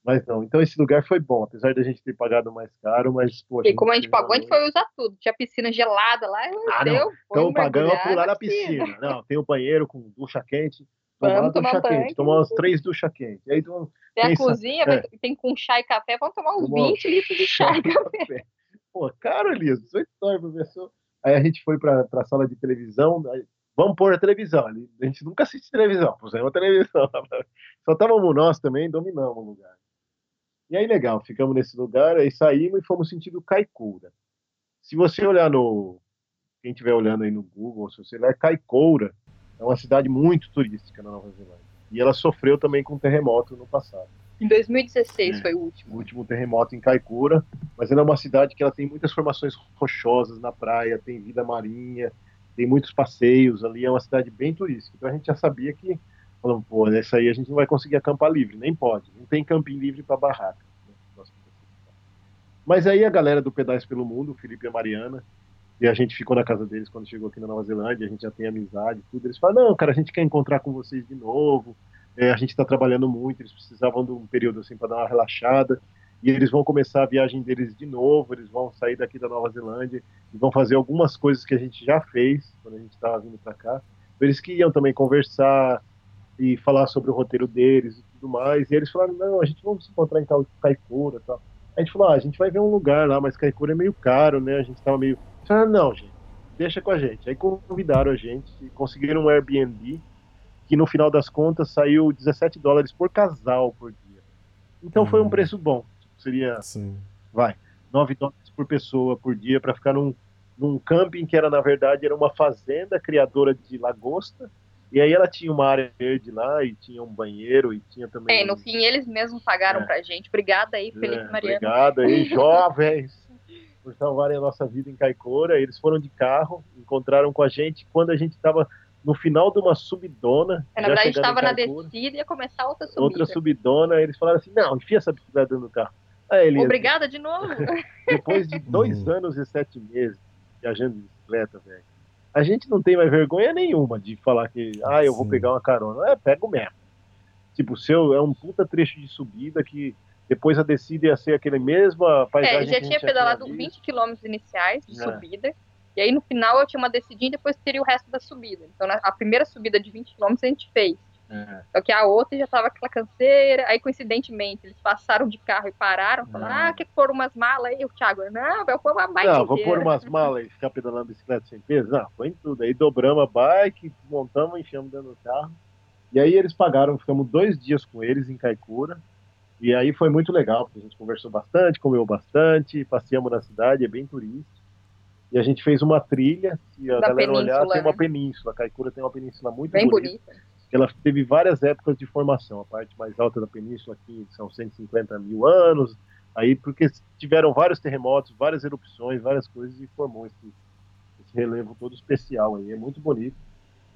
Mas não, então esse lugar foi bom, apesar da gente ter pagado mais caro, mas... Pô, e a como a gente pagou, a gente foi usar tudo, tinha piscina gelada lá, ah, deu, não. Então pagamos pra pular na piscina. piscina, não, tem o banheiro com ducha quente, vamos tomar ducha quente, tomar umas três duchas quentes. Aí, então, tem pensa, a cozinha, é, tem com chá e café, vamos tomar uns tomar vinte litros de chá e café. café. Pô, caro, Elias, dezoito horas, professor. Aí a gente foi pra, pra sala de televisão, aí, vamos pôr a televisão, a gente nunca assiste televisão, pusemos a televisão, só estávamos nós também, dominamos o lugar. E aí, legal, ficamos nesse lugar, aí saímos e fomos sentido Kaikoura. Se você olhar no... Quem estiver olhando aí no Google, se você olhar, Kaikoura é uma cidade muito turística na Nova Zelândia. E ela sofreu também com um terremoto no passado. Em dois mil e dezesseis é, foi o último. O último terremoto em Kaikoura, mas ela é uma cidade que ela tem muitas formações rochosas na praia, tem vida marinha, tem muitos passeios ali, é uma cidade bem turística. Então a gente já sabia que... Falando, pô, nessa aí a gente não vai conseguir acampar livre, nem pode, não tem camping livre para barraca. Mas aí a galera do Pedais pelo Mundo, o Felipe e a Mariana, e a gente ficou na casa deles quando chegou aqui na Nova Zelândia, a gente já tem amizade, tudo, eles falam, não, cara, a gente quer encontrar com vocês de novo, é, a gente está trabalhando muito, eles precisavam de um período assim para dar uma relaxada, e eles vão começar a viagem deles de novo, eles vão sair daqui da Nova Zelândia e vão fazer algumas coisas que a gente já fez quando a gente estava vindo para cá. Eles que iam também conversar e falar sobre o roteiro deles e tudo mais, e eles falaram, não, a gente vamos se encontrar em Kaikoura e tal. A gente falou, ah, a gente vai ver um lugar lá, mas Kaikoura é meio caro, né, a gente tava meio... Eles falaram, não, gente, deixa com a gente. Aí convidaram a gente, conseguiram um Airbnb, que no final das contas saiu dezessete dólares por casal por dia. Então hum. foi um preço bom, seria, Sim. vai, nove dólares por pessoa por dia, para ficar num, num camping que era, na verdade, era uma fazenda criadora de lagosta. E aí ela tinha uma área verde lá, e tinha um banheiro, e tinha também... É, no fim eles mesmos pagaram é. pra gente. Obrigada aí, Felipe e Mariana. Obrigada aí, jovens, por salvarem a nossa vida em Kaikoura. Eles foram de carro, encontraram com a gente quando a gente estava no final de uma subidona. É, na verdade, a gente estava na descida e ia começar outra subida. Outra subidona, eles falaram assim, não, enfia essa bicicleta dentro do carro. Aí, Elias, obrigada de novo. Depois de dois anos e sete meses viajando de bicicleta, velho. A gente não tem mais vergonha nenhuma de falar que, ah, eu vou Sim. pegar uma carona. É, pego mesmo. Tipo, o seu é um puta trecho de subida que depois a descida ia ser aquele mesmo paisagem. É, eu já tinha pedalado vinte quilômetros iniciais de é. subida. E aí no final eu tinha uma descidinha e depois teria o resto da subida. Então a primeira subida de vinte quilômetros a gente fez. É. Só que a outra já tava aquela canseira. Aí coincidentemente eles passaram de carro e pararam, falaram, ah, ah quer pôr umas malas aí? O Tiago, não, eu vou pôr uma bike Não, inteira. vou pôr umas malas e ficar pedalando bicicleta sem peso. Não, foi em tudo. Aí dobramos a bike, montamos, enchemos dentro do carro. E aí eles pagaram, ficamos dois dias com eles em Kaikoura. E aí foi muito legal, porque a gente conversou bastante, comeu bastante, passeamos na cidade, é bem turístico. E a gente fez uma trilha, se a da galera olhar, tem uma península. Kaikoura tem uma península muito bem bonita. bonita. Ela teve várias épocas de formação, a parte mais alta da península aqui são cento e cinquenta mil anos, aí porque tiveram vários terremotos, várias erupções, várias coisas, e formou esse, esse relevo todo especial aí, é muito bonito.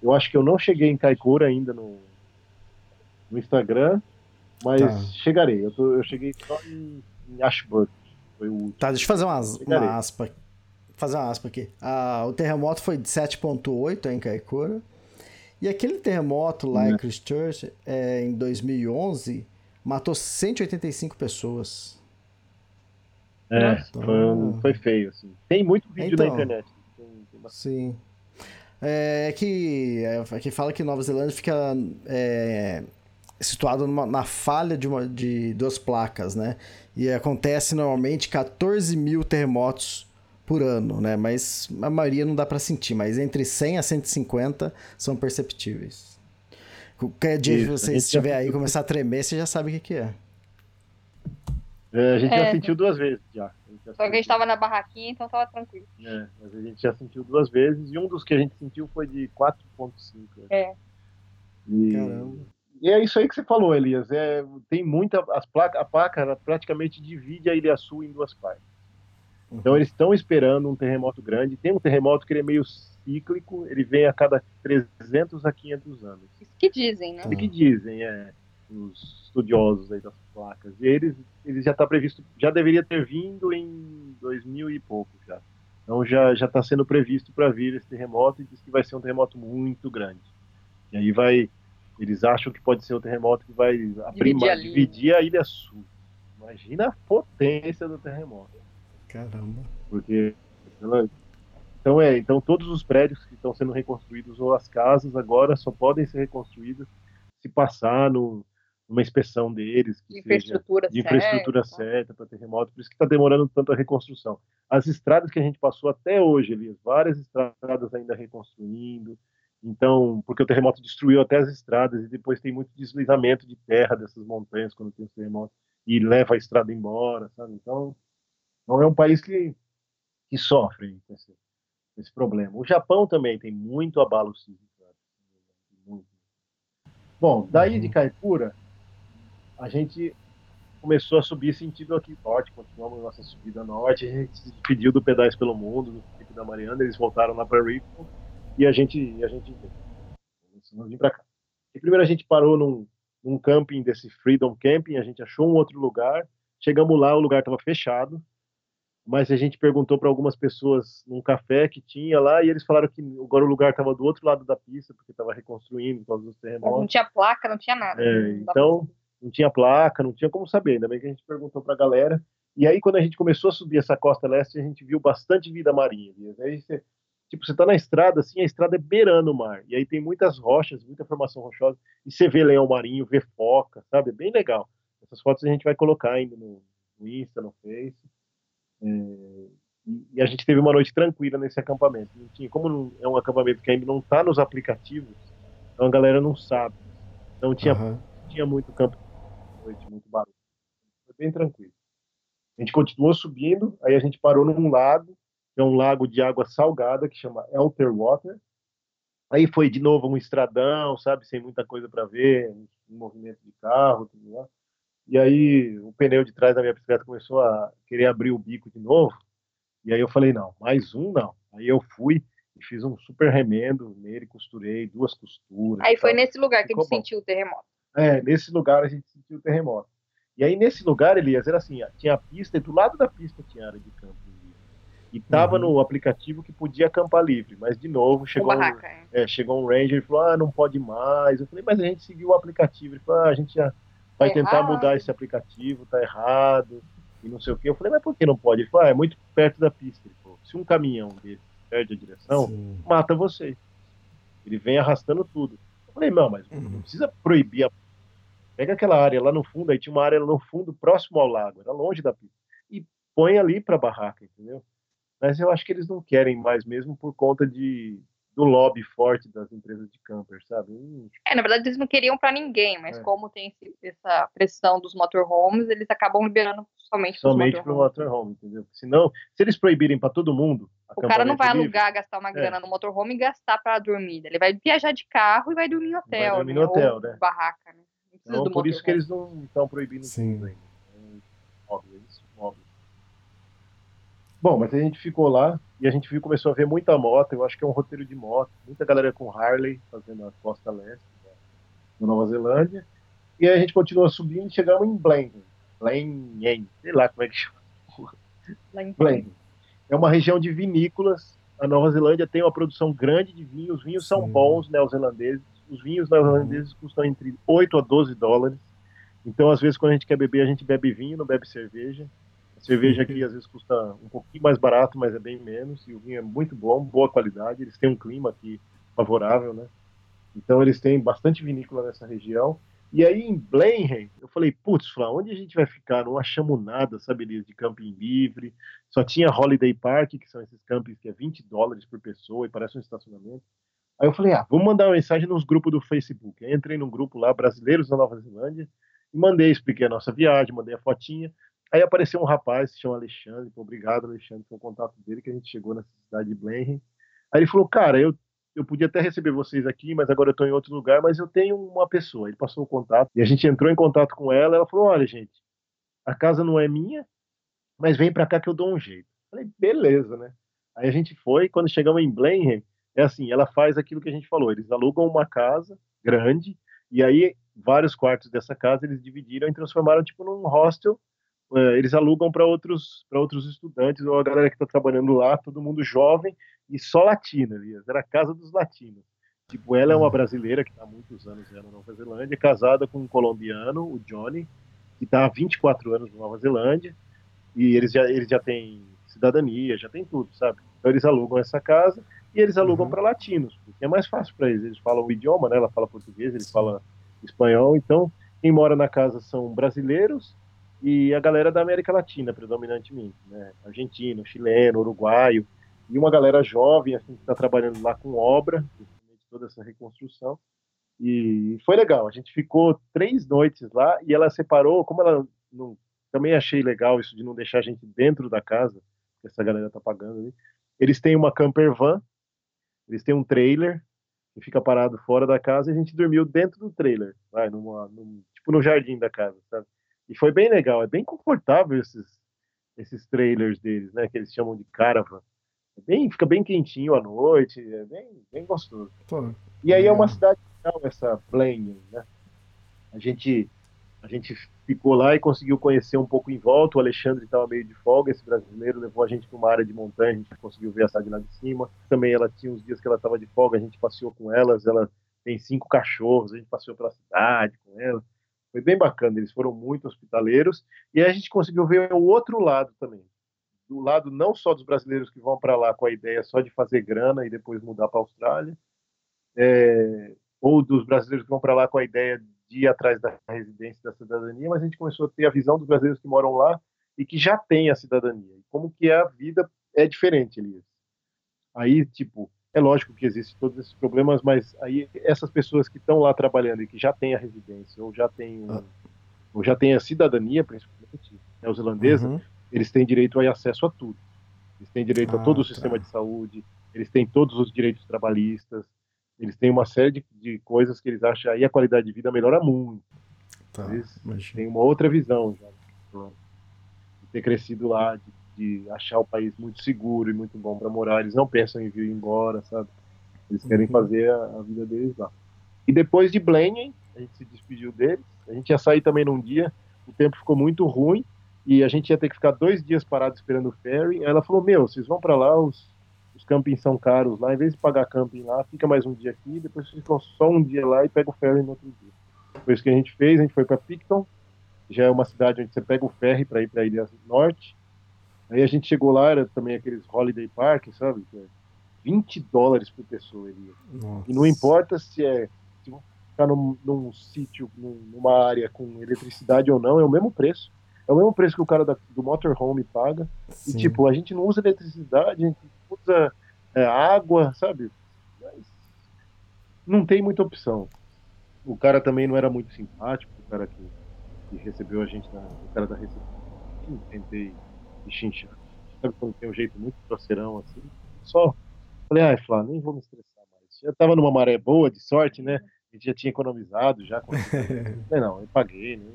Eu acho que eu não cheguei em Kaikoura ainda no, no Instagram, mas tá. chegarei, eu, tô, eu cheguei só em, em Ashburton, foi o último. Tá, deixa eu fazer uma, uma aspa, fazer uma aspa aqui. Ah, o terremoto foi de sete ponto oito em Kaikoura. E aquele terremoto lá é. em Christchurch, é, em dois mil e onze, matou cento e oitenta e cinco pessoas. É, então... foi, foi feio, assim. Tem muito vídeo então, na internet. Tem, tem sim. É que, é que fala que Nova Zelândia fica é, situada numa, na falha de, uma, de duas placas, né? E acontece normalmente catorze mil terremotos por ano, né? Mas a maioria não dá para sentir, mas entre cem a cento e cinquenta são perceptíveis. Qualquer dia que você estiver já... aí e começar a tremer, você já sabe o que que é. É, a gente é, já sentiu duas vezes, já. já Só que a gente estava na barraquinha, então estava tranquilo. É, mas a gente já sentiu duas vezes, e um dos que a gente sentiu foi de quatro ponto cinco. É. E, e é isso aí que você falou, Elias. É, tem muita... As placa, a placa praticamente divide a Ilha Sul em duas partes. Uhum. Então eles estão esperando um terremoto grande. Tem um terremoto que ele é meio cíclico, ele vem a cada trezentos a quinhentos anos. Isso que dizem, né? Isso uhum. que dizem, é. Os estudiosos aí das placas. E eles, eles já está previsto, já deveria ter vindo em dois mil e pouco já. Então já está sendo previsto para vir esse terremoto e diz que vai ser um terremoto muito grande. E aí vai, eles acham que pode ser um terremoto que vai aprimar, dividir, dividir a Ilha Sul. Imagina a potência do terremoto. Caramba. Porque, então é, então todos os prédios que estão sendo reconstruídos ou as casas agora só podem ser reconstruídas se passar no uma inspeção deles, que infraestrutura seja de infraestrutura certa para terremoto, por isso que está demorando tanto a reconstrução. As estradas que a gente passou até hoje, Elias, várias estradas ainda reconstruindo, então, porque o terremoto destruiu até as estradas, e depois tem muito deslizamento de terra dessas montanhas quando tem o terremoto, e leva a estrada embora, sabe? Então, não é um país que, que sofre com esse, esse problema. O Japão também tem muito abalo sísmico. Bom, daí de Kaikoura, a gente começou a subir sentido aqui norte, continuamos nossa subida norte, a gente se despediu do Pedais pelo Mundo, do Felipe da Mariana, eles voltaram lá para Rico, e a gente, a gente começou a vir para cá. E primeiro a gente parou num, num camping desse Freedom Camping, a gente achou um outro lugar, chegamos lá, o lugar estava fechado, mas a gente perguntou para algumas pessoas num café que tinha lá, e eles falaram que agora o lugar estava do outro lado da pista, porque estava reconstruindo por causa dos terremotos. Não tinha placa, não tinha nada. É, então, não tinha placa, não tinha como saber, ainda bem que a gente perguntou para a galera. E aí, quando a gente começou a subir essa costa leste, a gente viu bastante vida marinha. Aí você, tipo, você está na estrada, assim, a estrada é beirando o mar, e aí tem muitas rochas, muita formação rochosa, e você vê leão marinho, vê foca, sabe? É bem legal. Essas fotos a gente vai colocar ainda no, no Insta, no Face. É, e a gente teve uma noite tranquila nesse acampamento. Não tinha, como não, é um acampamento que ainda não está nos aplicativos, então a galera não sabe. Então tinha, uhum. tinha muito campo, muito barulho. Foi bem tranquilo. A gente continuou subindo, aí a gente parou num lago, que é um lago de água salgada que chama Elter Water. Aí foi de novo um estradão, sabe, sem muita coisa para ver, um movimento de carro, tudo lá. E aí o pneu de trás da minha bicicleta começou a querer abrir o bico de novo. E aí eu falei, não, mais um não. Aí eu fui e fiz um super remendo nele, costurei duas costuras. Aí foi nesse lugar que a gente sentiu o terremoto. É, nesse lugar a gente sentiu o terremoto. E aí nesse lugar, Elias, era assim, tinha a pista, e do lado da pista tinha área de campo. E tava uhum. no aplicativo que podia acampar livre. Mas, de novo, chegou, barraca, um, é. É, chegou um ranger e falou, ah, não pode mais. Eu falei, mas a gente seguiu o aplicativo. Ele falou, ah, a gente já... vai tentar errado. Mudar esse aplicativo, tá errado, e não sei o quê. Eu falei, mas por que não pode? Ele falou, ah, é muito perto da pista. Ele falou, se um caminhão dele perde a direção, sim. mata você. Ele vem arrastando tudo. Eu falei, não, mas uhum. não precisa proibir. A... Pega aquela área lá no fundo, aí tinha uma área lá no fundo, próximo ao lago, era longe da pista, e põe ali pra barraca, entendeu? Mas eu acho que eles não querem mais mesmo por conta de... do lobby forte das empresas de camper, sabe? É, na verdade eles não queriam pra ninguém, mas é. Como tem esse, essa pressão dos motorhomes, eles acabam liberando somente para os motorhomes. Somente para o motorhome, entendeu? Porque senão, se eles proibirem para todo mundo... O cara não vai livre, alugar, gastar uma grana é. No motorhome e gastar para dormir. Ele vai viajar de carro e vai dormir em hotel, vai dormir no né? hotel, ou né? barraca, né? Não precisa então, do por motorhome. Isso que eles não estão proibindo sim. tudo ainda. É óbvio, isso, óbvio. Bom, mas a gente ficou lá e a gente viu, começou a ver muita moto, eu acho que é um roteiro de moto, muita galera com Harley fazendo a costa leste da né, Nova Zelândia. E aí a gente continuou subindo e chegamos em Blenheim. Blenheim, sei lá como é que chama. Blenheim. É uma região de vinícolas. A Nova Zelândia tem uma produção grande de vinho, os vinhos são sim. bons neozelandeses. Os vinhos neozelandeses custam entre oito a doze dólares. Então, às vezes, quando a gente quer beber, a gente bebe vinho, não bebe cerveja. Cerveja aqui às vezes custa um pouquinho mais barato, mas é bem menos, e o vinho é muito bom, boa qualidade, eles têm um clima aqui favorável, né? Então eles têm bastante vinícola nessa região. E aí em Blenheim, eu falei, putz, Flá, onde a gente vai ficar? Não achamos nada, sabe, de camping livre, só tinha Holiday Park, que são esses campings que é vinte dólares por pessoa e parece um estacionamento. Aí eu falei, ah, vou mandar uma mensagem nos grupos do Facebook. Aí entrei num grupo lá, brasileiros da Nova Zelândia, e mandei, expliquei a nossa viagem, mandei a fotinha. Aí apareceu um rapaz, se chama Alexandre, obrigado Alexandre, foi o contato dele, que a gente chegou nessa cidade de Blenheim. Aí ele falou, cara, eu, eu podia até receber vocês aqui, mas agora eu estou em outro lugar, mas eu tenho uma pessoa. Ele passou o contato, e a gente entrou em contato com ela, ela falou, olha gente, a casa não é minha, mas vem para cá que eu dou um jeito. Eu falei, beleza, né? Aí a gente foi, quando chegamos em Blenheim, é assim, ela faz aquilo que a gente falou, eles alugam uma casa grande, e aí vários quartos dessa casa eles dividiram e transformaram tipo num hostel. Eles alugam para outros, para outros estudantes ou a galera que está trabalhando lá, todo mundo jovem e só latino, Elias. Era a casa dos latinos. Tipo, ela é uma brasileira que está há muitos anos na Nova Zelândia, casada com um colombiano, o Johnny, que está há vinte e quatro anos na Nova Zelândia, e eles já, eles já têm cidadania, já tem tudo, sabe? Então eles alugam essa casa e eles alugam uhum. para latinos, porque é mais fácil para eles. Eles falam o idioma, né? Ela fala português, ele fala espanhol, então quem mora na casa são brasileiros, e a galera da América Latina, predominantemente, né? Argentino, chileno, uruguaio, e uma galera jovem, assim, que está trabalhando lá com obra, toda essa reconstrução, e foi legal, a gente ficou três noites lá, e ela separou, como ela, não, também achei legal isso de não deixar a gente dentro da casa, que essa galera tá pagando ali, eles têm uma camper van, eles têm um trailer, que fica parado fora da casa, e a gente dormiu dentro do trailer, vai, numa, num, tipo no jardim da casa, sabe? E foi bem legal, é bem confortável esses, esses trailers deles, né? Que eles chamam de caravan. É bem, fica bem quentinho à noite, é bem, bem gostoso. Pô, e aí é, é uma cidade legal, essa Blenheim, né? A gente, a gente ficou lá e conseguiu conhecer um pouco em volta, o Alexandre estava meio de folga, esse brasileiro levou a gente para uma área de montanha, a gente conseguiu ver a cidade lá de cima. Também ela tinha uns dias que ela estava de folga, a gente passeou com elas, ela tem cinco cachorros, a gente passeou pela cidade com ela. Foi bem bacana, eles foram muito hospitaleiros, e a gente conseguiu ver o outro lado também, do lado não só dos brasileiros que vão para lá com a ideia só de fazer grana e depois mudar para a Austrália, é, ou dos brasileiros que vão para lá com a ideia de ir atrás da residência da cidadania, mas a gente começou a ter a visão dos brasileiros que moram lá e que já têm a cidadania, como que a vida é diferente, Elias. Aí, tipo, é lógico que existem todos esses problemas, mas aí essas pessoas que estão lá trabalhando e que já têm a residência, ou já têm, ah. ou já têm a cidadania, principalmente neozelandesa, uhum. eles têm direito a acesso a tudo. Eles têm direito ah, a todo o sistema tá. de saúde, eles têm todos os direitos trabalhistas, eles têm uma série de, de coisas que eles acham, aí a qualidade de vida melhora muito. Tá, eles imagina. Têm uma outra visão já, de ter crescido lá, de de achar o país muito seguro e muito bom para morar, eles não pensam em vir embora, sabe? Eles querem uhum. fazer a, a vida deles lá. E depois de Blenheim, a gente se despediu deles, a gente ia sair também num dia, o tempo ficou muito ruim, e a gente ia ter que ficar dois dias parado esperando o ferry, aí ela falou, meu, vocês vão para lá, os, os campings são caros lá, em vez de pagar camping lá, fica mais um dia aqui, depois vocês ficam só um dia lá e pega o ferry no outro dia. Foi isso que a gente fez, a gente foi para Picton, já é uma cidade onde você pega o ferry para ir para a Ilha Norte. Aí a gente chegou lá, era também aqueles holiday park, sabe? vinte dólares por pessoa. E não importa se é se ficar num, num sítio, num, numa área com eletricidade ou não, é o mesmo preço. É o mesmo preço que o cara da, do motorhome paga. Sim. E tipo, a gente não usa eletricidade, a gente usa é, água, sabe? Mas não tem muita opção. O cara também não era muito simpático, o cara que, que recebeu a gente, na, o cara da recepção. Tentei... de chinchar. Sabe quando tem um jeito muito grosseirão, assim? Só falei, ai, Flávia, nem vou me estressar mais. Já tava numa maré boa, de sorte, né? A gente já tinha economizado, já. Falei, não, eu paguei, né?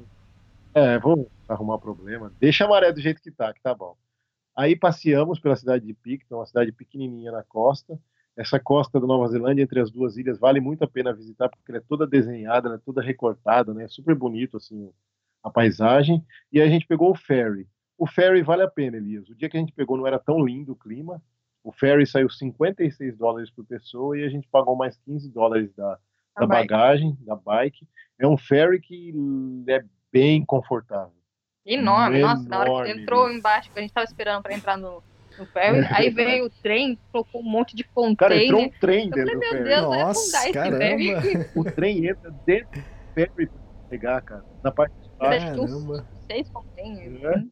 É, vou arrumar problema. Deixa a maré do jeito que tá, que tá bom. Aí passeamos pela cidade de Picton, uma cidade pequenininha na costa. Essa costa da Nova Zelândia, entre as duas ilhas, vale muito a pena visitar, porque ela é toda desenhada, ela é toda recortada, né? É super bonito, assim, a paisagem. E aí a gente pegou o ferry. O ferry vale a pena, Elias. O dia que a gente pegou não era tão lindo o clima. O ferry saiu cinquenta e seis dólares por pessoa e a gente pagou mais quinze dólares da, da bagagem, da bike. É um ferry que é bem confortável. Enorme. É Nossa, enorme. Na hora que entrou embaixo, a gente estava esperando para entrar no, no ferry. Aí veio o trem, colocou um monte de container. Cara, entrou um trem dentro do ferry. Nossa, caramba. O trem entra dentro do ferry para pegar, cara. Na parte de baixo. Seis containers. É.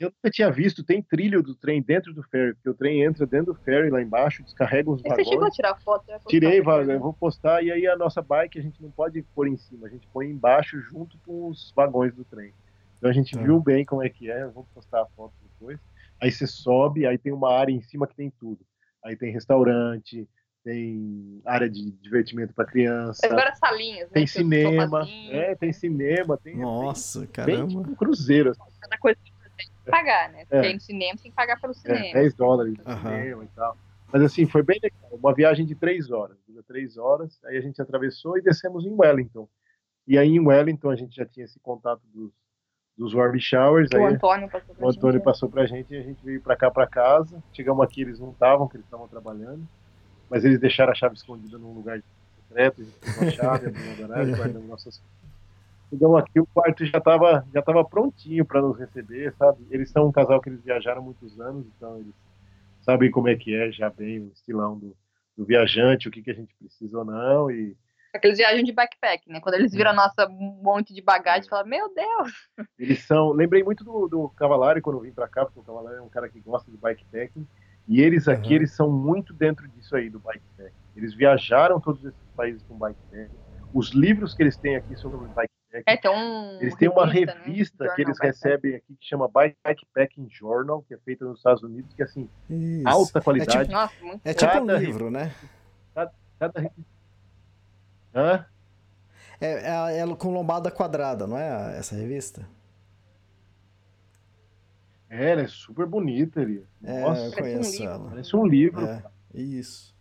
Eu nunca tinha visto, tem trilho do trem dentro do ferry, porque o trem entra dentro do ferry lá embaixo, descarrega os vagões. Você chegou a tirar foto? Né? Tirei, eu vou postar, e aí a nossa bike a gente não pode pôr em cima, a gente põe embaixo junto com os vagões do trem. Então a gente é. viu bem como é que é, eu vou postar a foto depois. Aí você sobe, aí tem uma área em cima que tem tudo. Aí tem restaurante, tem área de divertimento para criança. Agora salinhas, né? Tem cinema, é, tem cinema, tem... Nossa, tem, caramba. Tem tipo cruzeiro. Assim. Cada coisa que você tem que pagar, né? É. Tem cinema, tem que pagar pelo cinema. É, dez dólares no uhum. cinema e tal. Mas assim, foi bem legal. Uma viagem de três horas. Dura três horas, aí a gente atravessou e descemos em Wellington. E aí em Wellington a gente já tinha esse contato dos dos Warm Showers, o aí, Antônio passou pra o Antônio gente. passou pra gente e a gente veio pra cá, pra casa. Chegamos aqui, eles não estavam, porque eles estavam trabalhando, mas eles deixaram a chave escondida num lugar secreto, a gente pegou a chave, abriu a garagem, guardamos nossas coisas. Chegamos aqui, o quarto já tava, já tava prontinho pra nos receber, sabe? Eles são um casal que eles viajaram muitos anos, então eles sabem como é que é, já bem o estilão do, do viajante, o que, que a gente precisa ou não, e só que eles viajam de backpack, né? Quando eles viram a nossa monte de bagagem, falam, meu Deus! Eles são... Lembrei muito do, do Cavalari quando eu vim pra cá, porque o Cavalari é um cara que gosta de bikepacking, e eles aqui, uhum. eles são muito dentro disso aí, do bikepacking. Eles viajaram todos esses países com bikepacking. Os livros que eles têm aqui sobre bikepacking... É, tem um... Eles têm uma revista, revista né? que eles recebem aqui, que chama Bikepacking Journal, que é feita nos Estados Unidos, que é, assim, Isso. alta qualidade. É tipo, nossa, muito é tipo um livro, né? Cada, cada revista... Hã? É, é, é com lombada quadrada, não é essa revista? É, ela é super bonita, Elias. É, Nossa, eu conheço um ela. Parece um livro. É, isso.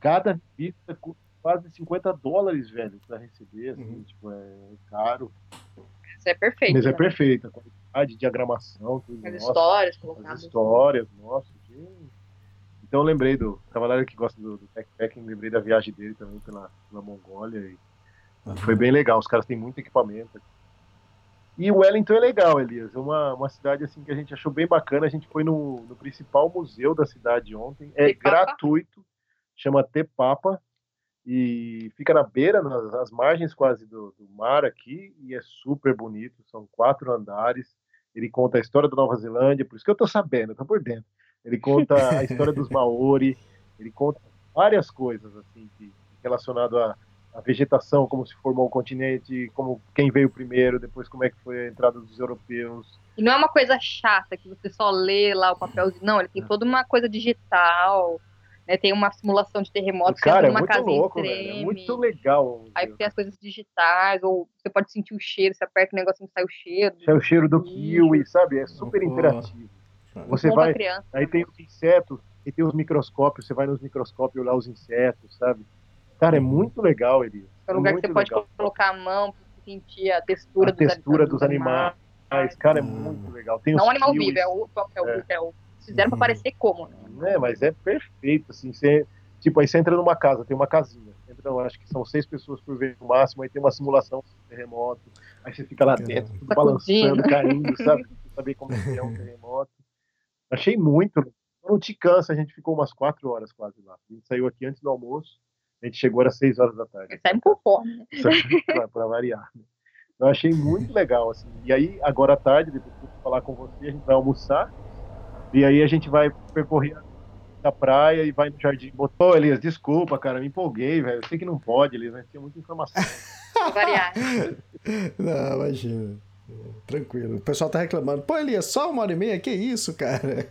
Cada revista custa quase cinquenta dólares, velho, pra receber, assim, uhum. tipo, é caro. Mas é perfeita. Mas é né? perfeita, a qualidade, diagramação, tudo. As nossa, histórias colocadas. As histórias, nossa, que... Então eu lembrei do cavaleiro que gosta do, do backpacking, lembrei da viagem dele também pela, pela Mongólia. E uhum. Foi bem legal, os caras têm muito equipamento. E Wellington é legal, Elias, é uma, uma cidade assim, que a gente achou bem bacana. A gente foi no, no principal museu da cidade ontem, é Te gratuito, Papa. Chama Te Papa, e fica na beira, nas, nas margens quase do, do mar aqui, e é super bonito, são quatro andares. Ele conta a história da Nova Zelândia, por isso que eu tô sabendo, eu tô por dentro. Ele conta a história dos Māori, ele conta várias coisas assim, relacionadas à, à vegetação, como se formou o continente, como quem veio primeiro, depois como é que foi a entrada dos europeus. E não é uma coisa chata que você só lê lá o papelzinho, não, ele tem toda uma coisa digital, né? Tem uma simulação de terremoto, cara, você entra numa é casa louco, em treme, é muito legal. Aí tem as coisas digitais, ou você pode sentir o cheiro, você aperta o negócio e sai o cheiro. Sai o cheiro do kiwi, sabe? É super interativo. Você vai, aí tem os insetos, e tem os microscópios, você vai nos microscópios olhar os insetos, sabe? Cara, é muito legal, Elias. É um lugar que você pode colocar a mão pra sentir a textura dos animais. A textura dos animais, cara, é muito legal. Não é um animal vivo, é o papel. Fizeram pra parecer como, né? É, mas é perfeito, assim, você... Tipo, aí você entra numa casa, tem uma casinha. Entra, acho que são seis pessoas por vez no máximo, aí tem uma simulação de terremoto, aí você fica lá dentro, tudo balançando, caindo, sabe? Pra saber como é um terremoto. Achei muito, não te cansa, a gente ficou umas quatro horas quase lá. A gente saiu aqui antes do almoço, a gente chegou às seis horas da tarde. Sai com fome. Para variar. Eu achei muito legal, assim. E aí, agora à tarde, depois que eu falar com você, a gente vai almoçar, e aí a gente vai percorrer a praia e vai no jardim. Botou, oh, Elias, desculpa, cara, me empolguei, velho. Eu sei que não pode, Elias, mas tinha muita informação. Para variar. Não, imagina. Tranquilo, o pessoal tá reclamando. Pô, Elias, só uma hora e meia, que isso, cara?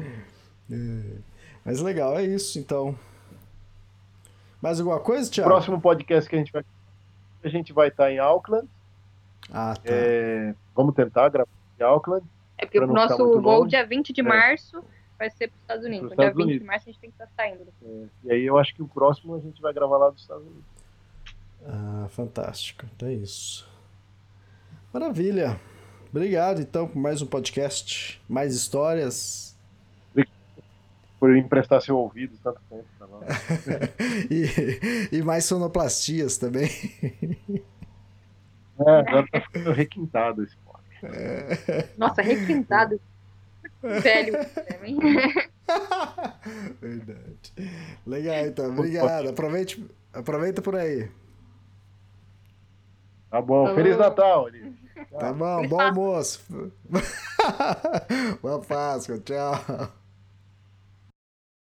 É. Mas legal, é isso, então. Mais alguma coisa, Tiago? Próximo podcast que a gente vai a gente vai estar tá em Auckland. Ah, tá. É... Vamos tentar gravar em Auckland. É porque o nosso voo dia vinte de março é. vai ser pros Estados Unidos. Pro então, Estados dia vinte Unidos. De março a gente tem que estar tá saindo. É. E aí eu acho que o próximo a gente vai gravar lá dos Estados Unidos. Ah, fantástico, então é isso. Maravilha. Obrigado então por mais um podcast, mais histórias. Por emprestar seu ouvido tanto tempo pra nós. e, e mais sonoplastias também. É, já tá ficando requintado esse podcast. É. Nossa, requintado. Velho também. Verdade. Legal então, obrigado. Aproveite, aproveita por aí. Tá bom, Olá. Feliz Natal, Elias. Tá bom, bom almoço. Boa Páscoa, tchau.